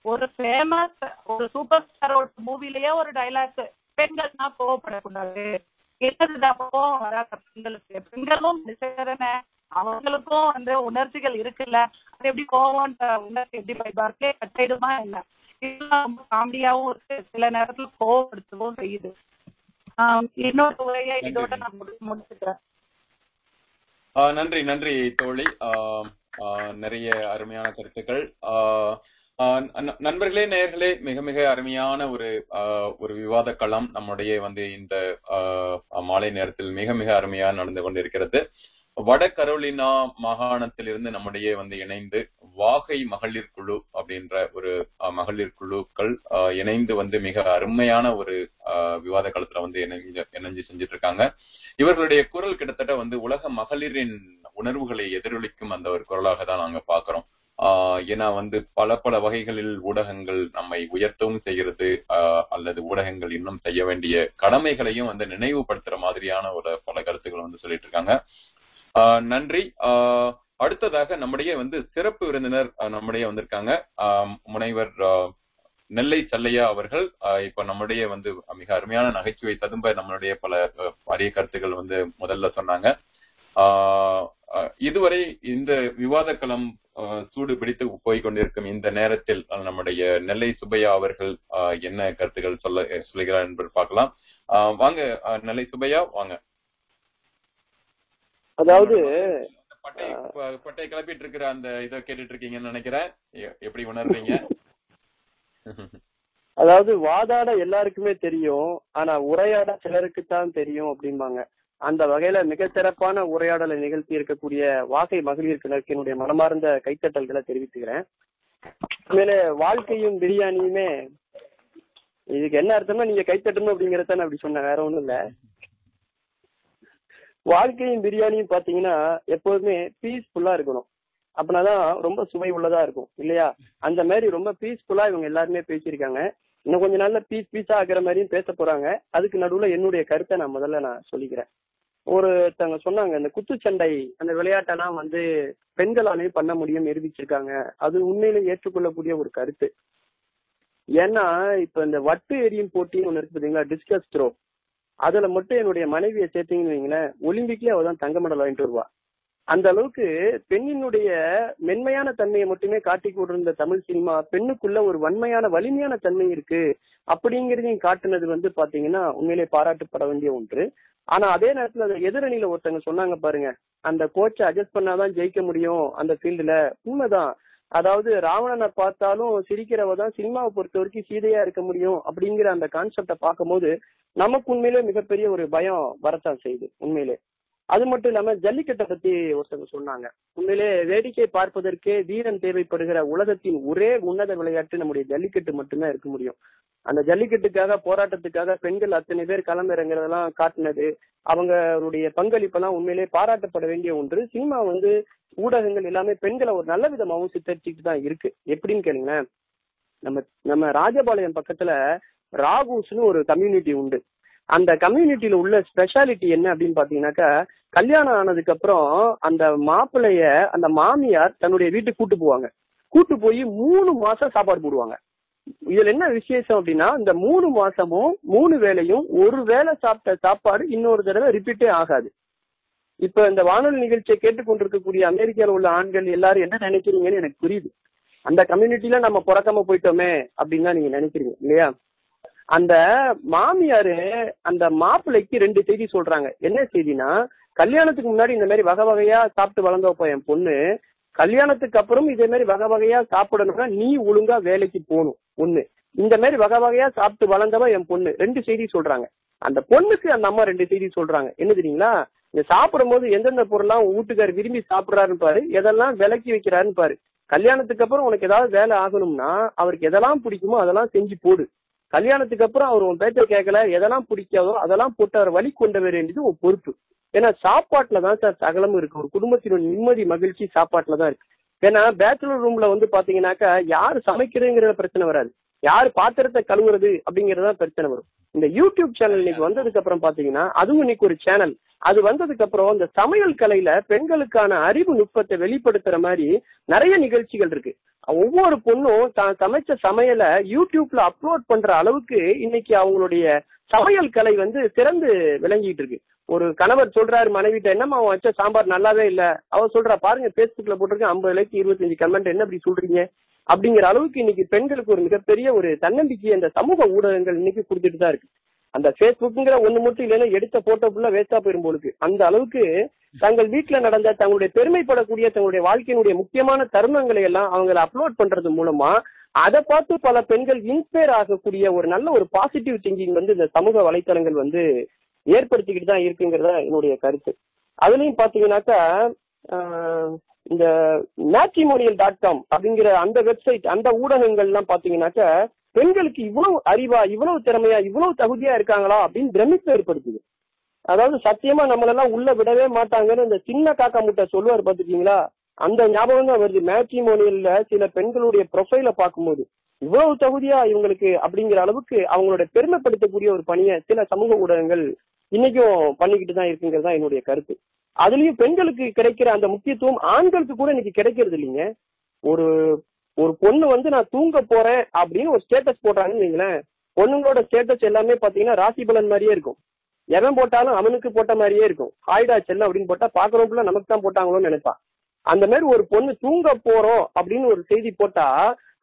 ஒரு ஃபேமஸ், ஒரு சூப்பர் ஸ்டாரோட மூவிலயே ஒரு டைலாக், பெண்கள்னா கோவப்படக்கூடாது, என்னதுதான் கோவம் வராது பெண்களுக்கு, பெண்களும் மனுஷரனே, அவங்களுக்கும் வந்து உணர்ச்சிகள் இருக்குல்ல, அது எப்படி கோவம்ன்ற உணர்ச்சி எப்படி பைபார்க்கே கட்டாயிடுமா என்ன? இதெல்லாம் ரொம்ப காமெடியாவும் இருக்கு, சில நேரத்துல கோவப்படுத்தவும் செய்யுது. இன்னொரு உரையா இதோட நான் முடிச்சுக்கிறேன். நன்றி, நன்றி தோழி. நிறைய அருமையான கருத்துக்கள். நண்பர்களே, நேயர்களே, மிக மிக அருமையான ஒரு விவாத களம் நம்முடைய வந்து இந்த மாலை நேரத்தில் மிக மிக அருமையா நடந்து கொண்டிருக்கிறது. வட கரோலினா மாகாணத்திலிருந்து நம்முடைய வந்து இணைந்து வாகை மகளிர் குழு அப்படின்ற ஒரு மகளிர் குழுக்கள் இணைந்து வந்து மிக அருமையான ஒரு விவாத களத்துல வந்து இணைஞ்சு செஞ்சுட்டு இருக்காங்க. இவர்களுடைய குரல் கிட்டத்தட்ட வந்து உலக மகளிரின் உணர்வுகளை எதிரொலிக்கும் அந்த ஒரு குரலாக தான் நாங்க பாக்குறோம். ஏன்னா வந்து பல பல வகைகளில் ஊடகங்கள் நம்மை உயர்த்தவும் செய்கிறது, அல்லது ஊடகங்கள் இன்னும் செய்ய வேண்டிய கடமைகளையும் வந்து நினைவுபடுத்துற மாதிரியான ஒரு பல கருத்துக்களை வந்து சொல்லிட்டு இருக்காங்க. நன்றி. அடுத்ததாக நம்முடைய வந்து சிறப்பு விருந்தினர் நம்முடைய வந்திருக்காங்க, முனைவர் நெல்லை சல்லையா அவர்கள். இப்ப நம்முடைய வந்து மிக அருமையான நகைச்சுவை ததும்ப நம்மளுடைய பல அரிய கருத்துக்கள் வந்து முதல்ல சொன்னாங்க. இதுவரை இந்த விவாத களம் சூடு பிடித்து போய்கொண்டிருக்கும் இந்த நேரத்தில் நம்முடைய நெல்லை சுப்பையா அவர்கள் என்ன கருத்துக்கள் சொல்லுகிறார் என்பது பார்க்கலாம். வாங்க நெல்லை சுப்பையா, வாங்க. அதாவது பட்டை கிளப்பிட்டு இருக்கிற அந்த இதை கேட்டுட்டு இருக்கீங்கன்னு நினைக்கிறேன், எப்படி உணர்றீங்க? அதாவது வாதாட எல்லாருக்குமே தெரியும், ஆனா உரையாட சிலருக்குத்தான் தெரியும் அப்படிம்பாங்க. அந்த வகையில மிக சிறப்பான உரையாடலை நிகழ்த்தி இருக்கக்கூடிய வாகை மகளிர் கிழக்கினுடைய மனமார்ந்த கைத்தட்டல்களை தெரிவித்துக்கிறேன். மேல வாழ்க்கையும் பிரியாணியுமே, இதுக்கு என்ன அர்த்தம்னா நீங்க கைத்தட்டணும் அப்படிங்கறத நான் அப்படி சொன்னேன், வேற ஒண்ணும் இல்ல. வாழ்க்கையும் பிரியாணியும் பாத்தீங்கன்னா எப்போதுமே பீஸ்ஃபுல்லா இருக்கணும், அப்படின்னாதான் ரொம்ப சுவை உள்ளதா இருக்கும் இல்லையா? அந்த மாதிரி ரொம்ப பீஸ்ஃபுல்லா இவங்க எல்லாருமே பேசியிருக்காங்க. இன்னும் கொஞ்ச நாள்ல பீஸ் பீஸா ஆகிற மாதிரியும் பேச போறாங்க. அதுக்கு நடுவுல என்னுடைய கருத்தை நான் முதல்ல சொல்லிக்கிறேன். ஒருத்தவங்க சொன்னாங்க, இந்த குத்துச்சண்டை அந்த விளையாட்டெல்லாம் வந்து பெண்களாலேயும் பண்ண முடியும் நிரூபிச்சிருக்காங்க. அது உண்மையில ஏற்றுக்கொள்ளக்கூடிய ஒரு கருத்து. ஏன்னா இப்ப இந்த வட்டு எரியும் போட்டின்னு ஒண்ணு இருக்கு பாத்தீங்களா, டிஸ்கஸ் த்ரோ, அதுல மட்டும் என்னுடைய மனைவியை சேர்த்தீங்கன்னு வைங்களேன், ஒலிம்பிக்லயே அவதான் தங்க மெடல் வாங்கிட்டு வருவா. அந்த அளவுக்கு பெண்ணினுடைய மென்மையான தன்மையை மட்டுமே காட்டி கொண்டிருந்த தமிழ் சினிமா பெண்ணுக்குள்ள ஒரு வன்மையான வலிமையான தன்மை இருக்கு அப்படிங்கறதையும் காட்டுனது வந்து பாத்தீங்கன்னா உண்மையிலே பாராட்டப்பட வேண்டிய ஒன்று. ஆனா அதே நேரத்துல அந்த எதிரணியில ஒருத்தவங்க சொன்னாங்க பாருங்க, அந்த கோச்சை அட்ஜஸ்ட் பண்ணாதான் ஜெயிக்க முடியும் அந்த ஃபீல்டுல. உண்மைதான். அதாவது ராவணனை பார்த்தாலும் சிரிக்கிறவதான் சினிமாவை பொறுத்த வரைக்கும் சீதையா இருக்க முடியும் அப்படிங்கிற அந்த கான்செப்டை பார்க்கும் போது நமக்கு உண்மையிலே மிகப்பெரிய ஒரு பயம் வரத்தான் செய்யுது. உண்மையிலே அது மட்டும் இல்லாம ஜல்லிக்கட்டை பத்தி ஒருத்தவங்க சொன்னாங்க. உண்மையிலே வேடிக்கை பார்ப்பதற்கே வீரன் தேவைப்படுகிற உலகத்தின் ஒரே உன்னத விளையாட்டு நம்முடைய ஜல்லிக்கட்டு மட்டும்தான் இருக்க முடியும். அந்த ஜல்லிக்கட்டுக்காக போராட்டத்துக்காக பெண்கள் அத்தனை பேர் களமிறங்கிறதெல்லாம் காட்டினது அவங்களுடைய பங்களிப்பெல்லாம் உண்மையிலே பாராட்டப்பட வேண்டிய ஒன்று. சினிமா வந்து ஊடகங்கள் எல்லாமே பெண்களை ஒரு நல்ல விதமாகவும் சித்தரிச்சுட்டு தான் இருக்கு. எப்படின்னு கேளுங்களேன், நம்ம ராஜபாளையம் பக்கத்துல ராகூஸ்னு ஒரு கம்யூனிட்டி உண்டு. அந்த கம்யூனிட்டியில உள்ள ஸ்பெஷாலிட்டி என்ன அப்படின்னு பாத்தீங்கன்னாக்கா, கல்யாணம் ஆனதுக்கு அப்புறம் அந்த மாப்பிள்ளைய அந்த மாமியார் தன்னுடைய வீட்டுக்கு கூட்டு போவாங்க. கூட்டு போய் 3 மாசம் சாப்பாடு போடுவாங்க. இதுல என்ன விசேஷம் அப்படின்னா, இந்த 3 மாசமும் 3 வேளையும் ஒரு வேளை சாப்பிட்ட சாப்பாடு இன்னொரு தடவை ரிப்பீட்டே ஆகாது. இப்ப இந்த வானொலி நிகழ்ச்சியை கேட்டுக்கொண்டிருக்கக்கூடிய அமெரிக்காவில் உள்ள ஆண்கள் எல்லாரும் என்ன நினைக்கிறீங்கன்னு எனக்கு புரியுது. அந்த கம்யூனிட்டியில நம்ம பிறக்காம போயிட்டோமே அப்படின்னு தான் நீங்க நினைக்கிறீங்க இல்லையா? அந்த மாமியாரு அந்த மாப்பிள்ளைக்கு 2 செய்தி சொல்றாங்க. என்ன செய்தினா, கல்யாணத்துக்கு முன்னாடி இந்த மாதிரி வகை வகையா சாப்பிட்டு வளர்ந்தப்போ என் பொண்ணு, கல்யாணத்துக்கு அப்புறம் இதே மாதிரி வகை வகையா சாப்பிடணும்னா நீ ஒழுங்கா வேலைக்கு போகணும். 1, இந்த மாதிரி வகை வகையா சாப்பிட்டு வளர்ந்தவ என் பொண்ணு. 2 செய்தி சொல்றாங்க. அந்த பொண்ணுக்கு அந்த அம்மா 2 செய்தி சொல்றாங்க. என்ன தெரியுங்களா, இங்க சாப்பிடும் போது எந்தெந்த பொருள்லாம் வீட்டுக்காரர் விரும்பி சாப்பிடறாருன்னு பாரு, எதெல்லாம் விலக்கி வைக்கிறாருன்னு பாரு. கல்யாணத்துக்கு அப்புறம் உனக்கு ஏதாவது வேலை ஆகணும்னா அவருக்கு எதெல்லாம் பிடிக்குமோ அதெல்லாம் செஞ்சு போடு. கல்யாணத்துக்கு அப்புறம் அவர் உன் பேச்சை கேட்கல, எதெல்லாம் பிடிக்காதோ அதெல்லாம் போட்டு அவர் வழி கொண்டு வர வேண்டியது உன் பொறுப்பு. ஏன்னா சாப்பாட்டுல தான் சார் சகலமும் இருக்கு. ஒரு குடும்பத்தினோட நிம்மதி மகிழ்ச்சி சாப்பாட்டுல தான் இருக்கு. ஏன்னா பேச்சுலர் ரூம்ல வந்து பாத்தீங்கன்னாக்கா யாரு சமைக்கிறதுங்கிற பிரச்சனை வராது, யாரு பாத்திரத்தை கழுவுறது அப்படிங்கறதா பிரச்சனை வரும். இந்த யூடியூப் சேனல் இன்னைக்கு வந்ததுக்கு அப்புறம் பாத்தீங்கன்னா, அதுவும் இன்னைக்கு ஒரு சேனல் அது வந்ததுக்கு அப்புறம் இந்த சமையல் கலையில பெண்களுக்கான அறிவு நுட்பத்தை வெளிப்படுத்துற மாதிரி நிறைய நிகழ்ச்சிகள் இருக்கு. ஒவ்வொரு பொண்ணும் தான் சமைச்ச சமையல யூடியூப்ல அப்லோட் பண்ற அளவுக்கு இன்னைக்கு அவங்களுடைய சமையல் கலை வந்து சிறந்து விளங்கிட்டு இருக்கு. ஒரு கணவர் சொல்றாரு மனைவிட்ட, என்னமா அவன் வச்ச சாம்பார் நல்லாவே இல்ல. அவன் சொல்றா, பாருங்க பேஸ்புக்ல போட்டிருக்கேன் 50 லைக் 25 கமெண்ட், என்ன இப்படி சொல்றீங்க அப்படிங்கிற அளவுக்கு இன்னைக்கு பெண்களுக்கு ஒரு மிகப்பெரிய ஒரு தன்னம்பிக்கையை இந்த சமூக ஊடகங்கள் இன்னைக்கு கொடுத்துட்டு தான் இருக்கு. அந்த பேஸ்புக்குங்கிற ஒண்ணு மட்டும் இல்லைன்னா எடுத்த போட்டோ ஃபுல்லா வேஸ்டா போயிரும்போது அந்த அளவுக்கு தங்கள் வீட்டுல நடந்த தங்களுடைய பெருமைப்படக்கூடிய தங்களுடைய வாழ்க்கையினுடைய முக்கியமான தருணங்களை எல்லாம் அவங்களை அப்லோட் பண்றது மூலமா அதை பார்த்து பல பெண்கள் இன்ஸ்பயர் ஆகக்கூடிய ஒரு நல்ல ஒரு பாசிட்டிவ் திங்கிங் வந்து இந்த சமூக வலைத்தளங்கள் வந்து ஏற்படுத்திக்கிட்டு தான் இருக்குங்கிறதா என்னுடைய கருத்து. அதுலயும் பாத்தீங்கன்னாக்கா இந்த matrimonial.com அப்படிங்கிற அந்த வெப்சைட், அந்த ஊடகங்கள்லாம் பாத்தீங்கன்னாக்கா பெண்களுக்கு இவ்வளவு அறிவா, இவ்வளவு திறமையா, இவ்வளவு தகுதியா இருக்காங்களா அப்படின்னு பிரமிப்பு ஏற்படுத்துது. அதாவது சத்தியமா நம்மளெல்லாம் உள்ள விடவே மாட்டாங்கன்னு இந்த சின்ன காக்கா முட்டை சொல்லுவார் பாத்துக்கீங்களா, அந்த ஞாபகம் தான் வருது. மேட்ரிமோனியல்ல சில பெண்களுடைய ப்ரொஃபைல பார்க்கும்போது இவ்வளவு தகுதியா இவங்களுக்கு அப்படிங்கிற அளவுக்கு அவங்களோட பெருமைப்படுத்தக்கூடிய ஒரு பணியை சில சமூக ஊடகங்கள் இன்னைக்கும் பண்ணிக்கிட்டு தான் இருக்குங்கிறதா என்னுடைய கருத்து. அதுலயும் பெண்களுக்கு கிடைக்கிற அந்த முக்கியத்துவம் ஆண்களுக்கு கூட இன்னைக்கு கிடைக்கிறது இல்லைங்க. ஒரு பொண்ணு வந்து நான் தூங்க போறேன் அப்படின்னு ஒரு ஸ்டேட்டஸ் போடுறாங்கன்னு வைங்களேன், பொண்ணுங்களோட ஸ்டேட்டஸ் எல்லாமே பாத்தீங்கன்னா ராசி பலன் மாதிரியே இருக்கும். எவன் போட்டாலும் அவனுக்கு போட்ட மாதிரியே இருக்கும். ஹாய்டா செல்ல அப்படின்னு போட்டா பாக்குறவங்கள நமக்கு தான் போட்டாங்களோன்னு நினைப்பான். அந்த மாதிரி ஒரு பொண்ணு தூங்க போறோம் அப்படின்னு ஒரு செய்தி போட்டா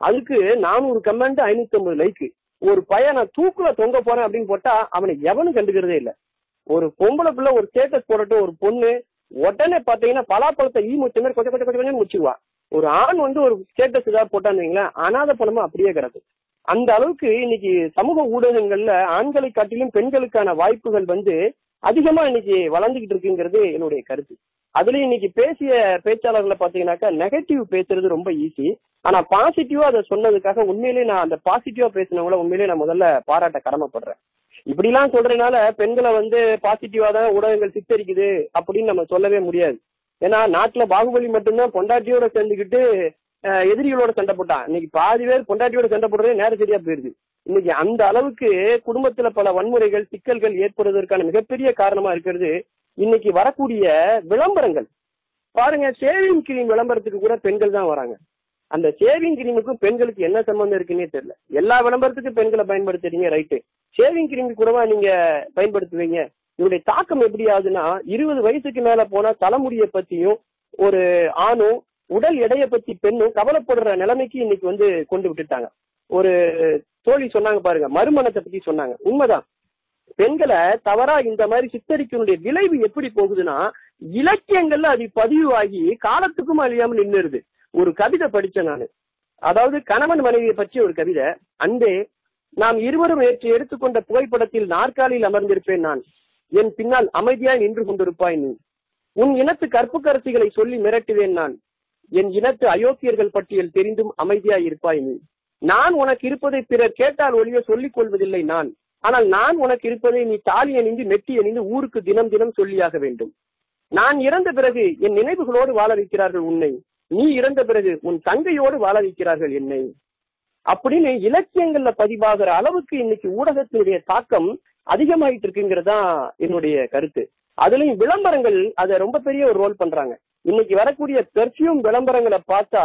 அதுக்கு 400 கமெண்ட், 550 லைக்கு. ஒரு பையன் நான் தூக்குல தொங்க போறேன் அப்படின்னு போட்டா அவனை எவனும் கண்டுக்கிறதே இல்லை. ஒரு பொம்பளை பிள்ளை ஒரு ஸ்டேட்டஸ் போடட்டும், ஒரு பொண்ணு உடனே பாத்தீங்கன்னா பலாப்பழத்தை ஈ முச்ச மாதிரி கொஞ்சம் கொஞ்சம் கொஞ்சம் முடிச்சுவா. ஒரு ஆண் வந்து ஒரு ஸ்டேட்டஸ் ஏதாவது போட்டாங்களேன், அனாத பணமா அப்படியே கிடக்கு. அந்த அளவுக்கு இன்னைக்கு சமூக ஊடகங்கள்ல ஆண்களை காட்டிலும் பெண்களுக்கான வாய்ப்புகள் வந்து அதிகமா இன்னைக்கு வளர்ந்துகிட்டு இருக்குங்கிறது என்னுடைய கருத்து. அதுலயும் இன்னைக்கு பேசிய பேச்சாளர்களை பாத்தீங்கன்னாக்கா நெகட்டிவ் பேசுறது ரொம்ப ஈஸி. ஆனா பாசிட்டிவா அதை சொன்னதுக்காக உண்மையிலேயே நான் அந்த பாசிட்டிவா பேசினவங்கள உண்மையிலேயே நான் முதல்ல பாராட்ட கடமைப்படுறேன். இப்படி எல்லாம் சொல்றதுனால பெண்களை வந்து பாசிட்டிவா தான் ஊடகங்கள் சித்தரிக்குது அப்படின்னு நம்ம சொல்லவே முடியாது. ஏன்னா நாட்டுல பாகுபலி மட்டும்தான் பொண்டாட்டியோட சேர்ந்துக்கிட்டு எதிரிகளோட சண்டை போட்டான். இன்னைக்கு பாதி பேர் பொண்டாட்டியோட சண்டை போடுறதே நேரம் சரியா போயிருது. இன்னைக்கு அந்த அளவுக்கு குடும்பத்துல பல வன்முறைகள் சிக்கல்கள் ஏற்படுவதற்கான மிகப்பெரிய காரணமா இருக்கிறது இன்னைக்கு வரக்கூடிய விளம்பரங்கள். பாருங்க, ஷேவிங் கிரீம் விளம்பரத்துக்கு கூட பெண்கள் தான் வராங்க. அந்த ஷேவிங் கிரீமுக்கும் பெண்களுக்கு என்ன சம்பந்தம் இருக்குன்னே தெரியல. எல்லா விளம்பரத்துக்கும் பெண்களை பயன்படுத்துறீங்க, ரைட்டு. ஷேவிங் கிரீம் கூடவா நீங்க பயன்படுத்துவீங்க? இதனுடைய தாக்கம் எப்படி ஆகுதுன்னா, 20 வயசுக்கு மேல போனா தலைமுடியை பத்தியும் ஒரு ஆணும் உடல் எடையை பத்தி பெண்ணும் கவலைப்படுற நிலைமைக்கு இன்னைக்கு வந்து கொண்டு விட்டுட்டாங்க. ஒரு தோழி சொன்னாங்க பாருங்க, மறுமணத்தை பத்தி சொன்னாங்க. உண்மைதான், பெண்களை தவறா இந்த மாதிரி சித்தரிக்கனுடைய விளைவு எப்படி போகுதுன்னா, இலக்கியங்கள்ல அது பதிவாகி காலத்துக்கும் அழியாமல் நின்றுது. ஒரு கவிதை படிச்சேன் நானு, அதாவது கணவன் மனைவியை பற்றி ஒரு கவிதை. அன்பே, நாம் இருவரும் ஏற்றி எடுத்துக்கொண்ட புகைப்படத்தில் நாற்காலியில் அமர்ந்திருப்பேன் நான், என் பின்னால் அமைதியாய் நின்று கொண்டிருப்பாய் நீ. உன் இனத்து கற்பு கருத்திகளை சொல்லி மிரட்டுவேன் நான். என் இனத்து அயோக்கியர்கள் பட்டியல் தெரிந்தும் அமைதியாய் இருப்பாய் நீ. நான் உனக்கு இருப்பதை பிறர் கேட்டால் ஒழிய சொல்லிக் கொள்வதில்லை நான். ஆனால் நான் உனக்கு இருப்பதை நீ தாலி அணிந்து நெட்டி அணிந்து ஊருக்கு தினம் தினம் சொல்லியாக வேண்டும். நான் இறந்த பிறகு என் நினைவுகளோடு வாழ வைக்கிறார்கள் உன்னை, நீ இறந்த பிறகு உன் தங்கையோடு வாழ வைக்கிறார்கள் என்னை அப்படின்னு இலக்கியங்கள்ல பதிவாகிற அளவுக்கு இன்னைக்கு ஊடகத்தினுடைய தாக்கம் அதிகமாயிட்டு இருக்குங்கிறதுதான் என்னுடைய கருத்து. அதுலயும் விளம்பரங்கள் அதை ரொம்ப பெரிய ஒரு ரோல் பண்றாங்க. இன்னைக்கு வரக்கூடிய பெர்ஃபியூம் விளம்பரங்களை பார்த்தா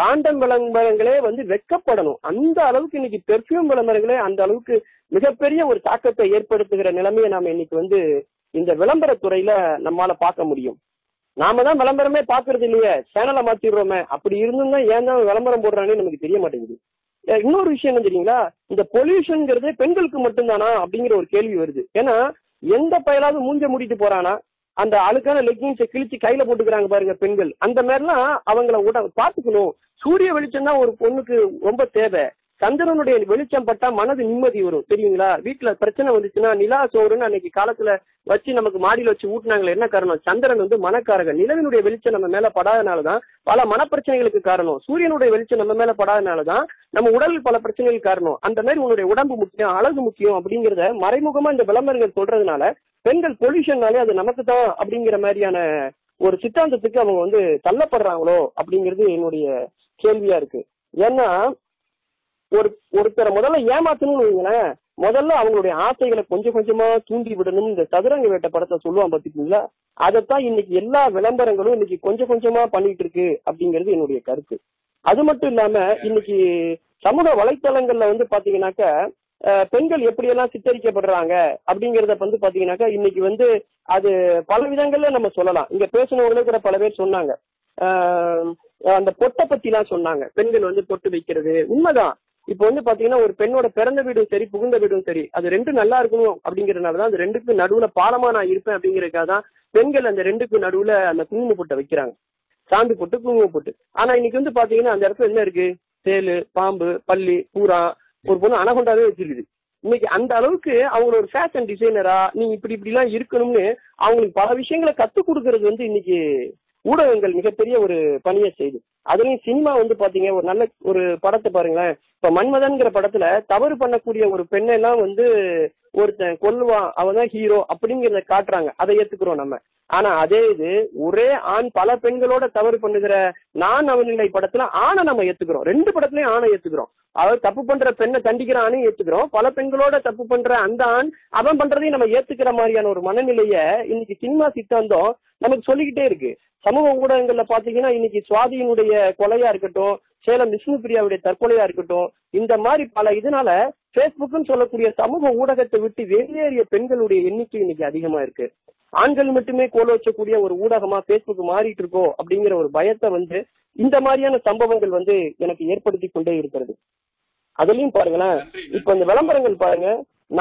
காண்டம் விளம்பரங்களே வந்து வெட்கப்படணும். அந்த அளவுக்கு இன்னைக்கு பெர்ஃபியூம் விளம்பரங்களே அந்த அளவுக்கு மிகப்பெரிய ஒரு தாக்கத்தை ஏற்படுத்துகிற நிலைமையை நாம இன்னைக்கு வந்து இந்த விளம்பரத்துறையில நம்மளால பார்க்க முடியும். நாம தான் விளம்பரமே பாக்குறது இல்லையே, சேனலை மாத்திடுறோமே, அப்படி இருந்தும் தான் ஏன் தான் விளம்பரம் போடுறாங்கன்னு நமக்கு தெரிய மாட்டேங்குது. இன்னொரு விஷயம் என்ன தெரியுங்களா, இந்த பொல்யூஷன்ங்கிறது பெண்களுக்கு மட்டும்தானா அப்படிங்கிற ஒரு கேள்வி வருது. ஏன்னா எந்த பயலாவது மூஞ்ச முடிட்டு போறானா, அந்த அழுக்கான லெக்கிங்ஸை கிழிச்சு கையில போட்டுக்கிறாங்க பாருங்க பெண்கள், அந்த மாதிரிலாம் அவங்களை பார்த்துக்கணும். சூரிய வெளிச்சம் தான் ஒரு பொண்ணுக்கு ரொம்ப தேவை. சந்திரனுடைய வெளிச்சம் பட்டா மனது நிம்மதி வரும் தெரியுங்களா. வீட்டுல பிரச்சனை வந்துச்சுன்னா நிலா சோறுன்னு அன்னைக்கு காலத்துல வச்சு நமக்கு மாடியில வச்சு ஊட்டினாங்களே, என்ன காரணம், சந்திரன் வந்து மனக்காரகன். நிலவினுடைய வெளிச்சம் நம்ம மேல படாதனாலதான் பல மனப்பிரச்சனைகளுக்கு காரணம். சூரியனுடைய வெளிச்சம் நம்ம மேல படாதனாலதான் நம்ம உடல் பல பிரச்சனைகளுக்கு காரணம். அந்த மாதிரி உன்னுடைய உடம்பு முக்கியம், அழகு முக்கியம் அப்படிங்கிறத மறைமுகமா இந்த விளம்பரங்கள் சொல்றதுனால பெண்கள் பொல்யூஷன்னாலே அது நமக்கு தான் அப்படிங்கிற மாதிரியான ஒரு சித்தாந்தத்துக்கு அவங்க வந்து தள்ளப்படுறாங்களோ அப்படிங்கிறது என்னுடைய கேள்வியா இருக்கு. ஏன்னா ஒருத்தரை முதல்ல ஏமாத்தணும்னு வைங்களேன், முதல்ல அவங்களுடைய ஆசைகளை கொஞ்சம் கொஞ்சமா தூண்டி விடணும். இந்த சதுரங்க வேட்டை படத்தை சொல்லுவான் பாத்துக்கீங்களா, அதைத்தான் இன்னைக்கு எல்லா விளம்பரங்களும் இன்னைக்கு கொஞ்சம் கொஞ்சமா பண்ணிட்டு இருக்கு அப்படிங்கிறது என்னுடைய கருத்து. அது மட்டும் இல்லாம இன்னைக்கு சமூக வலைத்தளங்கள்ல வந்து பாத்தீங்கன்னாக்கா பெண்கள் எப்படியெல்லாம் சித்தரிக்கப்படுறாங்க அப்படிங்கறத வந்து பாத்தீங்கன்னாக்கா இன்னைக்கு வந்து அது பல விதங்கள்ல நம்ம சொல்லலாம். இங்க பேசினவங்களுக்குற பல பேர் சொன்னாங்க அந்த பொட்டை பத்தி எல்லாம் சொன்னாங்க, பெண்கள் வந்து பொட்டு வைக்கிறது உண்மைதான். இப்ப வந்து பாத்தீங்கன்னா ஒரு பெண்ணோட பிறந்த வீடும் சரி புகுந்த வீடும் சரி அது ரெண்டும் நல்லா இருக்கணும் அப்படிங்கறதுனாலதான் அது ரெண்டுக்கு நடுவுல பாலமா நான் இருப்பேன் அப்படிங்கறதுக்காகதான் பெண்கள் அந்த ரெண்டுக்கு நடுவுல அந்த குங்கும பொட்டை வைக்கிறாங்க, சாந்து பொட்டு குங்கும பொட்டு. ஆனா இன்னைக்கு வந்து பாத்தீங்கன்னா அந்த இடத்துல என்ன இருக்கு, சேலு, பாம்பு, பல்லி, பூரா, ஒரு பொண்ணு அனகொண்டாவே வச்சிருக்குது. இன்னைக்கு அந்த அளவுக்கு அவங்க ஒரு ஃபேஷன் டிசைனரா நீ இப்படி இப்படி எல்லாம் இருக்கணும்னு அவங்களுக்கு பல விஷயங்களை கத்துக் கொடுக்கறது வந்து இன்னைக்கு ஊடகங்கள் மிகப்பெரிய ஒரு பணியை செய்யுது. அதுலயும் சினிமா வந்து பாத்தீங்க, ஒரு நல்ல ஒரு படத்தை பாருங்களேன், இப்ப மன்மதன்கிற படத்துல தவறு பண்ணக்கூடிய ஒரு பெண்ணெல்லாம் வந்து ஒருத்தன் கொல்லுவான், அவன்தான் ஹீரோ அப்படிங்கிறத காட்டுறாங்க, அதை ஏத்துக்கிறோம் நம்ம. ஆனா அதே இது ஒரே ஆண் பல பெண்களோட தவறு பண்ணுகிற நான் அவனிலை படத்துல ஆணை நம்ம ஏத்துக்கிறோம். ரெண்டு படத்துலயும் ஆணை ஏத்துக்கிறோம், அதாவது தப்பு பண்ற பெண்ணை தண்டிக்கிற ஆணையும் ஏத்துக்கிறோம், பல பெண்களோட தப்பு பண்ற அந்த ஆண் அவன் பண்றதையும் நம்ம ஏத்துக்கிற மாதிரியான ஒரு மனநிலைய இன்னைக்கு சினிமா சித்தாந்தம் நமக்கு சொல்லிக்கிட்டே இருக்கு. சமூக ஊடகங்கள்ல பாத்தீங்கன்னா இன்னைக்கு சுவாதியினுடைய கொலையா இருக்கட்டும், சேலம் விஷ்ணு பிரியாவுடைய தற்கொலையா இருக்கட்டும், இந்த மாதிரி பல இதனால பேஸ்புக்னு சொல்லக்கூடிய சமூக ஊடகத்தை விட்டு வெளியேறிய பெண்களுடைய எண்ணிக்கை இன்னைக்கு அதிகமா இருக்கு. ஆண்கள் மட்டுமே கோல வச்சக்கூடிய ஒரு ஊடகமா பேஸ்புக் மாறிட்டு இருக்கோ அப்படிங்கிற ஒரு பயத்தை வந்து இந்த மாதிரியான சம்பவங்கள் வந்து எனக்கு ஏற்படுத்தி கொண்டே இருக்கிறது. அதுலயும் பாருங்களேன், இப்ப இந்த விளம்பரங்கள் பாருங்க,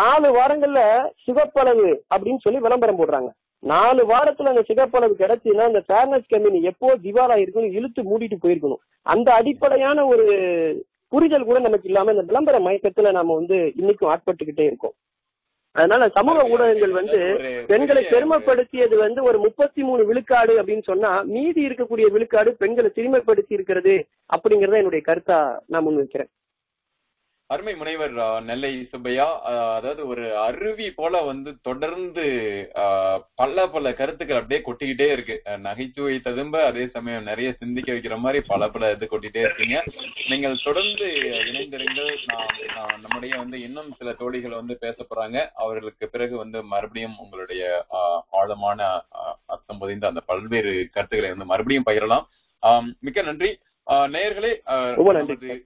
4 வாரங்கள்ல சிவப்பளவு அப்படின்னு சொல்லி விளம்பரம் போடுறாங்க. 4 வாரத்துல அந்த சிகப்பளவு கிடைச்சுன்னா அந்த ஃபேர்னஸ் கம்பெனி எப்போ திவாலா இருக்குன்னு இழுத்து மூடிட்டு போயிருக்கணும். அந்த அடிப்படையான ஒரு புரிதல் கூட நமக்கு இல்லாம இந்த விளம்பர மயக்கத்துல நாம வந்து இன்னைக்கும் ஆட்பட்டுக்கிட்டே இருக்கோம். அதனால சமூக ஊடகங்கள் வந்து பெண்களை பெருமைப்படுத்தியது வந்து ஒரு 33 விழுக்காடு அப்படின்னு சொன்னா, மீதி இருக்கக்கூடிய விழுக்காடு பெண்களை சிறுமைப்படுத்தி இருக்கிறது அப்படிங்கறத என்னுடைய கருத்தா நான் முன் வைக்கிறேன். அருமை முனைவர் நெல்லை சுப்பையா, அதாவது ஒரு அருவி போல வந்து தொடர்ந்து பல பல கருத்துக்கள் அப்படியே கொட்டிக்கிட்டே இருக்கு. நகைச்சுவை ததும்ப அதே சமயம் நிறைய சிந்திக்க வைக்கிற மாதிரி பல பல இது கொட்டிகிட்டே இருக்கீங்க. நீங்கள் தொடர்ந்து இணைந்திருங்கள். நம்முடைய வந்து இன்னும் சில தோழிகள் வந்து பேச போறாங்க. அவர்களுக்கு பிறகு வந்து மறுபடியும் உங்களுடைய ஆழமான அர்த்தம் புரிந்த அந்த பல்வேறு கருத்துக்களை வந்து மறுபடியும் பகிரலாம். மிக்க நன்றி நேயர்களே.